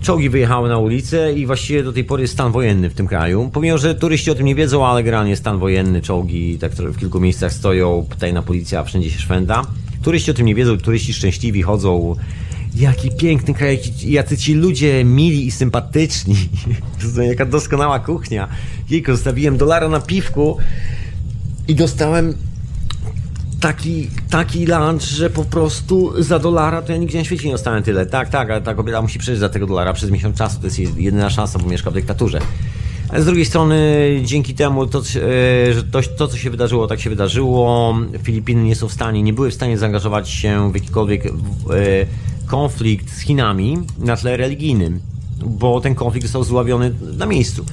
Czołgi wyjechały na ulicę i właściwie do tej pory jest stan wojenny w tym kraju. Pomimo, że turyści o tym nie wiedzą, ale generalnie stan wojenny, czołgi tak w kilku miejscach stoją, tajna policja wszędzie się szwenda. Turyści o tym nie wiedzą, turyści szczęśliwi chodzą. Jaki piękny kraj, jacy ci ludzie mili i sympatyczni. Jaka doskonała kuchnia. Jejku, zostawiłem dolara na piwku i dostałem taki, taki lunch, że po prostu za dolara to ja nigdzie na świecie nie dostałem tyle. Tak, tak, ale ta kobieta musi przeżyć za tego dolara przez miesiąc czasu. To jest jej jedyna szansa, bo mieszka w dyktaturze. Ale z drugiej strony, dzięki temu, to, że to, to, co się wydarzyło, tak się wydarzyło. Filipiny nie są w stanie, nie były w stanie zaangażować się w jakikolwiek w, konflikt z Chinami na tle religijnym, bo ten konflikt został zławiony na miejscu.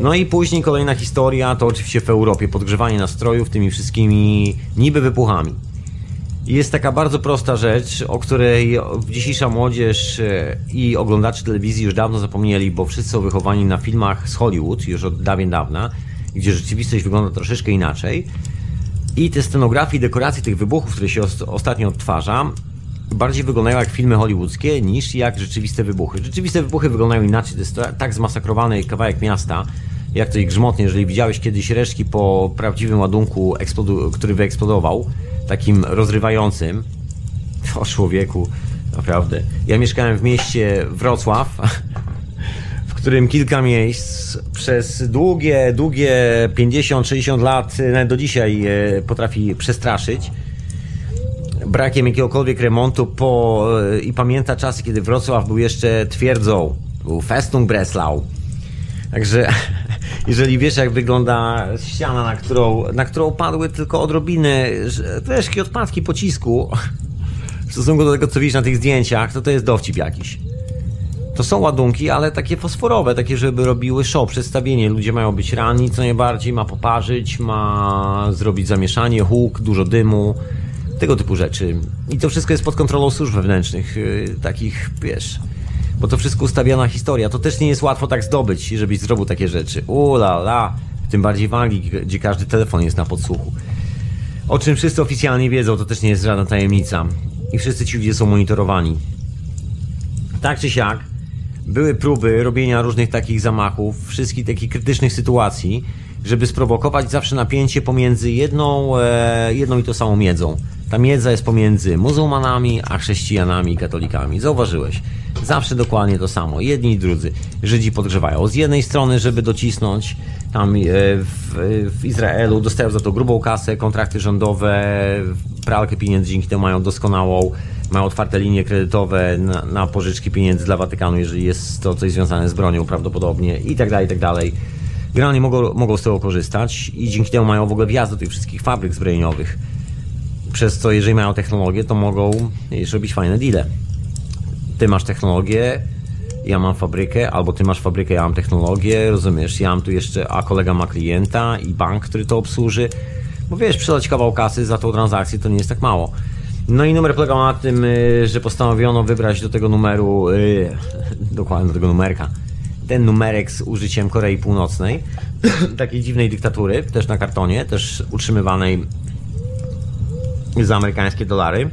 No i później kolejna historia to oczywiście w Europie, podgrzewanie nastrojów tymi wszystkimi niby wypuchami. Jest taka bardzo prosta rzecz, o której dzisiejsza młodzież i oglądacze telewizji już dawno zapomnieli, bo wszyscy są wychowani na filmach z Hollywood już od dawien dawna, gdzie rzeczywistość wygląda troszeczkę inaczej. I te scenografie i dekoracje tych wybuchów, które się ostatnio odtwarza, bardziej wyglądają jak filmy hollywoodzkie niż jak rzeczywiste wybuchy. Rzeczywiste wybuchy wyglądają inaczej, to jest tak zmasakrowany kawałek miasta, jak to ich grzmotnie. Jeżeli widziałeś kiedyś resztki po prawdziwym ładunku, który wyeksplodował, takim rozrywającym, o człowieku, naprawdę. Ja mieszkałem w mieście Wrocław, w którym kilka miejsc przez długie, długie pięćdziesiąt sześćdziesiąt lat, nawet do dzisiaj potrafi przestraszyć brakiem jakiegokolwiek remontu po, i pamięta czasy, kiedy Wrocław był jeszcze twierdzą, był Festung Breslau. Także jeżeli wiesz, jak wygląda ściana, na którą, na którą padły tylko odrobiny, resztki, odpadki pocisku w stosunku do tego, co widzisz na tych zdjęciach, to to jest dowcip jakiś. To są ładunki, ale takie fosforowe, takie, żeby robiły show, przedstawienie. Ludzie mają być ranni, co najbardziej, ma poparzyć, ma zrobić zamieszanie, huk, dużo dymu. Tego typu rzeczy. I to wszystko jest pod kontrolą służb wewnętrznych, yy, takich, wiesz, bo to wszystko ustawiana historia. To też nie jest łatwo tak zdobyć, żebyś zrobił takie rzeczy. Ula la, tym bardziej w Anglii, gdzie każdy telefon jest na podsłuchu. O czym wszyscy oficjalnie wiedzą, to też nie jest żadna tajemnica. I wszyscy ci ludzie są monitorowani. Tak czy siak, były próby robienia różnych takich zamachów, wszystkich takich krytycznych sytuacji, żeby sprowokować zawsze napięcie pomiędzy jedną, e, jedną i tą samą miedzą. Ta miedza jest pomiędzy muzułmanami, a chrześcijanami i katolikami. Zauważyłeś? Zawsze dokładnie to samo. Jedni i drudzy. Żydzi podgrzewają z jednej strony, żeby docisnąć. Tam w, w Izraelu dostają za to grubą kasę, kontrakty rządowe, pralkę pieniędzy, dzięki temu mają doskonałą, mają otwarte linie kredytowe na, na pożyczki pieniędzy dla Watykanu, jeżeli jest to coś związane z bronią prawdopodobnie i tak dalej, i tak dalej. Generalnie mogą, mogą z tego korzystać i dzięki temu mają w ogóle wjazd do tych wszystkich fabryk zbrojeniowych. Przez co, jeżeli mają technologię, to mogą robić fajne deale. Ty masz technologię, ja mam fabrykę, albo ty masz fabrykę, ja mam technologię, rozumiesz, ja mam tu jeszcze, a kolega ma klienta i bank, który to obsłuży. Bo wiesz, przelać kawał kasy za tą transakcję to nie jest tak mało. No i numer polegał na tym, że postanowiono wybrać do tego numeru, dokładnie do tego numerka, ten numerek z użyciem Korei Północnej, takiej dziwnej dyktatury, też na kartonie, też utrzymywanej za amerykańskie dolary.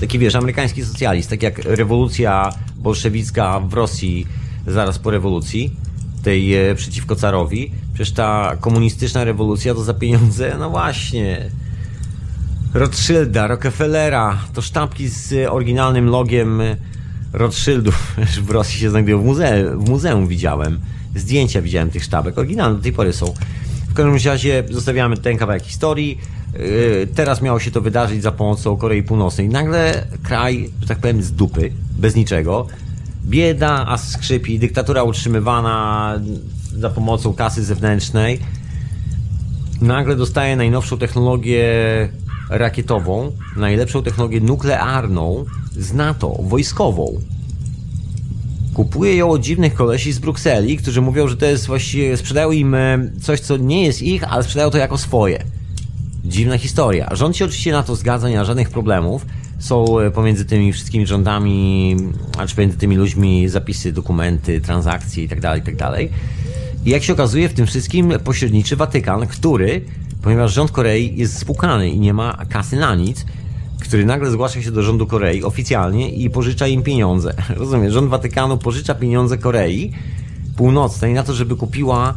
Taki, wiesz, amerykański socjalizm, tak jak rewolucja bolszewicka w Rosji zaraz po rewolucji, tej przeciwko carowi. Przecież ta komunistyczna rewolucja to za pieniądze, no właśnie, Rothschilda, Rockefellera, to sztabki z oryginalnym logiem Rothschildów. W Rosji się znajdują w muzeum, w muzeum widziałem, zdjęcia widziałem tych sztabek, oryginalne do tej pory są. W każdym razie zostawiamy ten kawałek historii. Teraz miało się to wydarzyć za pomocą Korei Północnej. Nagle kraj, że tak powiem, z dupy, bez niczego. Bieda, a skrzypi, dyktatura utrzymywana za pomocą kasy zewnętrznej. nagle dostaje najnowszą technologię rakietową, najlepszą technologię nuklearną z NATO, wojskową. Kupuje ją od dziwnych kolesi z Brukseli, którzy mówią, że to jest właściwie... Sprzedają im coś, co nie jest ich, ale sprzedają to jako swoje. Dziwna historia. Rząd się oczywiście na to zgadza, nie ma żadnych problemów. Są pomiędzy tymi wszystkimi rządami, a czy między tymi ludźmi zapisy, dokumenty, transakcje itd., itd. I jak się okazuje, w tym wszystkim pośredniczy Watykan, który, ponieważ rząd Korei jest spłukany i nie ma kasy na nic, który nagle zgłasza się do rządu Korei oficjalnie i pożycza im pieniądze. Rozumiem, rząd Watykanu pożycza pieniądze Korei Północnej na to, żeby kupiła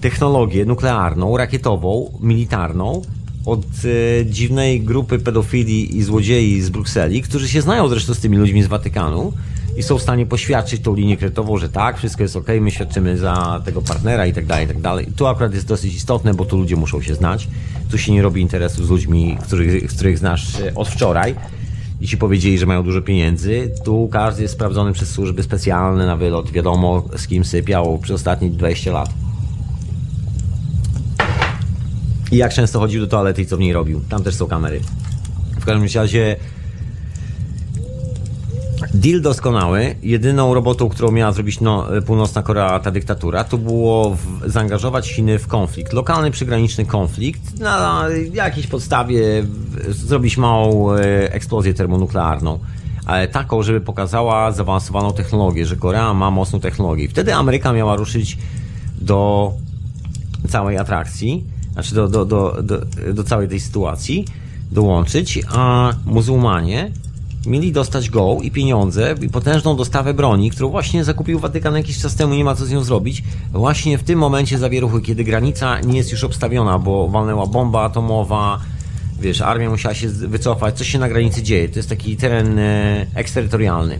technologię nuklearną, rakietową, militarną od y, dziwnej grupy pedofili i złodziei z Brukseli, którzy się znają zresztą z tymi ludźmi z Watykanu i są w stanie poświadczyć tą linię kredową, że tak, wszystko jest ok, my świadczymy za tego partnera i tak dalej, i tak dalej. Tu akurat jest dosyć istotne, bo tu ludzie muszą się znać. Tu się nie robi interesu z ludźmi, których, których znasz od wczoraj i ci powiedzieli, że mają dużo pieniędzy. Tu każdy jest sprawdzony przez służby specjalne na wylot. Wiadomo, z kim sypiał przez ostatnie dwadzieścia lat. I jak często chodził do toalety i co w niej robił. Tam też są kamery. W każdym razie deal doskonały. Jedyną robotą, którą miała zrobić no, Północna Korea, ta dyktatura, to było w, zaangażować Chiny w konflikt. Lokalny, przygraniczny konflikt. Na, na jakiejś podstawie w, zrobić małą e, eksplozję termonuklearną. Ale taką, żeby pokazała zaawansowaną technologię, że Korea ma mocną technologię. Wtedy Ameryka miała ruszyć do całej atrakcji, znaczy do, do, do, do, do całej tej sytuacji, dołączyć, a muzułmanie mieli dostać go i pieniądze i potężną dostawę broni, którą właśnie zakupił Watykan jakiś czas temu, nie ma co z nią zrobić. Właśnie w tym momencie zawieruchy, kiedy granica nie jest już obstawiona, bo walnęła bomba atomowa, wiesz, armia musiała się wycofać, coś się na granicy dzieje, to jest taki teren eksterytorialny.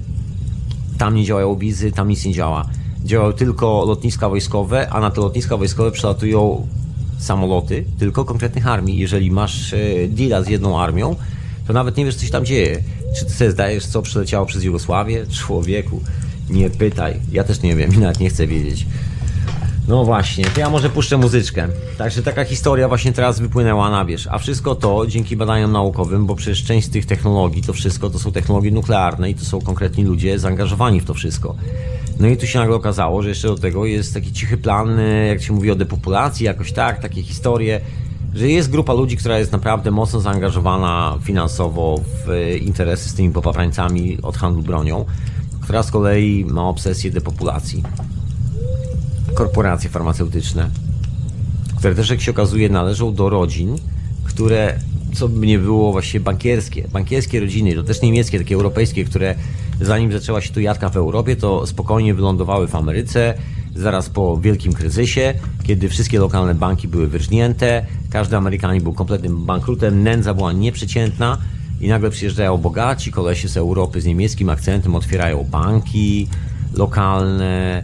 Tam nie działają wizy, tam nic nie działa. Działają tylko lotniska wojskowe, a na te lotniska wojskowe przelatują samoloty tylko konkretnych armii. Jeżeli masz deala z jedną armią, to nawet nie wiesz, co się tam dzieje. Czy ty sobie zdajesz, co przeleciało przez Jugosławię? Człowieku, nie pytaj. Ja też nie wiem, nawet nie chcę wiedzieć. No właśnie, to ja może puszczę muzyczkę. Także taka historia właśnie teraz wypłynęła na wierzch. A wszystko to dzięki badaniom naukowym, bo przecież część z tych technologii, to wszystko to są technologie nuklearne i to są konkretni ludzie zaangażowani w to wszystko. No i tu się nagle okazało, że jeszcze do tego jest taki cichy plan, jak się mówi o depopulacji, jakoś tak, takie historie, że jest grupa ludzi, która jest naprawdę mocno zaangażowana finansowo w interesy z tymi popaprańcami od handlu bronią, która z kolei ma obsesję depopulacji. Korporacje farmaceutyczne, które też, jak się okazuje, należą do rodzin, które, co by nie było, właśnie bankierskie. Bankierskie rodziny, to też niemieckie, takie europejskie, które zanim zaczęła się tu jatka w Europie, to spokojnie wylądowały w Ameryce, zaraz po wielkim kryzysie, kiedy wszystkie lokalne banki były wyrżnięte, każdy Amerykanin był kompletnym bankrutem, nędza była nieprzeciętna i nagle przyjeżdżają bogaci kolesie z Europy z niemieckim akcentem, otwierają banki lokalne,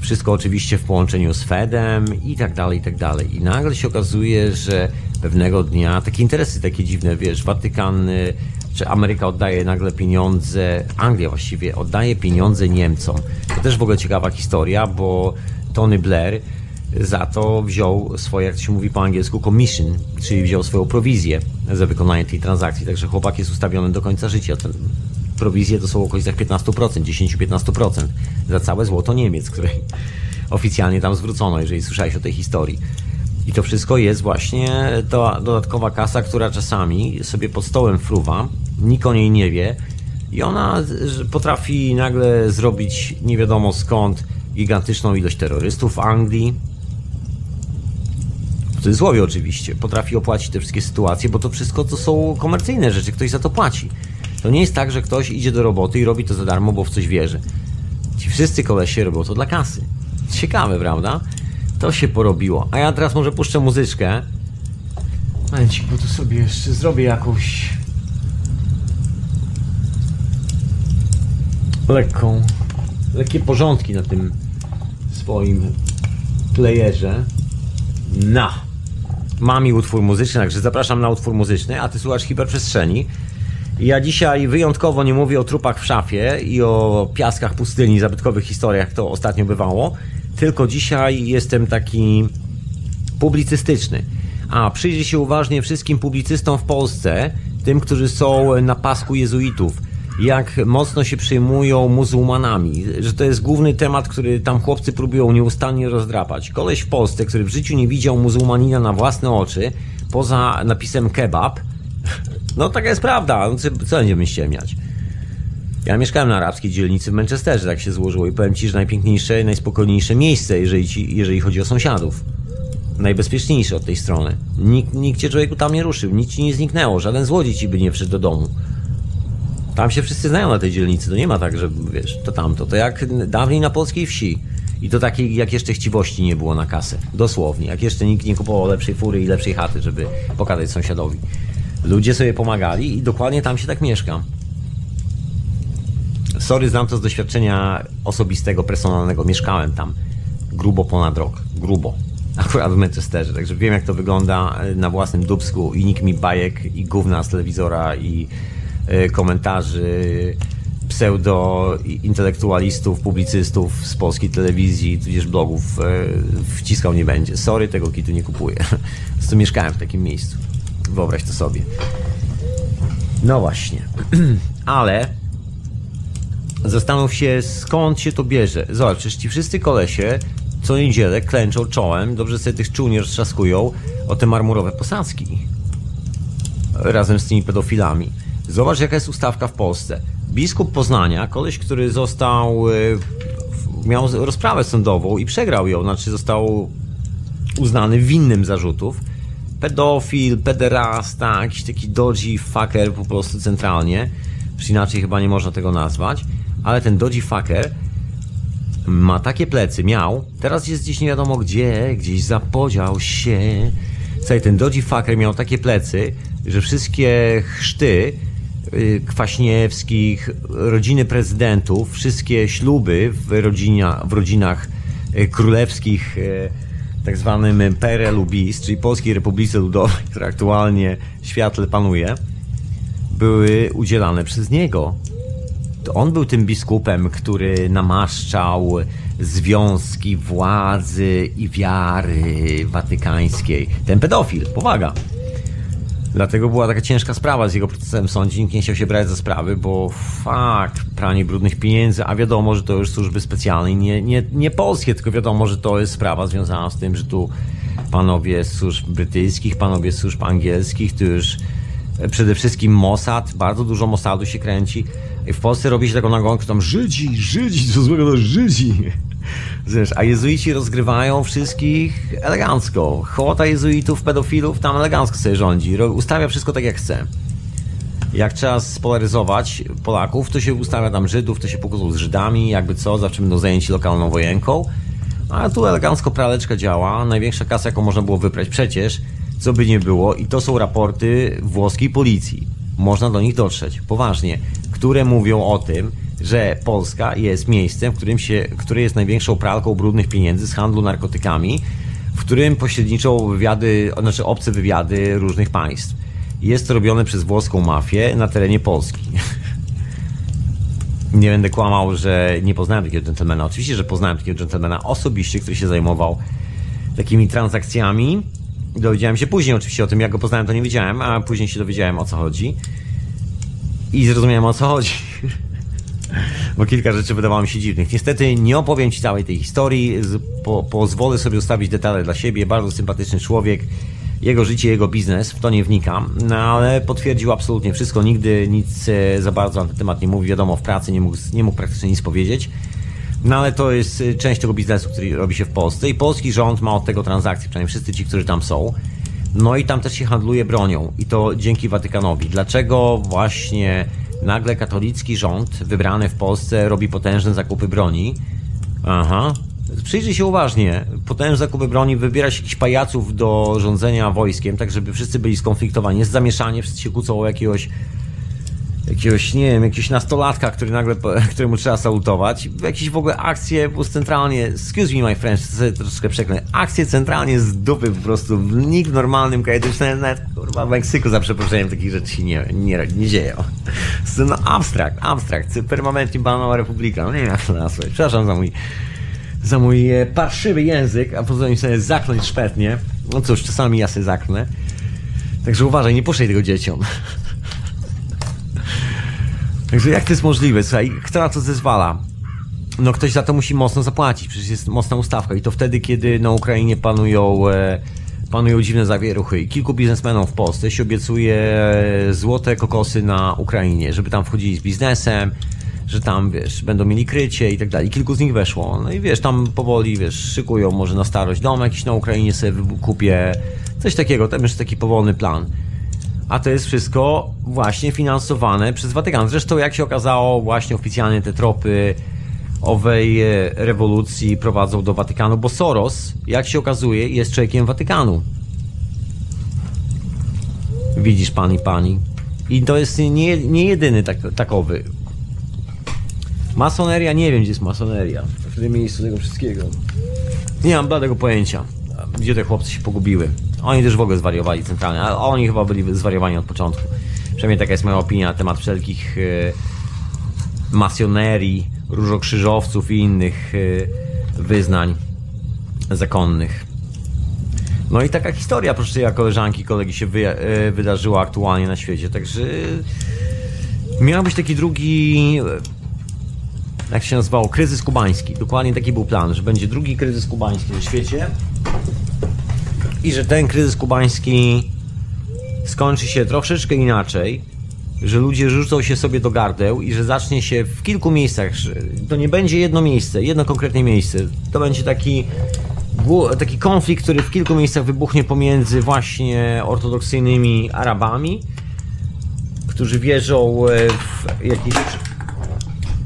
wszystko oczywiście w połączeniu z Fedem i tak dalej, i tak dalej. I nagle się okazuje, że pewnego dnia takie interesy takie dziwne, wiesz, Watykan czy Ameryka oddaje nagle pieniądze, Anglia właściwie oddaje pieniądze Niemcom. To też w ogóle ciekawa historia, bo Tony Blair za to wziął swoje, jak się mówi po angielsku, commission, czyli wziął swoją prowizję za wykonanie tej transakcji. Także chłopak jest ustawiony do końca życia. Ten prowizje to są w okolicach piętnaście procent, dziesięć do piętnastu procent za całe złoto Niemiec, które oficjalnie tam zwrócono, jeżeli słyszałeś o tej historii. I to wszystko jest właśnie ta dodatkowa kasa, która czasami sobie pod stołem fruwa, nikt o niej nie wie i ona potrafi nagle zrobić nie wiadomo skąd gigantyczną ilość terrorystów w Anglii. W cudzysłowie oczywiście. Potrafi opłacić te wszystkie sytuacje, bo to wszystko to są komercyjne rzeczy, ktoś za to płaci. To nie jest tak, że ktoś idzie do roboty i robi to za darmo, bo w coś wierzy. Ci wszyscy kolesie robią to dla kasy. Ciekawe, prawda? To się porobiło. A ja teraz może puszczę muzyczkę. Momencik, bo tu sobie jeszcze zrobię jakąś lekką, lekkie porządki na tym swoim playerze. Na! Mam i utwór muzyczny, także zapraszam na utwór muzyczny, a ty słuchasz Hiperprzestrzeni. Ja dzisiaj wyjątkowo nie mówię o trupach w szafie i o piaskach pustyni, zabytkowych historiach, jak to ostatnio bywało, tylko dzisiaj jestem taki publicystyczny. A, przyjrzyj się uważnie wszystkim publicystom w Polsce, tym, którzy są na pasku jezuitów, jak mocno się przejmują muzułmanami, że to jest główny temat, który tam chłopcy próbują nieustannie rozdrapać. Koleś w Polsce, który w życiu nie widział muzułmanina na własne oczy, poza napisem kebab, no taka jest prawda, co będziemy ściemniać. Ja mieszkałem na arabskiej dzielnicy w Manchesterze, tak się złożyło, i powiem ci, że najpiękniejsze, najspokojniejsze miejsce, jeżeli, ci, jeżeli chodzi o sąsiadów. Najbezpieczniejsze od tej strony. Nikt, nikt cię, człowieku, tam nie ruszył, nic ci nie zniknęło, żaden złodziej ci by nie wszedł do domu. Tam się wszyscy znają na tej dzielnicy, to nie ma tak, że wiesz, to tamto, to jak dawniej na polskiej wsi. I to takiej, jak jeszcze chciwości nie było na kasę, dosłownie, jak jeszcze nikt nie kupował lepszej fury i lepszej chaty, żeby pokazać sąsiadowi. Ludzie sobie pomagali i dokładnie tam się tak mieszka. Sorry, znam to z doświadczenia osobistego, personalnego, mieszkałem tam grubo ponad rok, grubo. Akurat w Manchesterze, także wiem, jak to wygląda na własnym dubsku i nikt mi bajek i gówna z telewizora i y, komentarzy pseudo-intelektualistów, publicystów z polskiej telewizji, tudzież blogów y, wciskał nie będzie. Sorry, tego kitu nie kupuję. Z tym mieszkałem w takim miejscu. Wyobraź to sobie. No właśnie. Ale zastanów się, skąd się to bierze. Zobacz, przecież ci wszyscy kolesie co niedzielę klęczą czołem, dobrze sobie tych czół nie roztrzaskują, o te marmurowe posadzki. Razem z tymi pedofilami. Zobacz, jaka jest ustawka w Polsce. Biskup Poznania, koleś, który został, miał rozprawę sądową i przegrał ją, znaczy został uznany winnym zarzutów. Pedofil, pederasta, jakiś taki dodgy fucker po prostu centralnie. Inaczej chyba nie można tego nazwać. Ale ten dodgy fucker ma takie plecy, miał, teraz jest gdzieś nie wiadomo gdzie, gdzieś zapodział się. Słuchaj, ten dodgy fucker miał takie plecy, że wszystkie chrzty Kwaśniewskich, rodziny prezydentów, wszystkie śluby w, rodzina, w rodzinach królewskich, tak zwanym P R L-u bis, czyli Polskiej Republice Ludowej, która aktualnie w świetle panuje, były udzielane przez niego. On był tym biskupem, który namaszczał związki władzy i wiary watykańskiej. Ten pedofil, powaga. Dlatego była taka ciężka sprawa z jego procesem w sądzie. Nikt nie chciał się brać za sprawy, bo fakt, pranie brudnych pieniędzy, a wiadomo, że to już służby specjalne, nie, nie, nie polskie, tylko wiadomo, że to jest sprawa związana z tym, że tu panowie z służb brytyjskich, panowie z służb angielskich, to już przede wszystkim Mossad, bardzo dużo Mossadu się kręci. W Polsce robi się taką nagonkę, tam Żydzi, Żydzi, co złego to Żydzi. Zresztą, a jezuici rozgrywają wszystkich elegancko. Hołota jezuitów, pedofilów, tam elegancko sobie rządzi. Ustawia wszystko tak, jak chce. Jak trzeba spolaryzować Polaków, to się ustawia tam Żydów, to się pokłócą z Żydami, jakby co, zawsze będą zajęci lokalną wojenką. A tu elegancko praleczka działa. Największa kasa, jaką można było wyprać przecież, co by nie było. I to są raporty włoskiej policji. Można do nich dotrzeć, poważnie, które mówią o tym, że Polska jest miejscem, w którym się, które jest największą pralką brudnych pieniędzy z handlu narkotykami, w którym pośredniczą wywiady, znaczy obce wywiady różnych państw. Jest to robione przez włoską mafię na terenie Polski. Nie będę kłamał, że nie poznałem takiego dżentelmena. Oczywiście, że poznałem takiego dżentelmena osobiście, który się zajmował takimi transakcjami. Dowiedziałem się później oczywiście o tym, jak go poznałem, to nie wiedziałem, a później się dowiedziałem, o co chodzi. I zrozumiałem, o co chodzi. Bo kilka rzeczy wydawało mi się dziwnych. Niestety nie opowiem ci całej tej historii. Po, pozwolę sobie ustawić detale dla siebie. Bardzo sympatyczny człowiek. Jego życie, jego biznes. W to nie wnikam. No ale potwierdził absolutnie wszystko. Nigdy nic za bardzo na ten temat nie mówi. Wiadomo, w pracy nie mógł, nie mógł praktycznie nic powiedzieć. No ale to jest część tego biznesu, który robi się w Polsce. I polski rząd ma od tego transakcje. Przynajmniej wszyscy ci, którzy tam są. No i tam też się handluje bronią. I to dzięki Watykanowi. Dlaczego właśnie nagle katolicki rząd wybrany w Polsce robi potężne zakupy broni? Aha. Przyjrzyj się uważnie. Potężne zakupy broni, wybiera się jakichś pajaców do rządzenia wojskiem, tak żeby wszyscy byli skonfliktowani. Jest zamieszanie, wszyscy się kłócą o jakiegoś jakiegoś, nie wiem, jakiegoś nastolatka, który nagle, któremu trzeba salutować. Jakieś w ogóle akcje centralnie, excuse me my friend, troszkę przeklę, akcje centralnie z dupy po prostu. Nikt w normalnym, kajetycznym, nawet kurwa w Meksyku za przeproszeniem takich rzeczy się nie, nie, nie dzieje. No abstrakt, abstrakt, permanentnie banalna republika, no nie wiem, przepraszam za mój za mój parszywy język, a pozwolę mi sobie zakląć szpetnie. No cóż, czasami ja sobie zaklnę. Także uważaj, nie puszczaj tego dzieciom. Także jak to jest możliwe? Słuchaj, kto na to zezwala? No ktoś za to musi mocno zapłacić, przecież jest mocna ustawka i to wtedy, kiedy na Ukrainie panują, e, panują dziwne zawieruchy i kilku biznesmenom w Polsce się obiecuje złote kokosy na Ukrainie, żeby tam wchodzili z biznesem, że tam, wiesz, będą mieli krycie i tak dalej. Kilku z nich weszło, no i wiesz, tam powoli, wiesz, szykują może na starość dom jakiś na Ukrainie sobie kupię, coś takiego, tam już taki powolny plan. A to jest wszystko właśnie finansowane przez Watykan. Zresztą jak się okazało, właśnie oficjalnie te tropy owej rewolucji prowadzą do Watykanu, bo Soros, jak się okazuje, jest człowiekiem Watykanu. Widzisz, pan i pani. I to jest nie, nie jedyny tak, takowy. Masoneria? Nie wiem, gdzie jest masoneria. W tym miejscu tego wszystkiego. Nie mam bladego pojęcia, gdzie te chłopcy się pogubiły. Oni też w ogóle zwariowali centralnie, ale oni chyba byli zwariowani od początku. Przynajmniej taka jest moja opinia na temat wszelkich yy, masonerii, różokrzyżowców i innych yy, wyznań zakonnych. No i taka historia, proszę, jak koleżanki i kolegi, się wy, yy, wydarzyła aktualnie na świecie. Także miał być taki drugi, yy, jak się nazywało, kryzys kubański. Dokładnie taki był plan, że będzie drugi kryzys kubański na świecie i że ten kryzys kubański skończy się troszeczkę inaczej, że ludzie rzucą się sobie do gardeł i że zacznie się w kilku miejscach. To nie będzie jedno miejsce, jedno konkretne miejsce. To będzie taki, taki konflikt, który w kilku miejscach wybuchnie pomiędzy właśnie ortodoksyjnymi Arabami, którzy wierzą w jakichś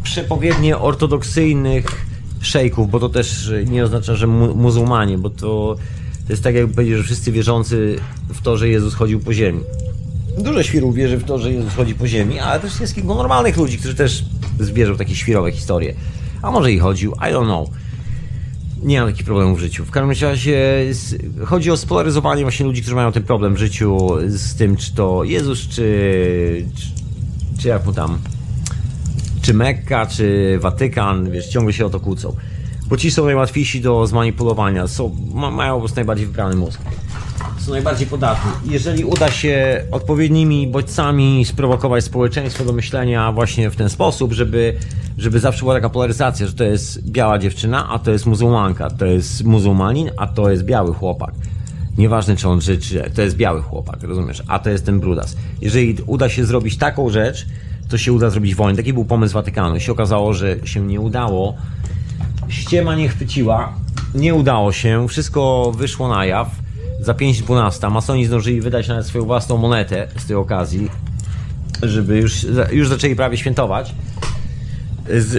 przepowiednie ortodoksyjnych szejków, bo to też nie oznacza, że mu muzułmanie, bo to to jest tak, jakby powiedzieć, że wszyscy wierzący w to, że Jezus chodził po ziemi. Dużo świrów wierzy w to, że Jezus chodzi po ziemi, ale też jest kilku normalnych ludzi, którzy też wierzą w takie świrowe historie. A może i chodził, I don't know. Nie mam takich problemów w życiu. W każdym razie chodzi o spolaryzowanie właśnie ludzi, którzy mają ten problem w życiu z tym, czy to Jezus, czy... czy, czy jak mu tam... czy Mekka, czy Watykan, wiesz, ciągle się o to kłócą. Bo ci są najłatwiejsi do zmanipulowania, są, ma, mają po prostu najbardziej wybrany mózg, są najbardziej podatni. Jeżeli uda się odpowiednimi bodźcami sprowokować społeczeństwo do myślenia właśnie w ten sposób, żeby, żeby zawsze była taka polaryzacja, że to jest biała dziewczyna, a to jest muzułmanka, to jest muzułmanin, a to jest biały chłopak. Nieważne, czy on życzy, to jest biały chłopak, rozumiesz, a to jest ten brudas. Jeżeli uda się zrobić taką rzecz, to się uda zrobić wojnę. Taki był pomysł Watykanu. I się okazało, że się nie udało. Ściema nie chwyciła, nie udało się, wszystko wyszło na jaw za pięć dwanaście. Masoni zdążyli wydać nawet swoją własną monetę z tej okazji, żeby już, już zaczęli prawie świętować.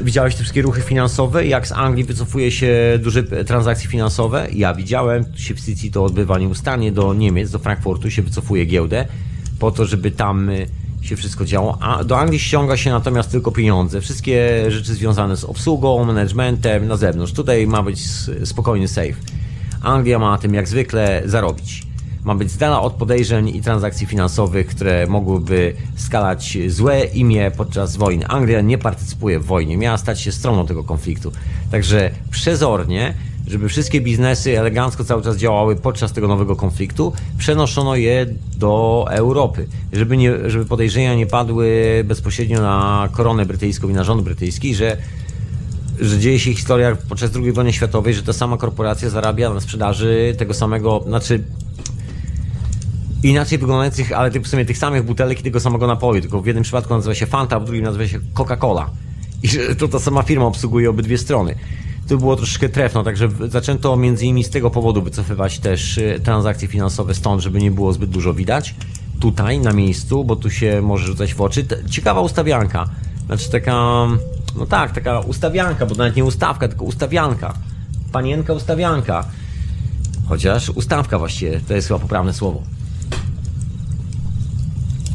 Widziałeś te wszystkie ruchy finansowe? Jak z Anglii wycofuje się duże transakcje finansowe? Ja widziałem, tu się w Sycji to odbywa nieustannie, do Niemiec, do Frankfurtu się wycofuje giełdę po to, żeby tam się wszystko działo, a do Anglii ściąga się natomiast tylko pieniądze. Wszystkie rzeczy związane z obsługą, managementem na zewnątrz. Tutaj ma być spokojny safe. Anglia ma na tym jak zwykle zarobić. Ma być z dala od podejrzeń i transakcji finansowych, które mogłyby skalać złe imię podczas wojny. Anglia nie partycypuje w wojnie, miała stać się stroną tego konfliktu. Także przezornie, żeby wszystkie biznesy elegancko cały czas działały podczas tego nowego konfliktu, przenoszono je do Europy, żeby, nie, żeby podejrzenia nie padły bezpośrednio na koronę brytyjską i na rząd brytyjski, że, że dzieje się historia podczas drugiej wojny światowej, że ta sama korporacja zarabia na sprzedaży tego samego, znaczy inaczej wyglądających, ale w sumie tych samych butelek i tego samego napoju, tylko w jednym przypadku nazywa się Fanta, a w drugim nazywa się Coca-Cola i że to ta sama firma obsługuje obydwie strony. To było troszeczkę trefno, także zaczęto między innymi z tego powodu wycofywać też transakcje finansowe stąd, żeby nie było zbyt dużo widać tutaj na miejscu, bo tu się może rzucać w oczy. Ciekawa ustawianka, znaczy taka, no tak, taka ustawianka, bo to nawet nie ustawka, tylko ustawianka, panienka ustawianka, chociaż ustawka właściwie to jest chyba poprawne słowo.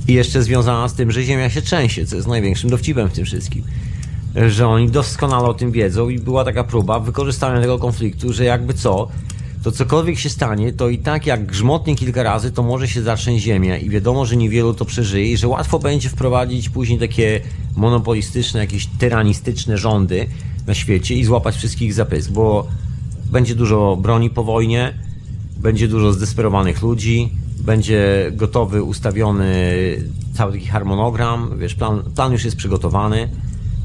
I jeszcze związana z tym, że ziemia się trzęsie, co jest największym dowcipem w tym wszystkim. Że oni doskonale o tym wiedzą i była taka próba wykorzystania tego konfliktu, że jakby co, to cokolwiek się stanie, to i tak jak grzmotnie kilka razy, to może się zatrzęść ziemia i wiadomo, że niewielu to przeżyje i że łatwo będzie wprowadzić później takie monopolistyczne, jakieś tyranistyczne rządy, na świecie i złapać wszystkich za pysk, bo będzie dużo broni po wojnie, będzie dużo zdesperowanych ludzi, będzie gotowy, ustawiony cały taki harmonogram, wiesz, plan, plan już jest przygotowany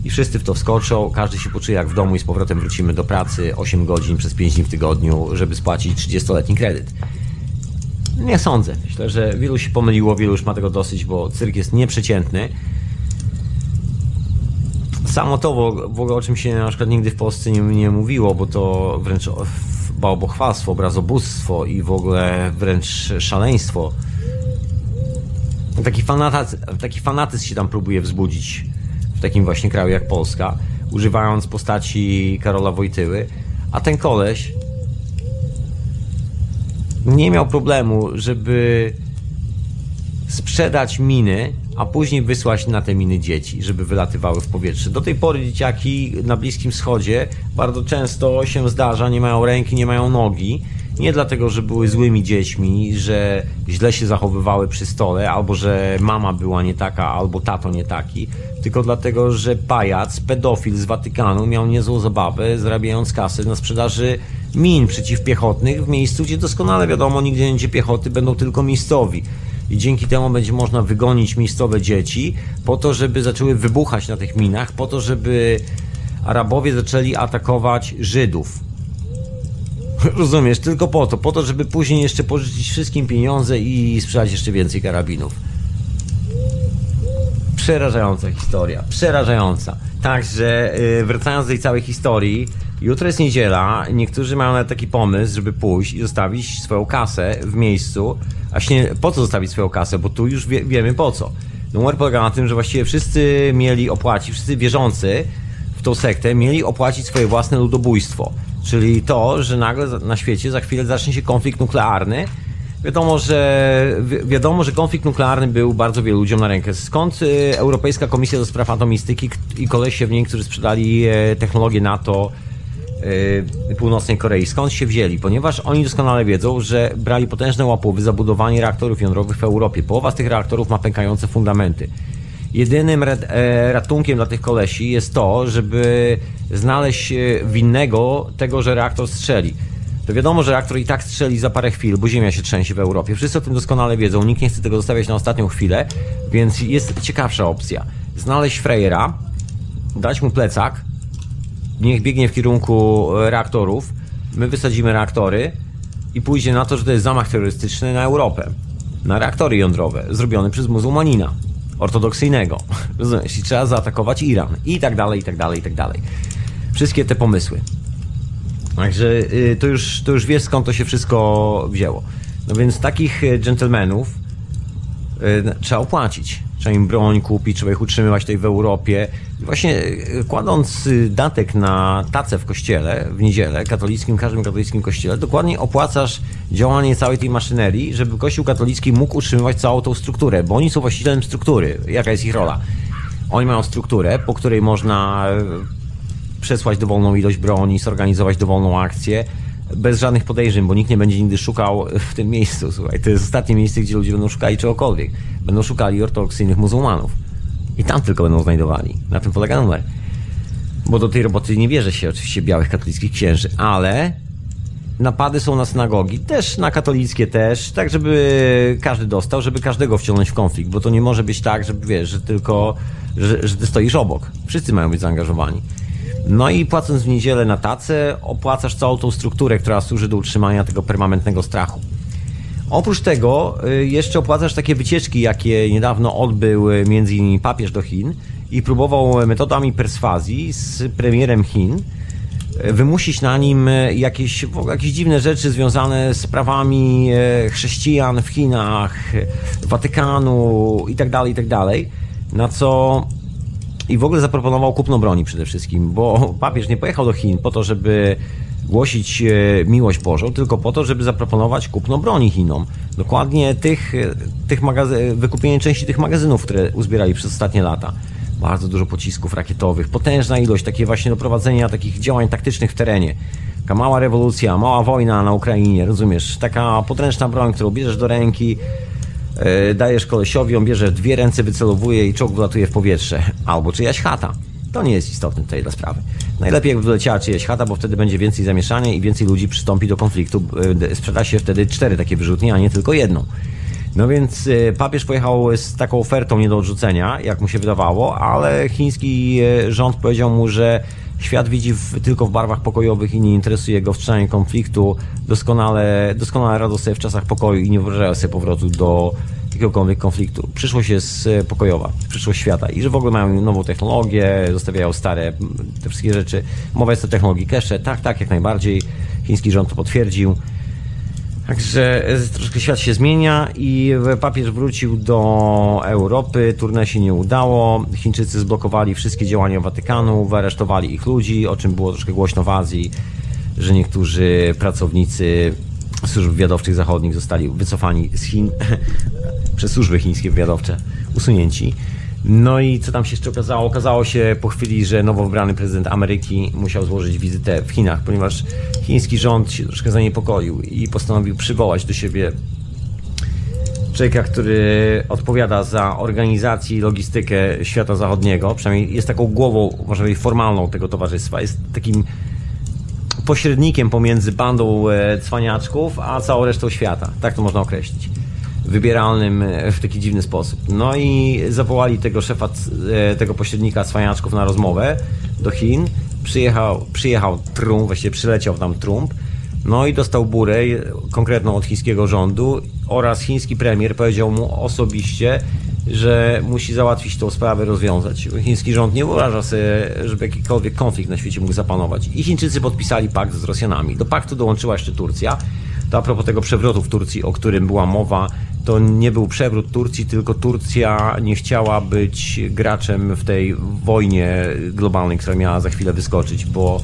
i wszyscy w to wskoczą, każdy się poczuje jak w domu i z powrotem wrócimy do pracy osiem godzin przez pięć dni w tygodniu, żeby spłacić trzydziestoletni kredyt. Nie sądzę. Myślę, że wielu się pomyliło, wielu już ma tego dosyć, bo cyrk jest nieprzeciętny. Samo to, bo, bo o czym się na przykład nigdy w Polsce nie, nie mówiło, bo to wręcz bałwochwalstwo, obrazobóstwo i w ogóle wręcz szaleństwo. Taki fanatyzm, taki fanatyzm się tam próbuje wzbudzić w takim właśnie kraju jak Polska, używając postaci Karola Wojtyły, a ten koleś nie miał problemu, żeby sprzedać miny, a później wysłać na te miny dzieci, żeby wylatywały w powietrze. Do tej pory dzieciaki na Bliskim Wschodzie bardzo często się zdarza, nie mają ręki, nie mają nogi. Nie dlatego, że były złymi dziećmi, że źle się zachowywały przy stole, albo że mama była nie taka, albo tato nie taki, tylko dlatego, że pajac, pedofil z Watykanu miał niezłą zabawę, zarabiając kasę na sprzedaży min przeciwpiechotnych w miejscu, gdzie doskonale wiadomo, nigdzie nie będzie piechoty, będą tylko miejscowi. I dzięki temu będzie można wygonić miejscowe dzieci po to, żeby zaczęły wybuchać na tych minach, po to, żeby Arabowie zaczęli atakować Żydów. Rozumiesz? Tylko po to, po to, żeby później jeszcze pożyczyć wszystkim pieniądze i sprzedać jeszcze więcej karabinów. Przerażająca historia, przerażająca. Także wracając do tej całej historii, jutro jest niedziela, niektórzy mają nawet taki pomysł, żeby pójść i zostawić swoją kasę w miejscu. Właśnie po co zostawić swoją kasę, bo tu już wie, wiemy po co. Numer polega na tym, że właściwie wszyscy mieli opłacić, wszyscy wierzący w tą sektę mieli opłacić swoje własne ludobójstwo. Czyli to, że nagle na świecie za chwilę zacznie się konflikt nuklearny. Wiadomo, że wi wiadomo, że konflikt nuklearny był bardzo wielu ludziom na rękę. Skąd y, Europejska Komisja do Spraw Atomistyki i kolesie w niej, którzy sprzedali y, technologię NATO y, Północnej Korei? Skąd się wzięli? Ponieważ oni doskonale wiedzą, że brali potężne łapówy za budowanie reaktorów jądrowych w Europie. Połowa z tych reaktorów ma pękające fundamenty. Jedynym ratunkiem dla tych kolesi jest to, żeby znaleźć winnego tego, że reaktor strzeli. To wiadomo, że reaktor i tak strzeli za parę chwil, bo ziemia się trzęsie w Europie. Wszyscy o tym doskonale wiedzą, nikt nie chce tego zostawiać na ostatnią chwilę, więc jest ciekawsza opcja. Znaleźć frejera, dać mu plecak, niech biegnie w kierunku reaktorów, my wysadzimy reaktory i pójdzie na to, że to jest zamach terrorystyczny na Europę, na reaktory jądrowe, zrobiony przez muzułmanina ortodoksyjnego. Rozumiesz? I trzeba zaatakować Iran. I tak dalej, i tak dalej, i tak dalej. Wszystkie te pomysły. Także yy, to, już, to już wiesz, skąd to się wszystko wzięło. No więc takich dżentelmenów yy, trzeba opłacić. Trzeba im broń kupić, trzeba ich utrzymywać tutaj w Europie. I właśnie yy, kładąc datek na tacę w kościele, w niedzielę, katolickim, każdym katolickim kościele, dokładnie opłacasz działanie całej tej maszynerii, żeby Kościół katolicki mógł utrzymywać całą tą strukturę, bo oni są właścicielem struktury. Jaka jest ich rola? Oni mają strukturę, po której można Yy, przesłać dowolną ilość broni, zorganizować dowolną akcję, bez żadnych podejrzeń, bo nikt nie będzie nigdy szukał w tym miejscu. Słuchaj, to jest ostatnie miejsce, gdzie ludzie będą szukali czegokolwiek. Będą szukali ortodoksyjnych muzułmanów. I tam tylko będą znajdowani. Na tym polega numer. Bo do tej roboty nie bierze się oczywiście białych katolickich księży, ale napady są na synagogi, też na katolickie też, tak żeby każdy dostał, żeby każdego wciągnąć w konflikt, bo to nie może być tak, żeby wiesz, że tylko, że, że ty stoisz obok. Wszyscy mają być zaangażowani. No i płacąc w niedzielę na tacę, opłacasz całą tą strukturę, która służy do utrzymania tego permanentnego strachu. Oprócz tego jeszcze opłacasz takie wycieczki, jakie niedawno odbył między innymi papież do Chin i próbował metodami perswazji z premierem Chin wymusić na nim jakieś, jakieś dziwne rzeczy związane z prawami chrześcijan w Chinach, Watykanu itd., itd., na co... I w ogóle zaproponował kupno broni przede wszystkim, bo papież nie pojechał do Chin po to, żeby głosić miłość Bożą, tylko po to, żeby zaproponować kupno broni Chinom. Dokładnie tych, tych wykupienie części tych magazynów, które uzbierali przez ostatnie lata. Bardzo dużo pocisków rakietowych, potężna ilość, takie właśnie do prowadzenia takich działań taktycznych w terenie. Taka mała rewolucja, mała wojna na Ukrainie, rozumiesz? Taka podręczna broń, którą bierzesz do ręki, dajesz kolesiowi, on bierze dwie ręce, wycelowuje i czołg wlatuje w powietrze. Albo czyjaś chata. To nie jest istotne tutaj dla sprawy. Najlepiej jakby wyleciała czyjaś chata, bo wtedy będzie więcej zamieszania i więcej ludzi przystąpi do konfliktu. Sprzeda się wtedy cztery takie wyrzutnie, a nie tylko jedną. No więc papież pojechał z taką ofertą nie do odrzucenia, jak mu się wydawało, ale chiński rząd powiedział mu, że świat widzi w, tylko w barwach pokojowych i nie interesuje go wstrzymanie konfliktu. Doskonale, doskonale radzą sobie w czasach pokoju i nie wyobrażają sobie powrotu do jakiegokolwiek konfliktu. Przyszłość jest pokojowa, przyszłość świata i że w ogóle mają nową technologię, zostawiają stare te wszystkie rzeczy. Mowa jest o technologii cache. Tak, tak, jak najbardziej. Chiński rząd to potwierdził. Także troszkę świat się zmienia i papież wrócił do Europy, tournée się nie udało, Chińczycy zblokowali wszystkie działania Watykanu, aresztowali ich ludzi, o czym było troszkę głośno w Azji, że niektórzy pracownicy służb wywiadowczych zachodnich zostali wycofani z Chin przez służby chińskie wywiadowcze, usunięci. No i co tam się jeszcze okazało? Okazało się po chwili, że nowo wybrany prezydent Ameryki musiał złożyć wizytę w Chinach, ponieważ chiński rząd się troszkę zaniepokoił i postanowił przywołać do siebie człowieka, który odpowiada za organizację i logistykę świata zachodniego, przynajmniej jest taką głową, można powiedzieć, formalną tego towarzystwa, jest takim pośrednikiem pomiędzy bandą cwaniaczków a całą resztą świata, tak to można określić. Wybieralnym w taki dziwny sposób. No i zawołali tego szefa, tego pośrednika cwaniaczków na rozmowę do Chin. Przyjechał, przyjechał Trump, właściwie przyleciał tam Trump. No i dostał burę konkretną od chińskiego rządu oraz chiński premier powiedział mu osobiście, że musi załatwić tą sprawę, rozwiązać. Chiński rząd nie wyobraża sobie, żeby jakikolwiek konflikt na świecie mógł zapanować. I Chińczycy podpisali pakt z Rosjanami. Do paktu dołączyła jeszcze Turcja. To a propos tego przewrotu w Turcji, o którym była mowa, to nie był przewrót Turcji, tylko Turcja nie chciała być graczem w tej wojnie globalnej, która miała za chwilę wyskoczyć, bo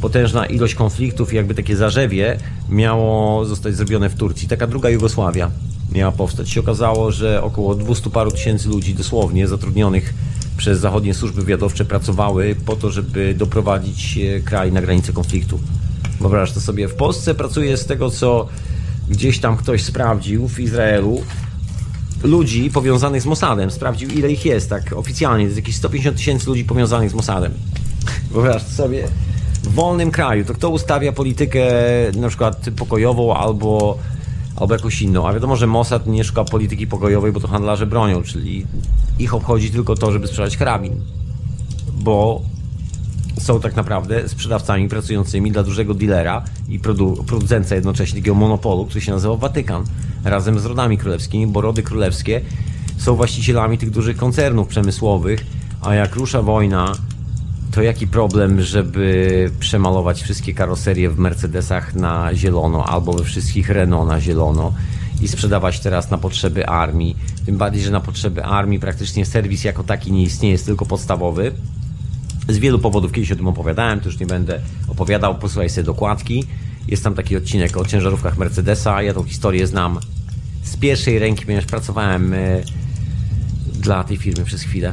potężna ilość konfliktów i jakby takie zarzewie miało zostać zrobione w Turcji. Taka druga Jugosławia miała powstać. Się okazało, że około dwustu paru tysięcy ludzi dosłownie zatrudnionych przez zachodnie służby wywiadowcze pracowały po to, żeby doprowadzić kraj na granicę konfliktu. Wyobrażasz to sobie. W Polsce pracuje z tego, co gdzieś tam ktoś sprawdził w Izraelu, ludzi powiązanych z Mossadem. Sprawdził, ile ich jest, tak oficjalnie. Jest jakieś sto pięćdziesiąt tysięcy ludzi powiązanych z Mossadem. Wyobrażasz to sobie. W wolnym kraju. To kto ustawia politykę na przykład pokojową albo, albo jakąś inną? A wiadomo, że Mossad nie szuka polityki pokojowej, bo to handlarze bronią, czyli ich obchodzi tylko to, żeby sprzedać karabin. Bo są tak naprawdę sprzedawcami pracującymi dla dużego dealera i produ producenta jednocześnie takiego monopolu, który się nazywał Watykan, razem z rodami królewskimi, bo rody królewskie są właścicielami tych dużych koncernów przemysłowych, a jak rusza wojna, to jaki problem, żeby przemalować wszystkie karoserie w Mercedesach na zielono albo we wszystkich Renault na zielono i sprzedawać teraz na potrzeby armii, tym bardziej, że na potrzeby armii praktycznie serwis jako taki nie istnieje, jest tylko podstawowy. Z wielu powodów, kiedyś o tym opowiadałem, to już nie będę opowiadał, posłuchaj sobie dokładki. Jest tam taki odcinek o ciężarówkach Mercedesa, ja tą historię znam z pierwszej ręki, ponieważ pracowałem dla tej firmy przez chwilę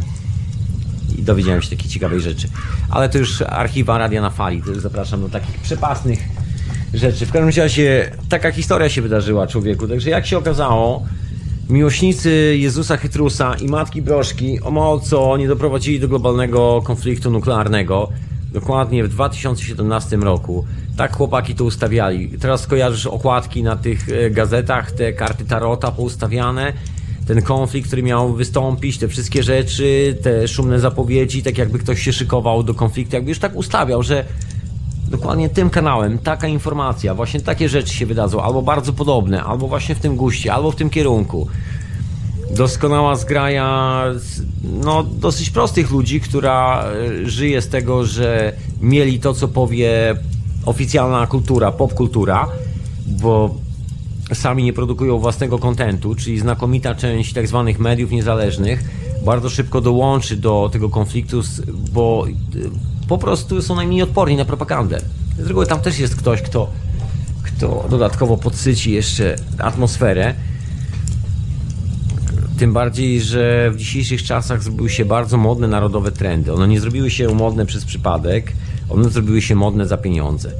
i dowiedziałem się takiej ciekawej rzeczy. Ale to już archiwa Radia na Fali, to już zapraszam do takich przepasnych rzeczy. W każdym razie taka historia się wydarzyła, człowieku, także jak się okazało, miłośnicy Jezusa Chytrusa i Matki Broszki o mało co nie doprowadzili do globalnego konfliktu nuklearnego. Dokładnie w dwa tysiące siedemnastym roku. Tak chłopaki to ustawiali. Teraz kojarzysz okładki na tych gazetach, te karty tarota poustawiane. Ten konflikt, który miał wystąpić, te wszystkie rzeczy, te szumne zapowiedzi, tak jakby ktoś się szykował do konfliktu. Jakby już tak ustawiał, że dokładnie tym kanałem, taka informacja, właśnie takie rzeczy się wydarzą, albo bardzo podobne, albo właśnie w tym guście, albo w tym kierunku. Doskonała zgraja, no, dosyć prostych ludzi, która żyje z tego, że mieli to, co powie oficjalna kultura, popkultura, bo sami nie produkują własnego kontentu, czyli znakomita część tak zwanych mediów niezależnych bardzo szybko dołączy do tego konfliktu, bo po prostu są najmniej odporni na propagandę. Z reguły tam też jest ktoś, kto, kto dodatkowo podsyci jeszcze atmosferę. Tym bardziej, że w dzisiejszych czasach zrobiły się bardzo modne narodowe trendy. One nie zrobiły się modne przez przypadek, one zrobiły się modne za pieniądze.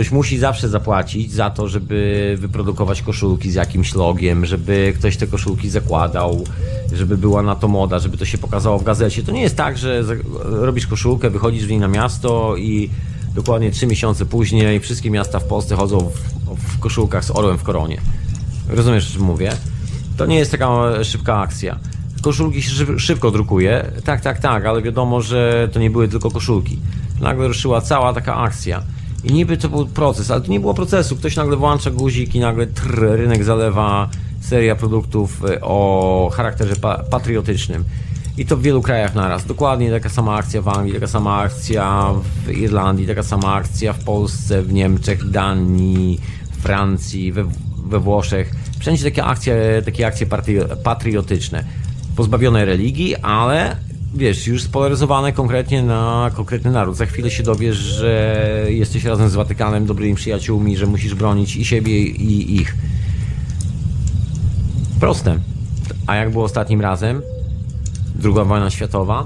Ktoś musi zawsze zapłacić za to, żeby wyprodukować koszulki z jakimś logiem, żeby ktoś te koszulki zakładał, żeby była na to moda, żeby to się pokazało w gazecie. To nie jest tak, że robisz koszulkę, wychodzisz w niej na miasto i dokładnie trzy miesiące później wszystkie miasta w Polsce chodzą w, w koszulkach z orłem w koronie. Rozumiesz, o czym mówię? To nie jest taka szybka akcja. Koszulki się szybko drukuje, tak, tak, tak, ale wiadomo, że to nie były tylko koszulki. Nagle ruszyła cała taka akcja. I niby to był proces, ale to nie było procesu. Ktoś nagle włącza guzik i nagle trrr, rynek zalewa seria produktów o charakterze pa- patriotycznym. I to w wielu krajach naraz. Dokładnie taka sama akcja w Anglii, taka sama akcja w Irlandii, taka sama akcja w Polsce, w Niemczech, Danii, Francji, we, we Włoszech. Wszędzie takie akcje, takie akcje patri- patriotyczne. Pozbawione religii, ale wiesz, już spolaryzowane konkretnie na konkretny naród. Za chwilę się dowiesz, że jesteś razem z Watykanem dobrymi przyjaciółmi, że musisz bronić i siebie, i ich. Proste. A jak było ostatnim razem? Druga wojna światowa,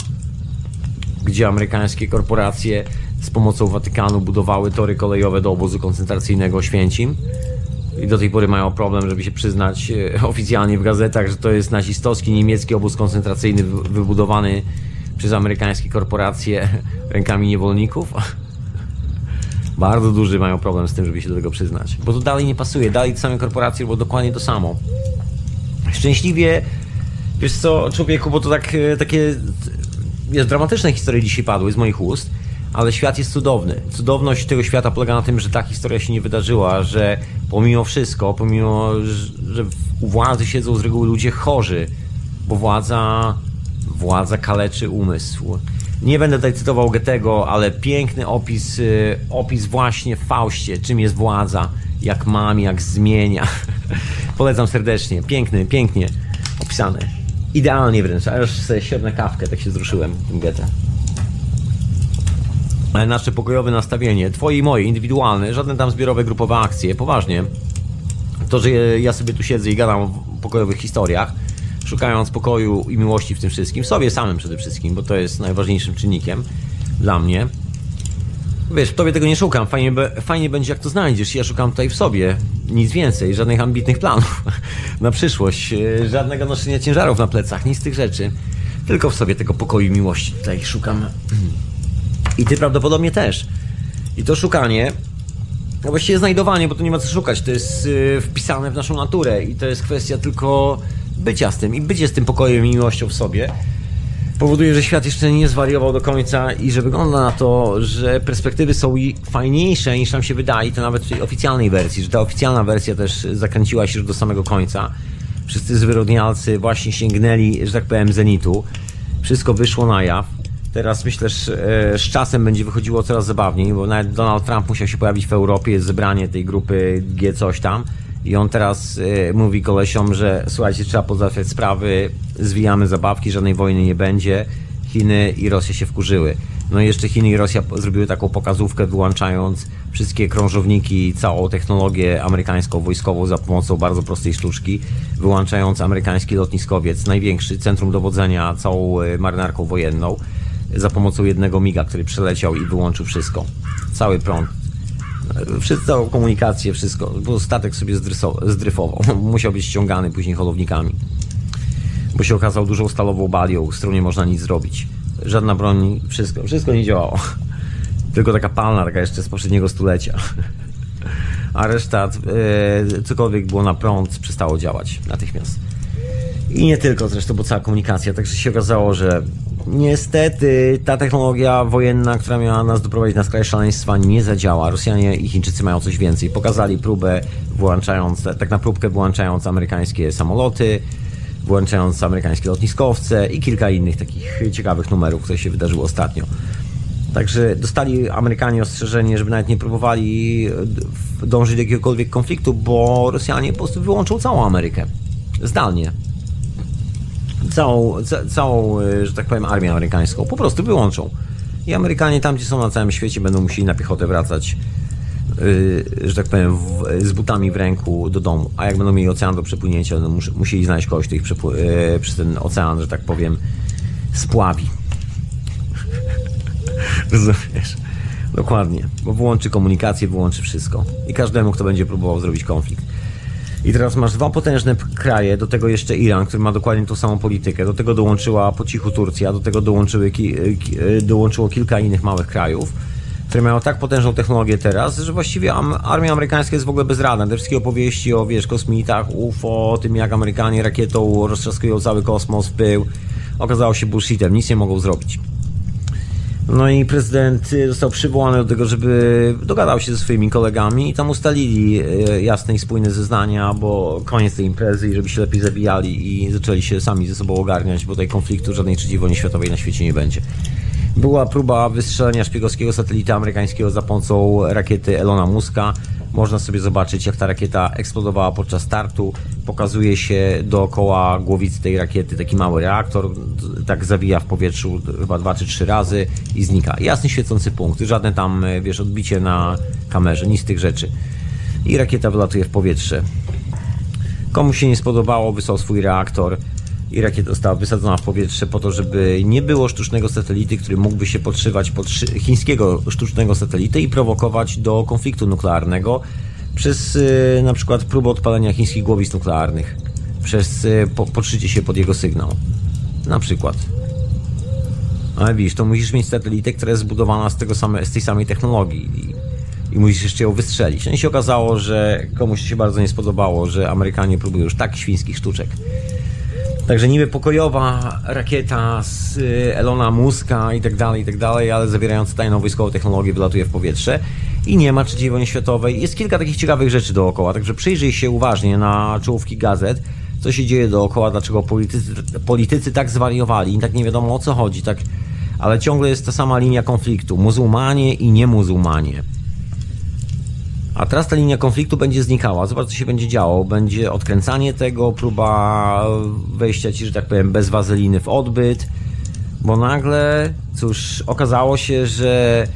gdzie amerykańskie korporacje z pomocą Watykanu budowały tory kolejowe do obozu koncentracyjnego Oświęcim. I do tej pory mają problem, żeby się przyznać oficjalnie w gazetach, że to jest nazistowski niemiecki obóz koncentracyjny wybudowany przez amerykańskie korporacje rękami niewolników. Bardzo duży mają problem z tym, żeby się do tego przyznać. Bo to dalej nie pasuje, dalej te same korporacje, bo dokładnie to samo. Szczęśliwie, wiesz co, człowieku, bo to tak, takie jest, dramatyczne historie dzisiaj padły z moich ust, ale świat jest cudowny. Cudowność tego świata polega na tym, że ta historia się nie wydarzyła, że pomimo wszystko, pomimo, że u władzy siedzą z reguły ludzie chorzy, bo władza, władza kaleczy umysł. Nie będę tutaj cytował Goethego, ale piękny opis, opis właśnie w Faustie, czym jest władza, jak mami, jak zmienia. Polecam serdecznie. Piękny, pięknie opisany. Idealnie wręcz, a już sobie siadłem na kawkę, tak się wzruszyłem tym Goethe. Ale nasze pokojowe nastawienie, twoje i moje, indywidualne, żadne tam zbiorowe, grupowe akcje, poważnie. To, że ja sobie tu siedzę i gadam o pokojowych historiach, szukając pokoju i miłości w tym wszystkim, sobie samym przede wszystkim, bo to jest najważniejszym czynnikiem dla mnie. Wiesz, w tobie tego nie szukam, fajnie, fajnie będzie jak to znajdziesz, ja szukam tutaj w sobie, nic więcej, żadnych ambitnych planów na przyszłość, żadnego noszenia ciężarów na plecach, nic z tych rzeczy, tylko w sobie tego pokoju i miłości tutaj szukam. I ty prawdopodobnie też. I to szukanie, no właściwie znajdowanie, bo tu nie ma co szukać, to jest yy, wpisane w naszą naturę i to jest kwestia tylko bycia z tym. I bycie z tym pokojem i miłością w sobie powoduje, że świat jeszcze nie zwariował do końca i że wygląda na to, że perspektywy są i fajniejsze niż nam się wydaje, to nawet w tej oficjalnej wersji, że ta oficjalna wersja też zakręciła się już do samego końca. Wszyscy zwyrodnialcy właśnie sięgnęli, że tak powiem, zenitu. Wszystko wyszło na jaw. Teraz myślę, że z czasem będzie wychodziło coraz zabawniej, bo nawet Donald Trump musiał się pojawić w Europie, jest zebranie tej grupy G coś tam i on teraz mówi kolesiom, że słuchajcie, trzeba pozałatwiać sprawy, zwijamy zabawki, żadnej wojny nie będzie, Chiny i Rosja się wkurzyły. No i jeszcze Chiny i Rosja zrobiły taką pokazówkę, wyłączając wszystkie krążowniki, całą technologię amerykańską, wojskową za pomocą bardzo prostej sztuczki, wyłączając amerykański lotniskowiec, największy, centrum dowodzenia całą marynarką wojenną, za pomocą jednego miga, który przeleciał i wyłączył wszystko. Cały prąd. Całą komunikację, wszystko. Bo statek sobie zdryfował. Musiał być ściągany później holownikami. Bo się okazał dużą stalową balią, z którą nie można nic zrobić. Żadna broń, wszystko. Wszystko nie działało. Tylko taka palna, taka jeszcze z poprzedniego stulecia. A reszta, cokolwiek było na prąd, przestało działać natychmiast. I nie tylko zresztą, bo cała komunikacja. Także się okazało, że niestety ta technologia wojenna, która miała nas doprowadzić na skraj szaleństwa, nie zadziała. Rosjanie i Chińczycy mają coś więcej. Pokazali próbę, włączając, tak na próbkę włączając amerykańskie samoloty, włączając amerykańskie lotniskowce i kilka innych takich ciekawych numerów, które się wydarzyły ostatnio. Także dostali Amerykanie ostrzeżenie, żeby nawet nie próbowali dążyć do jakiegokolwiek konfliktu, bo Rosjanie po prostu wyłączą całą Amerykę. Zdalnie. Całą, ca- całą, że tak powiem, armię amerykańską po prostu wyłączą. I Amerykanie tam, gdzie są na całym świecie, będą musieli na piechotę wracać, yy, że tak powiem, w, z butami w ręku do domu. A jak będą mieli ocean do przepłynięcia, będą mus- musieli znaleźć kogoś, kto ich przepły- yy, przez ten ocean, że tak powiem, spławi. Rozumiesz? Dokładnie, bo wyłączy komunikację, wyłączy wszystko. I każdemu, kto będzie próbował zrobić konflikt. I teraz masz dwa potężne kraje, do tego jeszcze Iran, który ma dokładnie tą samą politykę, do tego dołączyła po cichu Turcja, do tego dołączyły ki ki dołączyło kilka innych małych krajów, które mają tak potężną technologię teraz, że właściwie armia amerykańska jest w ogóle bezradna. Te wszystkie opowieści o, wiesz, kosmitach, U F O, o tym, jak Amerykanie rakietą roztrzaskują cały kosmos w pył, okazało się bullshitem, nic nie mogą zrobić. No i prezydent został przywołany do tego, żeby dogadał się ze swoimi kolegami i tam ustalili jasne i spójne zeznania, bo koniec tej imprezy i żeby się lepiej zabijali i zaczęli się sami ze sobą ogarniać, bo tutaj konfliktu żadnej trzeciej wojny światowej na świecie nie będzie. Była próba wystrzelenia szpiegowskiego satelity amerykańskiego za pomocą rakiety Elona Muska. Można sobie zobaczyć, jak ta rakieta eksplodowała podczas startu. Pokazuje się dookoła głowicy tej rakiety taki mały reaktor, tak zawija w powietrzu chyba dwa czy trzy razy i znika. Jasny świecący punkt, żadne tam, wiesz, odbicie na kamerze, nic z tych rzeczy. I rakieta wylatuje w powietrze. Komu się nie spodobało, wysłał swój reaktor i rakieta została wysadzona w powietrze po to, żeby nie było sztucznego satelity, który mógłby się podszywać pod chińskiego sztucznego satelity i prowokować do konfliktu nuklearnego przez y, na przykład próbę odpalenia chińskich głowic nuklearnych, przez y, po, podszycie się pod jego sygnał. Na przykład. Ale widzisz, to musisz mieć satelitę, która jest zbudowana z, tego same, z tej samej technologii i, i musisz jeszcze ją wystrzelić. No i się okazało, że komuś się bardzo nie spodobało, że Amerykanie próbują już tak świńskich sztuczek. Także niby pokojowa rakieta z Elona Muska i tak dalej, i tak dalej, ale zawierająca tajną wojskową technologię wylatuje w powietrze i nie ma trzeciej wojny światowej. Jest kilka takich ciekawych rzeczy dookoła, także przyjrzyj się uważnie na czołówki gazet, co się dzieje dookoła, dlaczego politycy, politycy tak zwariowali i tak nie wiadomo o co chodzi, tak, ale ciągle jest ta sama linia konfliktu, muzułmanie i niemuzułmanie. A teraz ta linia konfliktu będzie znikała. Zobacz, co się będzie działo. Będzie odkręcanie tego, próba wejścia ci, że tak powiem, bez wazeliny w odbyt. Bo nagle, cóż, okazało się, że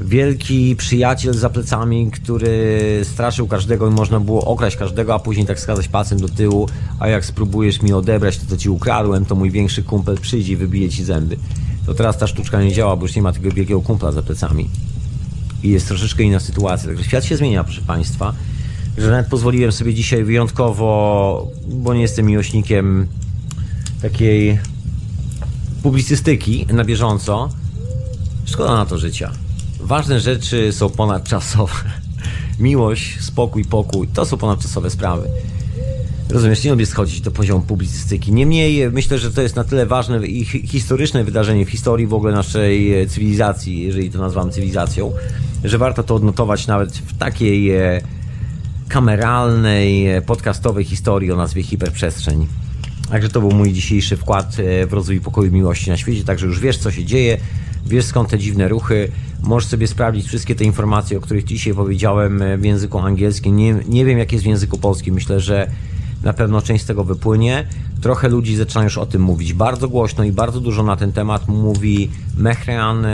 wielki przyjaciel za plecami, który straszył każdego i można było okraść każdego, a później tak skazać palcem do tyłu, a jak spróbujesz mi odebrać to, co ci ukradłem, to mój większy kumpel przyjdzie i wybije ci zęby. To teraz ta sztuczka nie działa, bo już nie ma tego wielkiego kumpla za plecami. I jest troszeczkę inna sytuacja. Także świat się zmienia, proszę Państwa. Że nawet pozwoliłem sobie dzisiaj wyjątkowo, bo nie jestem miłośnikiem takiej publicystyki na bieżąco. Szkoda na to życia. Ważne rzeczy są ponadczasowe. Miłość, spokój, pokój, to są ponadczasowe sprawy. Rozumiesz, nie lubię schodzić do poziomu publicystyki. Niemniej myślę, że to jest na tyle ważne i historyczne wydarzenie w historii w ogóle naszej cywilizacji, jeżeli to nazywam cywilizacją, że warto to odnotować nawet w takiej kameralnej, podcastowej historii o nazwie Hiperprzestrzeń. Także to był mój dzisiejszy wkład w rozwój pokoju i miłości na świecie, także już wiesz, co się dzieje, wiesz, skąd te dziwne ruchy. Możesz sobie sprawdzić wszystkie te informacje, o których dzisiaj powiedziałem w języku angielskim. Nie, nie wiem, jak jest w języku polskim. Myślę, że na pewno część z tego wypłynie. Trochę ludzi zaczyna już o tym mówić. Bardzo głośno i bardzo dużo na ten temat mówi Mehran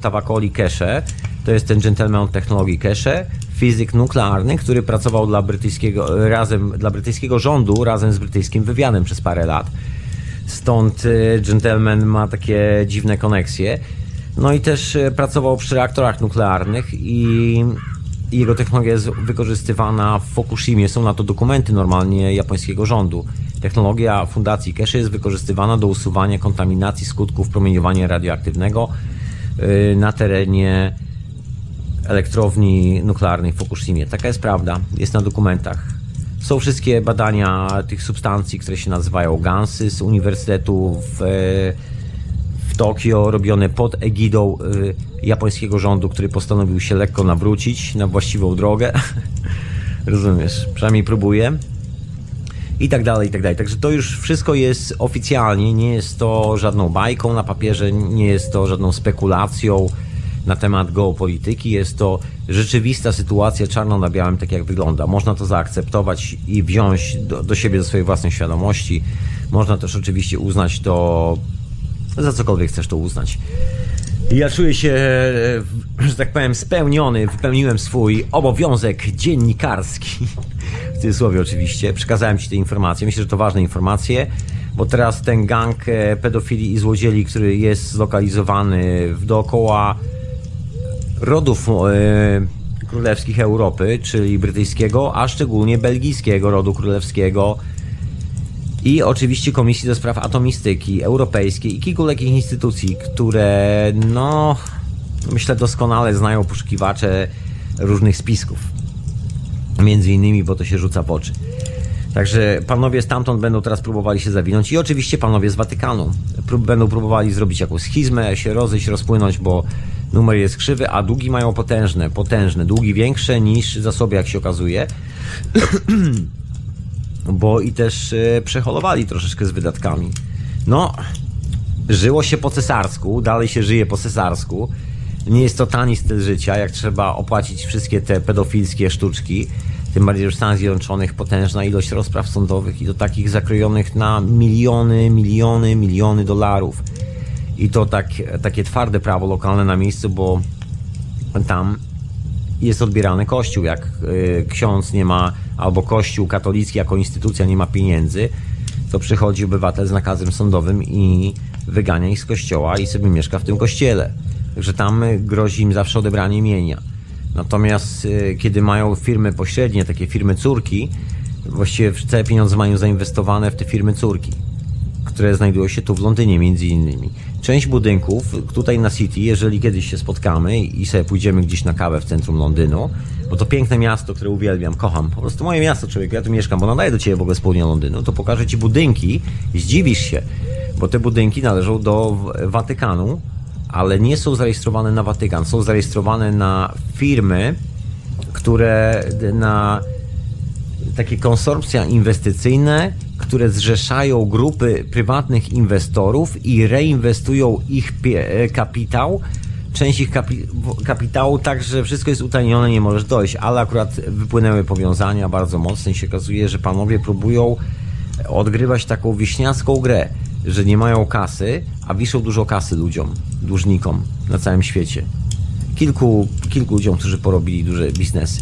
Tavakoli Keshe. To jest ten gentleman od technologii Keshe, fizyk nuklearny, który pracował dla brytyjskiego, razem, dla brytyjskiego rządu razem z brytyjskim wywiadem przez parę lat. Stąd gentleman ma takie dziwne koneksje. No i też pracował przy reaktorach nuklearnych i... I jego technologia jest wykorzystywana w Fukushimie. Są na to dokumenty normalnie japońskiego rządu. Technologia Fundacji Keshe jest wykorzystywana do usuwania kontaminacji skutków promieniowania radioaktywnego na terenie elektrowni nuklearnej w Fukushimie. Taka jest prawda, jest na dokumentach. Są wszystkie badania tych substancji, które się nazywają gansy, z uniwersytetu w, w Tokio, robione pod egidą japońskiego rządu, który postanowił się lekko nawrócić na właściwą drogę. Rozumiesz, przynajmniej próbuje. I tak dalej, i tak dalej. Także to już wszystko jest oficjalnie, nie jest to żadną bajką na papierze, nie jest to żadną spekulacją na temat geopolityki, jest to rzeczywista sytuacja czarno na białym, tak jak wygląda. Można to zaakceptować i wziąć do, do siebie, do swojej własnej świadomości. Można też oczywiście uznać to za cokolwiek chcesz to uznać. Ja czuję się, że tak powiem, spełniony, wypełniłem swój obowiązek dziennikarski, w cudzysłowie oczywiście, przekazałem Ci te informacje, myślę, że to ważne informacje, bo teraz ten gang pedofili i złodziei, który jest zlokalizowany dookoła rodów e, królewskich Europy, czyli brytyjskiego, a szczególnie belgijskiego rodu królewskiego i oczywiście Komisji do Spraw Atomistyki Europejskiej i kilku takich instytucji, które no myślę doskonale znają poszukiwacze różnych spisków. Między innymi, bo to się rzuca w oczy. Także panowie stamtąd będą teraz próbowali się zawinąć i oczywiście panowie z Watykanu prób, będą próbowali zrobić jakąś schizmę, się rozejść, rozpłynąć, bo numer jest krzywy, a długi mają potężne, potężne, długi większe niż zasoby, jak się okazuje, bo i też y, przeholowali troszeczkę z wydatkami. No, żyło się po cesarsku, dalej się żyje po cesarsku, nie jest to tani styl życia, jak trzeba opłacić wszystkie te pedofilskie sztuczki. Tym bardziej, że w Stanach Zjednoczonych potężna ilość rozpraw sądowych i do takich zakrojonych na miliony, miliony, miliony dolarów. I to tak, takie twarde prawo lokalne na miejscu, bo tam jest odbierany kościół. Jak y, ksiądz nie ma, albo kościół katolicki jako instytucja nie ma pieniędzy, to przychodzi obywatel z nakazem sądowym i wygania ich z kościoła i sobie mieszka w tym kościele. Także tam grozi im zawsze odebranie mienia. Natomiast kiedy mają firmy pośrednie, takie firmy córki, właściwie całe pieniądze mają zainwestowane w te firmy córki, które znajdują się tu w Londynie między innymi. Część budynków tutaj na City, jeżeli kiedyś się spotkamy i sobie pójdziemy gdzieś na kawę w centrum Londynu, bo to piękne miasto, które uwielbiam, kocham, po prostu moje miasto, człowiek, ja tu mieszkam, bo nadaję do ciebie w ogóle z południa Londynu, to pokażę ci budynki, zdziwisz się, bo te budynki należą do Watykanu, ale nie są zarejestrowane na Watykan, są zarejestrowane na firmy, które na takie konsorcja inwestycyjne, które zrzeszają grupy prywatnych inwestorów i reinwestują ich kapitał, część ich kapi kapitału, także wszystko jest utajnione, nie możesz dojść, ale akurat wypłynęły powiązania bardzo mocne i się okazuje, że panowie próbują odgrywać taką wieśniacką grę, że nie mają kasy, a wiszą dużo kasy ludziom, dłużnikom na całym świecie. Kilku, kilku ludziom, którzy porobili duże biznesy.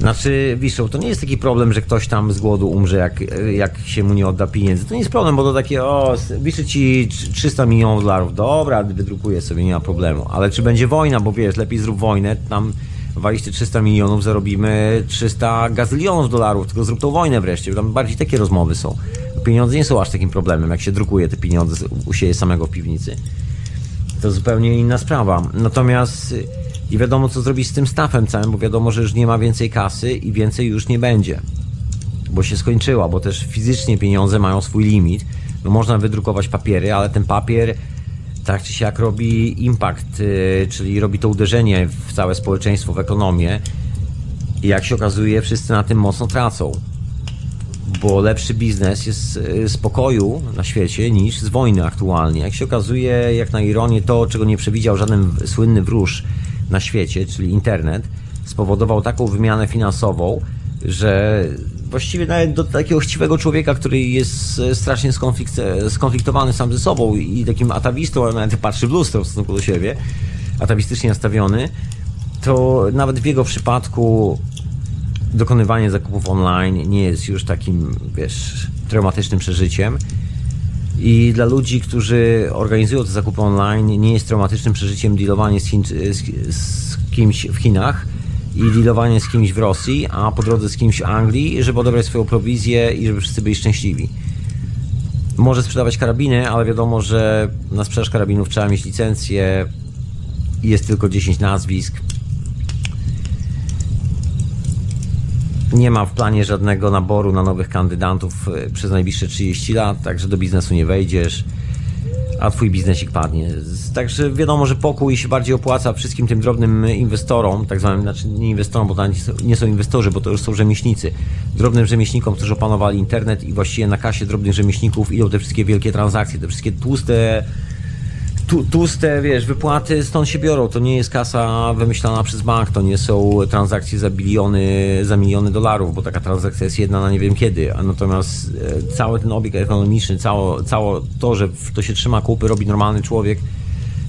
Znaczy, wiszą, to nie jest taki problem, że ktoś tam z głodu umrze, jak, jak się mu nie odda pieniędzy. To nie jest problem, bo to takie, o, wiszy ci trzysta milionów dolarów, dobra, wydrukuję sobie, nie ma problemu. Ale czy będzie wojna, bo wiesz, lepiej zrób wojnę, tam waliście trzysta milionów, zarobimy trzysta gazylionów dolarów, tylko zrób tą wojnę wreszcie, bo tam bardziej takie rozmowy są. Pieniądze nie są aż takim problemem, jak się drukuje te pieniądze, usieje samego w piwnicy. To zupełnie inna sprawa. Natomiast nie wiadomo, co zrobić z tym stafem całym, bo wiadomo, że już nie ma więcej kasy i więcej już nie będzie. Bo się skończyła, bo też fizycznie pieniądze mają swój limit. No, można wydrukować papiery, ale ten papier tak czy siak robi impact, czyli robi to uderzenie w całe społeczeństwo, w ekonomię. I jak się okazuje, wszyscy na tym mocno tracą. Bo lepszy biznes jest z pokoju na świecie niż z wojny aktualnie. Jak się okazuje, jak na ironię, to, czego nie przewidział żaden słynny wróż na świecie, czyli internet, spowodował taką wymianę finansową, że właściwie nawet do takiego chciwego człowieka, który jest strasznie skonflikt, skonfliktowany sam ze sobą i takim atawistą, ale nawet patrzy w lustro w stosunku do siebie, atawistycznie nastawiony, to nawet w jego przypadku dokonywanie zakupów online nie jest już takim, wiesz, traumatycznym przeżyciem. I dla ludzi, którzy organizują te zakupy online, nie jest traumatycznym przeżyciem dealowanie z, Chiń, z, z kimś w Chinach i dealowanie z kimś w Rosji, a po drodze z kimś w Anglii, żeby odebrać swoją prowizję i żeby wszyscy byli szczęśliwi. Może sprzedawać karabiny, ale wiadomo, że na sprzedaż karabinów trzeba mieć licencję, jest tylko dziesięć nazwisk. Nie ma w planie żadnego naboru na nowych kandydatów przez najbliższe trzydzieści lat, także do biznesu nie wejdziesz, a twój biznesik padnie. Także wiadomo, że pokój się bardziej opłaca wszystkim tym drobnym inwestorom, tak zwanym, znaczy nie inwestorom, bo to nie są inwestorzy, bo to już są rzemieślnicy. Drobnym rzemieślnikom, którzy opanowali internet i właściwie na kasie drobnych rzemieślników idą te wszystkie wielkie transakcje, te wszystkie tłuste, tłuste, wiesz, wypłaty stąd się biorą. To nie jest kasa wymyślana przez bank, to nie są transakcje za biliony, za miliony dolarów, bo taka transakcja jest jedna na nie wiem kiedy. Natomiast cały ten obieg ekonomiczny, całe, całe to, że to się trzyma kupy, robi normalny człowiek,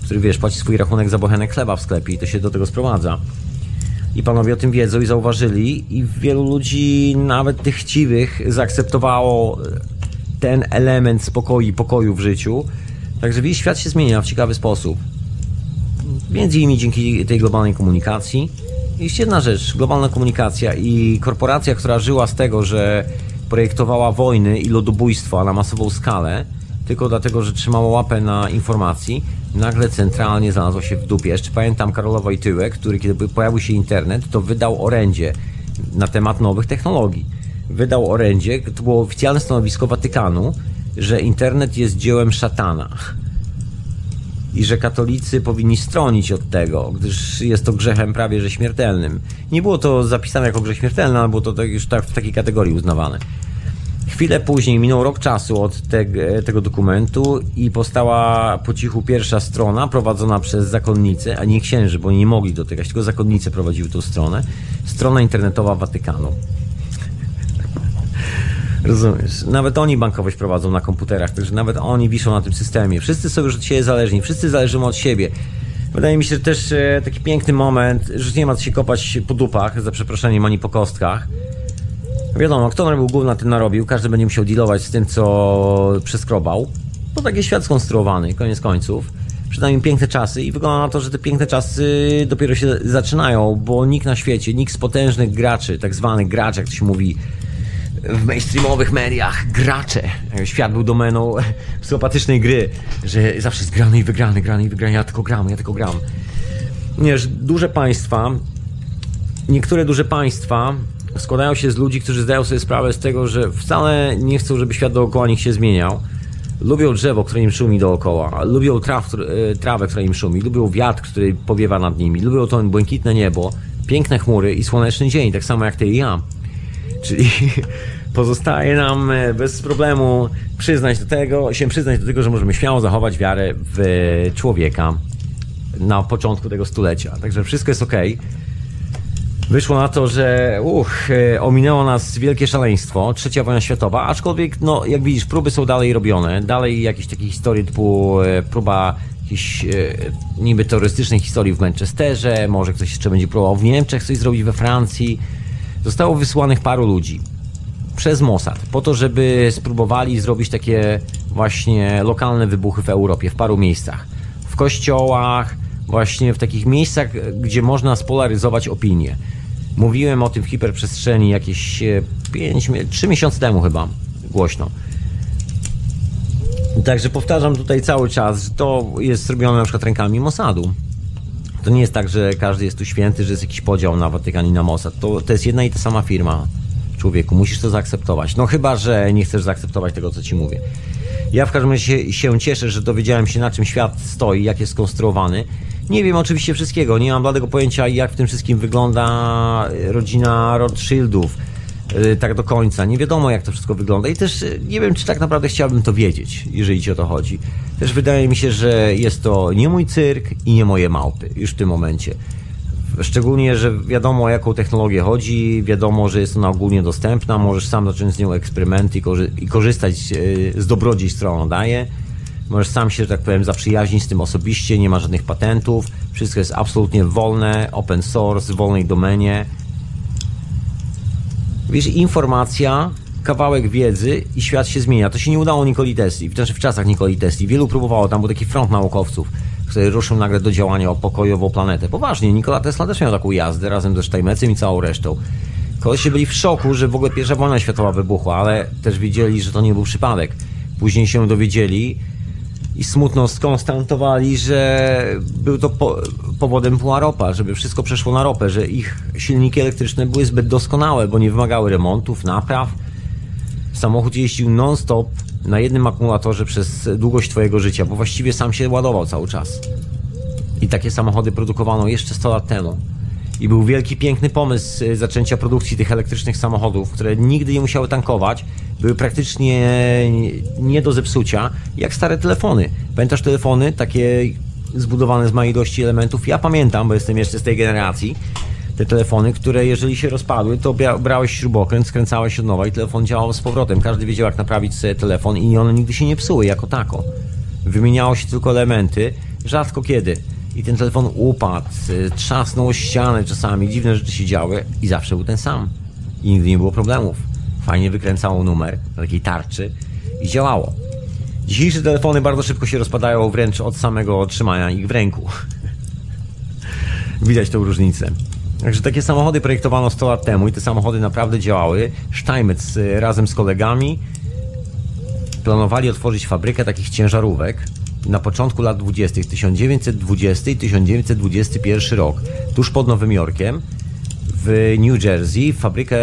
który, wiesz, płaci swój rachunek za bochenek chleba w sklepie i to się do tego sprowadza. I panowie o tym wiedzą i zauważyli i wielu ludzi, nawet tych chciwych, zaakceptowało ten element spokoju, pokoju w życiu. Także widzisz, świat się zmienia w ciekawy sposób. Między innymi dzięki tej globalnej komunikacji. I jeszcze jedna rzecz, globalna komunikacja i korporacja, która żyła z tego, że projektowała wojny i ludobójstwa na masową skalę, tylko dlatego, że trzymała łapę na informacji, nagle centralnie znalazła się w dupie. Jeszcze pamiętam Karola Wojtyłę, który kiedy pojawił się internet, to wydał orędzie na temat nowych technologii. Wydał orędzie, to było oficjalne stanowisko Watykanu, że internet jest dziełem szatana i że katolicy powinni stronić od tego, gdyż jest to grzechem prawie że śmiertelnym. Nie było to zapisane jako grzech śmiertelny, ale było to tak, już tak, w takiej kategorii uznawane. Chwilę później, minął rok czasu od te, tego dokumentu i powstała po cichu pierwsza strona prowadzona przez zakonnice, a nie księży, bo oni nie mogli dotykać, tylko zakonnice prowadziły tą stronę. Strona internetowa Watykanu. Rozumiesz? Nawet oni bankowość prowadzą na komputerach, także nawet oni wiszą na tym systemie. Wszyscy są już od siebie zależni, wszyscy zależymy od siebie. Wydaje mi się, że też taki piękny moment, że nie ma co się kopać po dupach, za przeproszeniem, ani po kostkach. Wiadomo, kto narobił gówna, ten narobił, każdy będzie musiał dealować z tym, co przeskrobał. Bo taki jest świat skonstruowany, koniec końców. Przed nami piękne czasy i wygląda na to, że te piękne czasy dopiero się zaczynają, bo nikt na świecie, nikt z potężnych graczy, tak zwanych graczy, jak to się mówi, w mainstreamowych mediach, gracze. Świat był domeną psychopatycznej gry, że zawsze jest grany i wygrany, grany i wygrany, ja tylko gram, ja tylko gram. Nie, że duże państwa, niektóre duże państwa składają się z ludzi, którzy zdają sobie sprawę z tego, że wcale nie chcą, żeby świat dookoła nich się zmieniał. Lubią drzewo, które im szumi dookoła, lubią traw, trawę, która im szumi, lubią wiatr, który powiewa nad nimi, lubią to błękitne niebo, piękne chmury i słoneczny dzień, tak samo jak ty i ja. Czyli pozostaje nam bez problemu przyznać do tego, się przyznać do tego, że możemy śmiało zachować wiarę w człowieka na początku tego stulecia. Także wszystko jest ok. Wyszło na to, że uch, ominęło nas wielkie szaleństwo, trzecia wojna światowa, aczkolwiek, no jak widzisz, próby są dalej robione, dalej jakieś takie historie typu próba jakichś niby terrorystycznej historii w Manchesterze, może ktoś jeszcze będzie próbował w Niemczech coś zrobić, we Francji. Zostało wysłanych paru ludzi przez Mossad po to, żeby spróbowali zrobić takie właśnie lokalne wybuchy w Europie, w paru miejscach. W kościołach, właśnie w takich miejscach, gdzie można spolaryzować opinię. Mówiłem o tym w hiperprzestrzeni jakieś pięć, trzy miesiące temu chyba głośno. Także powtarzam tutaj cały czas, że to jest zrobione na przykład rękami Mossadu. To nie jest tak, że każdy jest tu święty, że jest jakiś podział na Watykan i na Mossad. To, to jest jedna i ta sama firma, człowieku. Musisz to zaakceptować. No chyba, że nie chcesz zaakceptować tego, co ci mówię. Ja w każdym razie się cieszę, że dowiedziałem się, na czym świat stoi, jak jest skonstruowany. Nie wiem oczywiście wszystkiego. Nie mam bladego pojęcia, jak w tym wszystkim wygląda rodzina Rothschildów. Tak do końca. Nie wiadomo, jak to wszystko wygląda i też nie wiem, czy tak naprawdę chciałbym to wiedzieć, jeżeli ci o to chodzi. Też wydaje mi się, że jest to nie mój cyrk i nie moje małpy już w tym momencie. Szczególnie, że wiadomo, o jaką technologię chodzi, wiadomo, że jest ona ogólnie dostępna, możesz sam zacząć z nią eksperymenty i, korzy i korzystać z dobrodziejstw, którą ona daje. Możesz sam się, że tak powiem, zaprzyjaźnić z tym osobiście, nie ma żadnych patentów, wszystko jest absolutnie wolne, open source, w wolnej domenie. Wiesz, informacja, kawałek wiedzy i świat się zmienia. To się nie udało Nikolai Tesli, w czasach Nikolai Tesli. Wielu próbowało, tam był taki front naukowców, który ruszył nagle do działania o pokojową planetę. Poważnie, Nikola Tesla też miał taką jazdę razem ze Steinmetzem i całą resztą. Kolesie byli w szoku, że w ogóle pierwsza wojna światowa wybuchła, ale też wiedzieli, że to nie był przypadek. Później się dowiedzieli i smutno skonstatowali, że był to po powodem była ropa, żeby wszystko przeszło na ropę, że ich silniki elektryczne były zbyt doskonałe, bo nie wymagały remontów, napraw. Samochód jeździł non-stop na jednym akumulatorze przez długość twojego życia, bo właściwie sam się ładował cały czas. I takie samochody produkowano jeszcze sto lat temu. I był wielki, piękny pomysł zaczęcia produkcji tych elektrycznych samochodów, które nigdy nie musiały tankować, były praktycznie nie do zepsucia, jak stare telefony. Pamiętasz telefony takie zbudowane z małej ilości elementów? Ja pamiętam, bo jestem jeszcze z tej generacji. Te telefony, które jeżeli się rozpadły, to brałeś śrubokręt, skręcałeś od nowa i telefon działał z powrotem. Każdy wiedział, jak naprawić sobie telefon i one nigdy się nie psuły jako tako. Wymieniało się tylko elementy, rzadko kiedy. I ten telefon upadł, trzasnął ścianę czasami, dziwne rzeczy się działy i zawsze był ten sam. I nigdy nie było problemów. Fajnie wykręcało numer na takiej tarczy i działało. Dzisiejsze telefony bardzo szybko się rozpadają wręcz od samego trzymania ich w ręku. widać tą różnicę. Także takie samochody projektowano sto lat temu i te samochody naprawdę działały. Steinmetz razem z kolegami planowali otworzyć fabrykę takich ciężarówek na początku lat dwudziestych, tysiąc dziewięćset dwudziesty i tysiąc dziewięćset dwudziesty pierwszy rok, tuż pod Nowym Jorkiem, w New Jersey, fabrykę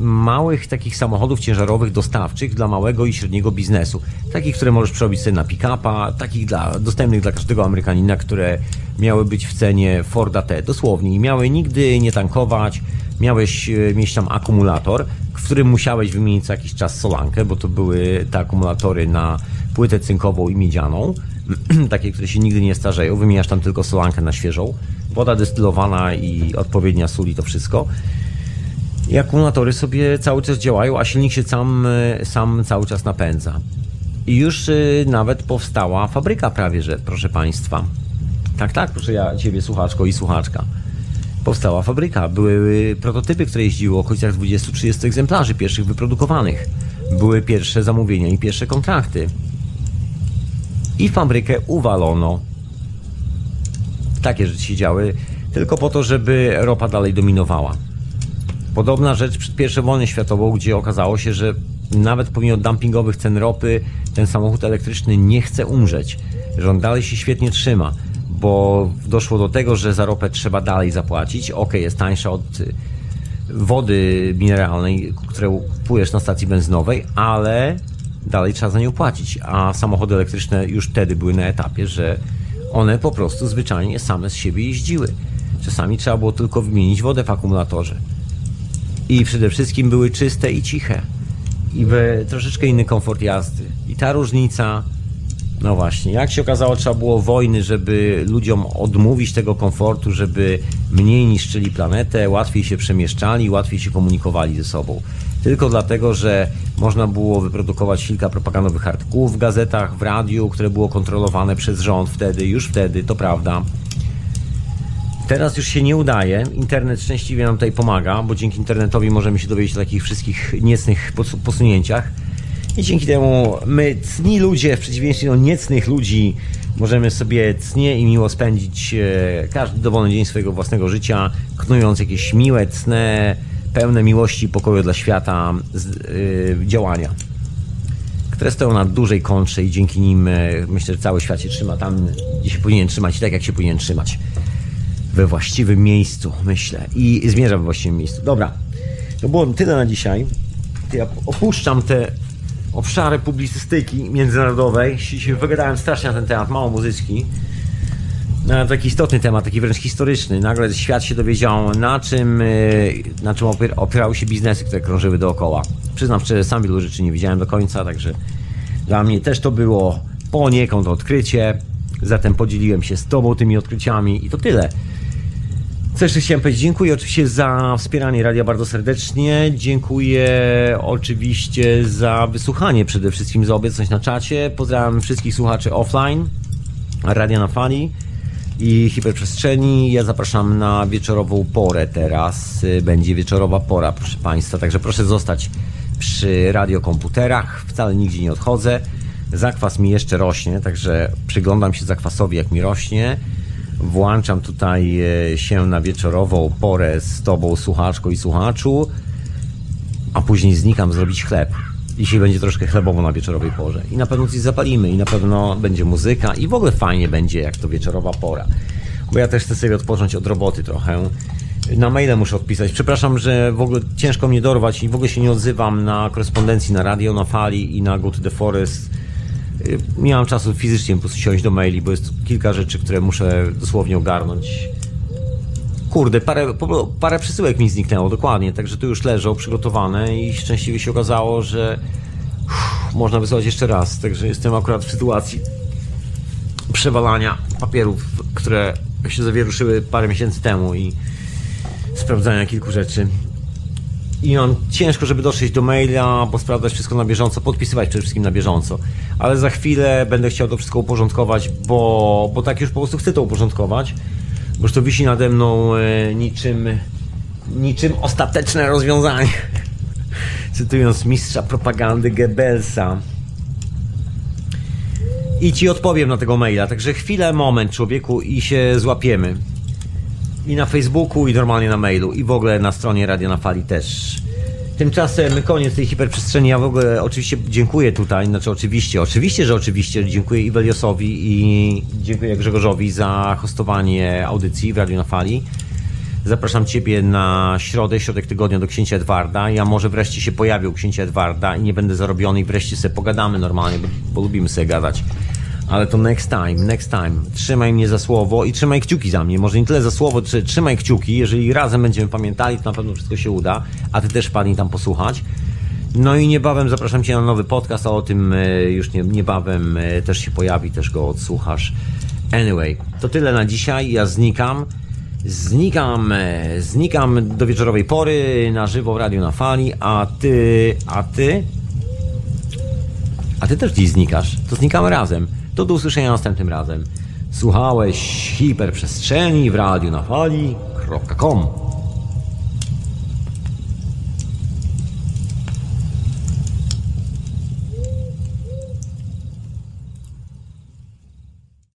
małych takich samochodów ciężarowych dostawczych dla małego i średniego biznesu. Takich, które możesz przerobić sobie na pick-upa, takich dla, dostępnych dla każdego Amerykanina, które miały być w cenie Forda T, dosłownie. I miały nigdy nie tankować, miałeś mieć tam akumulator, w którym musiałeś wymienić za jakiś czas solankę, bo to były te akumulatory na płytę cynkową i miedzianą, takie, które się nigdy nie starzeją, wymieniasz tam tylko solankę na świeżą, woda destylowana i odpowiednia sól i to wszystko. I akumulatory sobie cały czas działają, a silnik się sam, sam cały czas napędza. I już nawet powstała fabryka prawie, że, proszę Państwa. Tak, tak, proszę ja Ciebie, słuchaczko i słuchaczka. Powstała fabryka. Były prototypy, które jeździły w okolicach dwudziestu trzydziestu egzemplarzy pierwszych wyprodukowanych. Były pierwsze zamówienia i pierwsze kontrakty. I fabrykę uwalono. Takie rzeczy się działy tylko po to, żeby ropa dalej dominowała. Podobna rzecz przed pierwszą wojną światową, gdzie okazało się, że nawet pomimo dumpingowych cen ropy ten samochód elektryczny nie chce umrzeć, że on dalej się świetnie trzyma, bo doszło do tego, że za ropę trzeba dalej zapłacić. Okej, okay, jest tańsza od wody mineralnej, którą kupujesz na stacji benzynowej, ale dalej trzeba za nią płacić, a samochody elektryczne już wtedy były na etapie, że one po prostu zwyczajnie same z siebie jeździły. Czasami trzeba było tylko wymienić wodę w akumulatorze. I przede wszystkim były czyste i ciche. I troszeczkę inny komfort jazdy. I ta różnica, no właśnie, jak się okazało, trzeba było wojny, żeby ludziom odmówić tego komfortu, żeby mniej niszczyli planetę, łatwiej się przemieszczali, łatwiej się komunikowali ze sobą. Tylko dlatego, że można było wyprodukować kilka propagandowych artykułów w gazetach, w radiu, które było kontrolowane przez rząd wtedy, już wtedy, to prawda. Teraz już się nie udaje. Internet szczęśliwie nam tutaj pomaga, bo dzięki internetowi możemy się dowiedzieć o takich wszystkich niecnych posunięciach. I dzięki temu my, cni ludzie, w przeciwieństwie do niecnych ludzi, możemy sobie cnie i miło spędzić każdy dowolny dzień swojego własnego życia, knując jakieś miłe, cne, pełne miłości i pokoju dla świata z, yy, działania, które stoją na dużej kontrze i dzięki nim yy, myślę, że cały świat się trzyma tam, gdzie się powinien trzymać i tak, jak się powinien trzymać. We właściwym miejscu, myślę. I, i zmierza we właściwym miejscu. Dobra, to było tyle na dzisiaj. Ja opuszczam te obszary publicystyki międzynarodowej. Się wygadałem strasznie na ten temat, mało muzyczki. No, taki istotny temat, taki wręcz historyczny. Nagle świat się dowiedział, na czym, na czym opierały się biznesy, które krążyły dookoła. Przyznam szczerze, sam wielu rzeczy nie widziałem do końca, także dla mnie też to było poniekąd odkrycie. Zatem podzieliłem się z Tobą tymi odkryciami i to tyle. Co jeszcze chciałem powiedzieć? Dziękuję oczywiście za wspieranie radia bardzo serdecznie. Dziękuję oczywiście za wysłuchanie, przede wszystkim za obecność na czacie. Pozdrawiam wszystkich słuchaczy offline, radia na fali i hiperprzestrzeni. Ja zapraszam na wieczorową porę teraz. Będzie wieczorowa pora, proszę Państwa. Także proszę zostać przy radiokomputerach. Wcale nigdzie nie odchodzę. Zakwas mi jeszcze rośnie, także przyglądam się zakwasowi, jak mi rośnie. Włączam tutaj się na wieczorową porę z Tobą, słuchaczko i słuchaczu, a później znikam zrobić chleb. Dzisiaj będzie troszkę chlebowo na wieczorowej porze. I na pewno coś zapalimy, i na pewno będzie muzyka, i w ogóle fajnie będzie, jak to wieczorowa pora. Bo ja też chcę sobie odpocząć od roboty trochę. Na maile muszę odpisać. Przepraszam, że w ogóle ciężko mnie dorwać i w ogóle się nie odzywam na korespondencji, na radio, na fali i na Go to the Forest. Nie mam czasu fizycznie po prostu siąść do maili, bo jest kilka rzeczy, które muszę dosłownie ogarnąć. Kurde, parę, parę przesyłek mi zniknęło, dokładnie, także tu już leżą przygotowane i szczęśliwie się okazało, że uff, można wysłać jeszcze raz, także jestem akurat w sytuacji przewalania papierów, które się zawieruszyły parę miesięcy temu i sprawdzania kilku rzeczy. I mam ciężko, żeby dotrzeć do maila, bo sprawdzać wszystko na bieżąco, podpisywać przede wszystkim na bieżąco. Ale za chwilę będę chciał to wszystko uporządkować, bo, bo tak już po prostu chcę to uporządkować. Boż to wisi nade mną e, niczym, niczym ostateczne rozwiązanie. Cytując mistrza propagandy Goebbelsa. I Ci odpowiem na tego maila. Także chwilę, moment, człowieku, i się złapiemy. i na Facebooku, i normalnie na mailu, i w ogóle na stronie Radia na Fali też. Tymczasem koniec tej hiperprzestrzeni. Ja w ogóle oczywiście dziękuję tutaj, znaczy oczywiście, oczywiście, że oczywiście dziękuję i Weliosowi, i dziękuję Grzegorzowi za hostowanie audycji w Radiu na Fali. Zapraszam Ciebie na środę, środek tygodnia do księcia Edwarda. Ja może wreszcie się pojawię u księcia Edwarda i nie będę zarobiony i wreszcie sobie pogadamy normalnie, bo, bo lubimy sobie gadać. Ale to next time, next time. Trzymaj mnie za słowo i trzymaj kciuki za mnie. Może nie tyle za słowo, czy trzymaj kciuki. Jeżeli razem będziemy pamiętali, to na pewno wszystko się uda. A Ty też padnij tam posłuchać. No i niebawem zapraszam Cię na nowy podcast, a o tym już niebawem też się pojawi, też go odsłuchasz. Anyway, to tyle na dzisiaj. Ja znikam. Znikam, znikam do wieczorowej pory na żywo w Radiu na Fali, a ty, a ty, a ty też dziś znikasz. To znikamy razem. To do usłyszenia następnym razem. Słuchałeś hiperprzestrzeni w Radiu na Fali kropka com.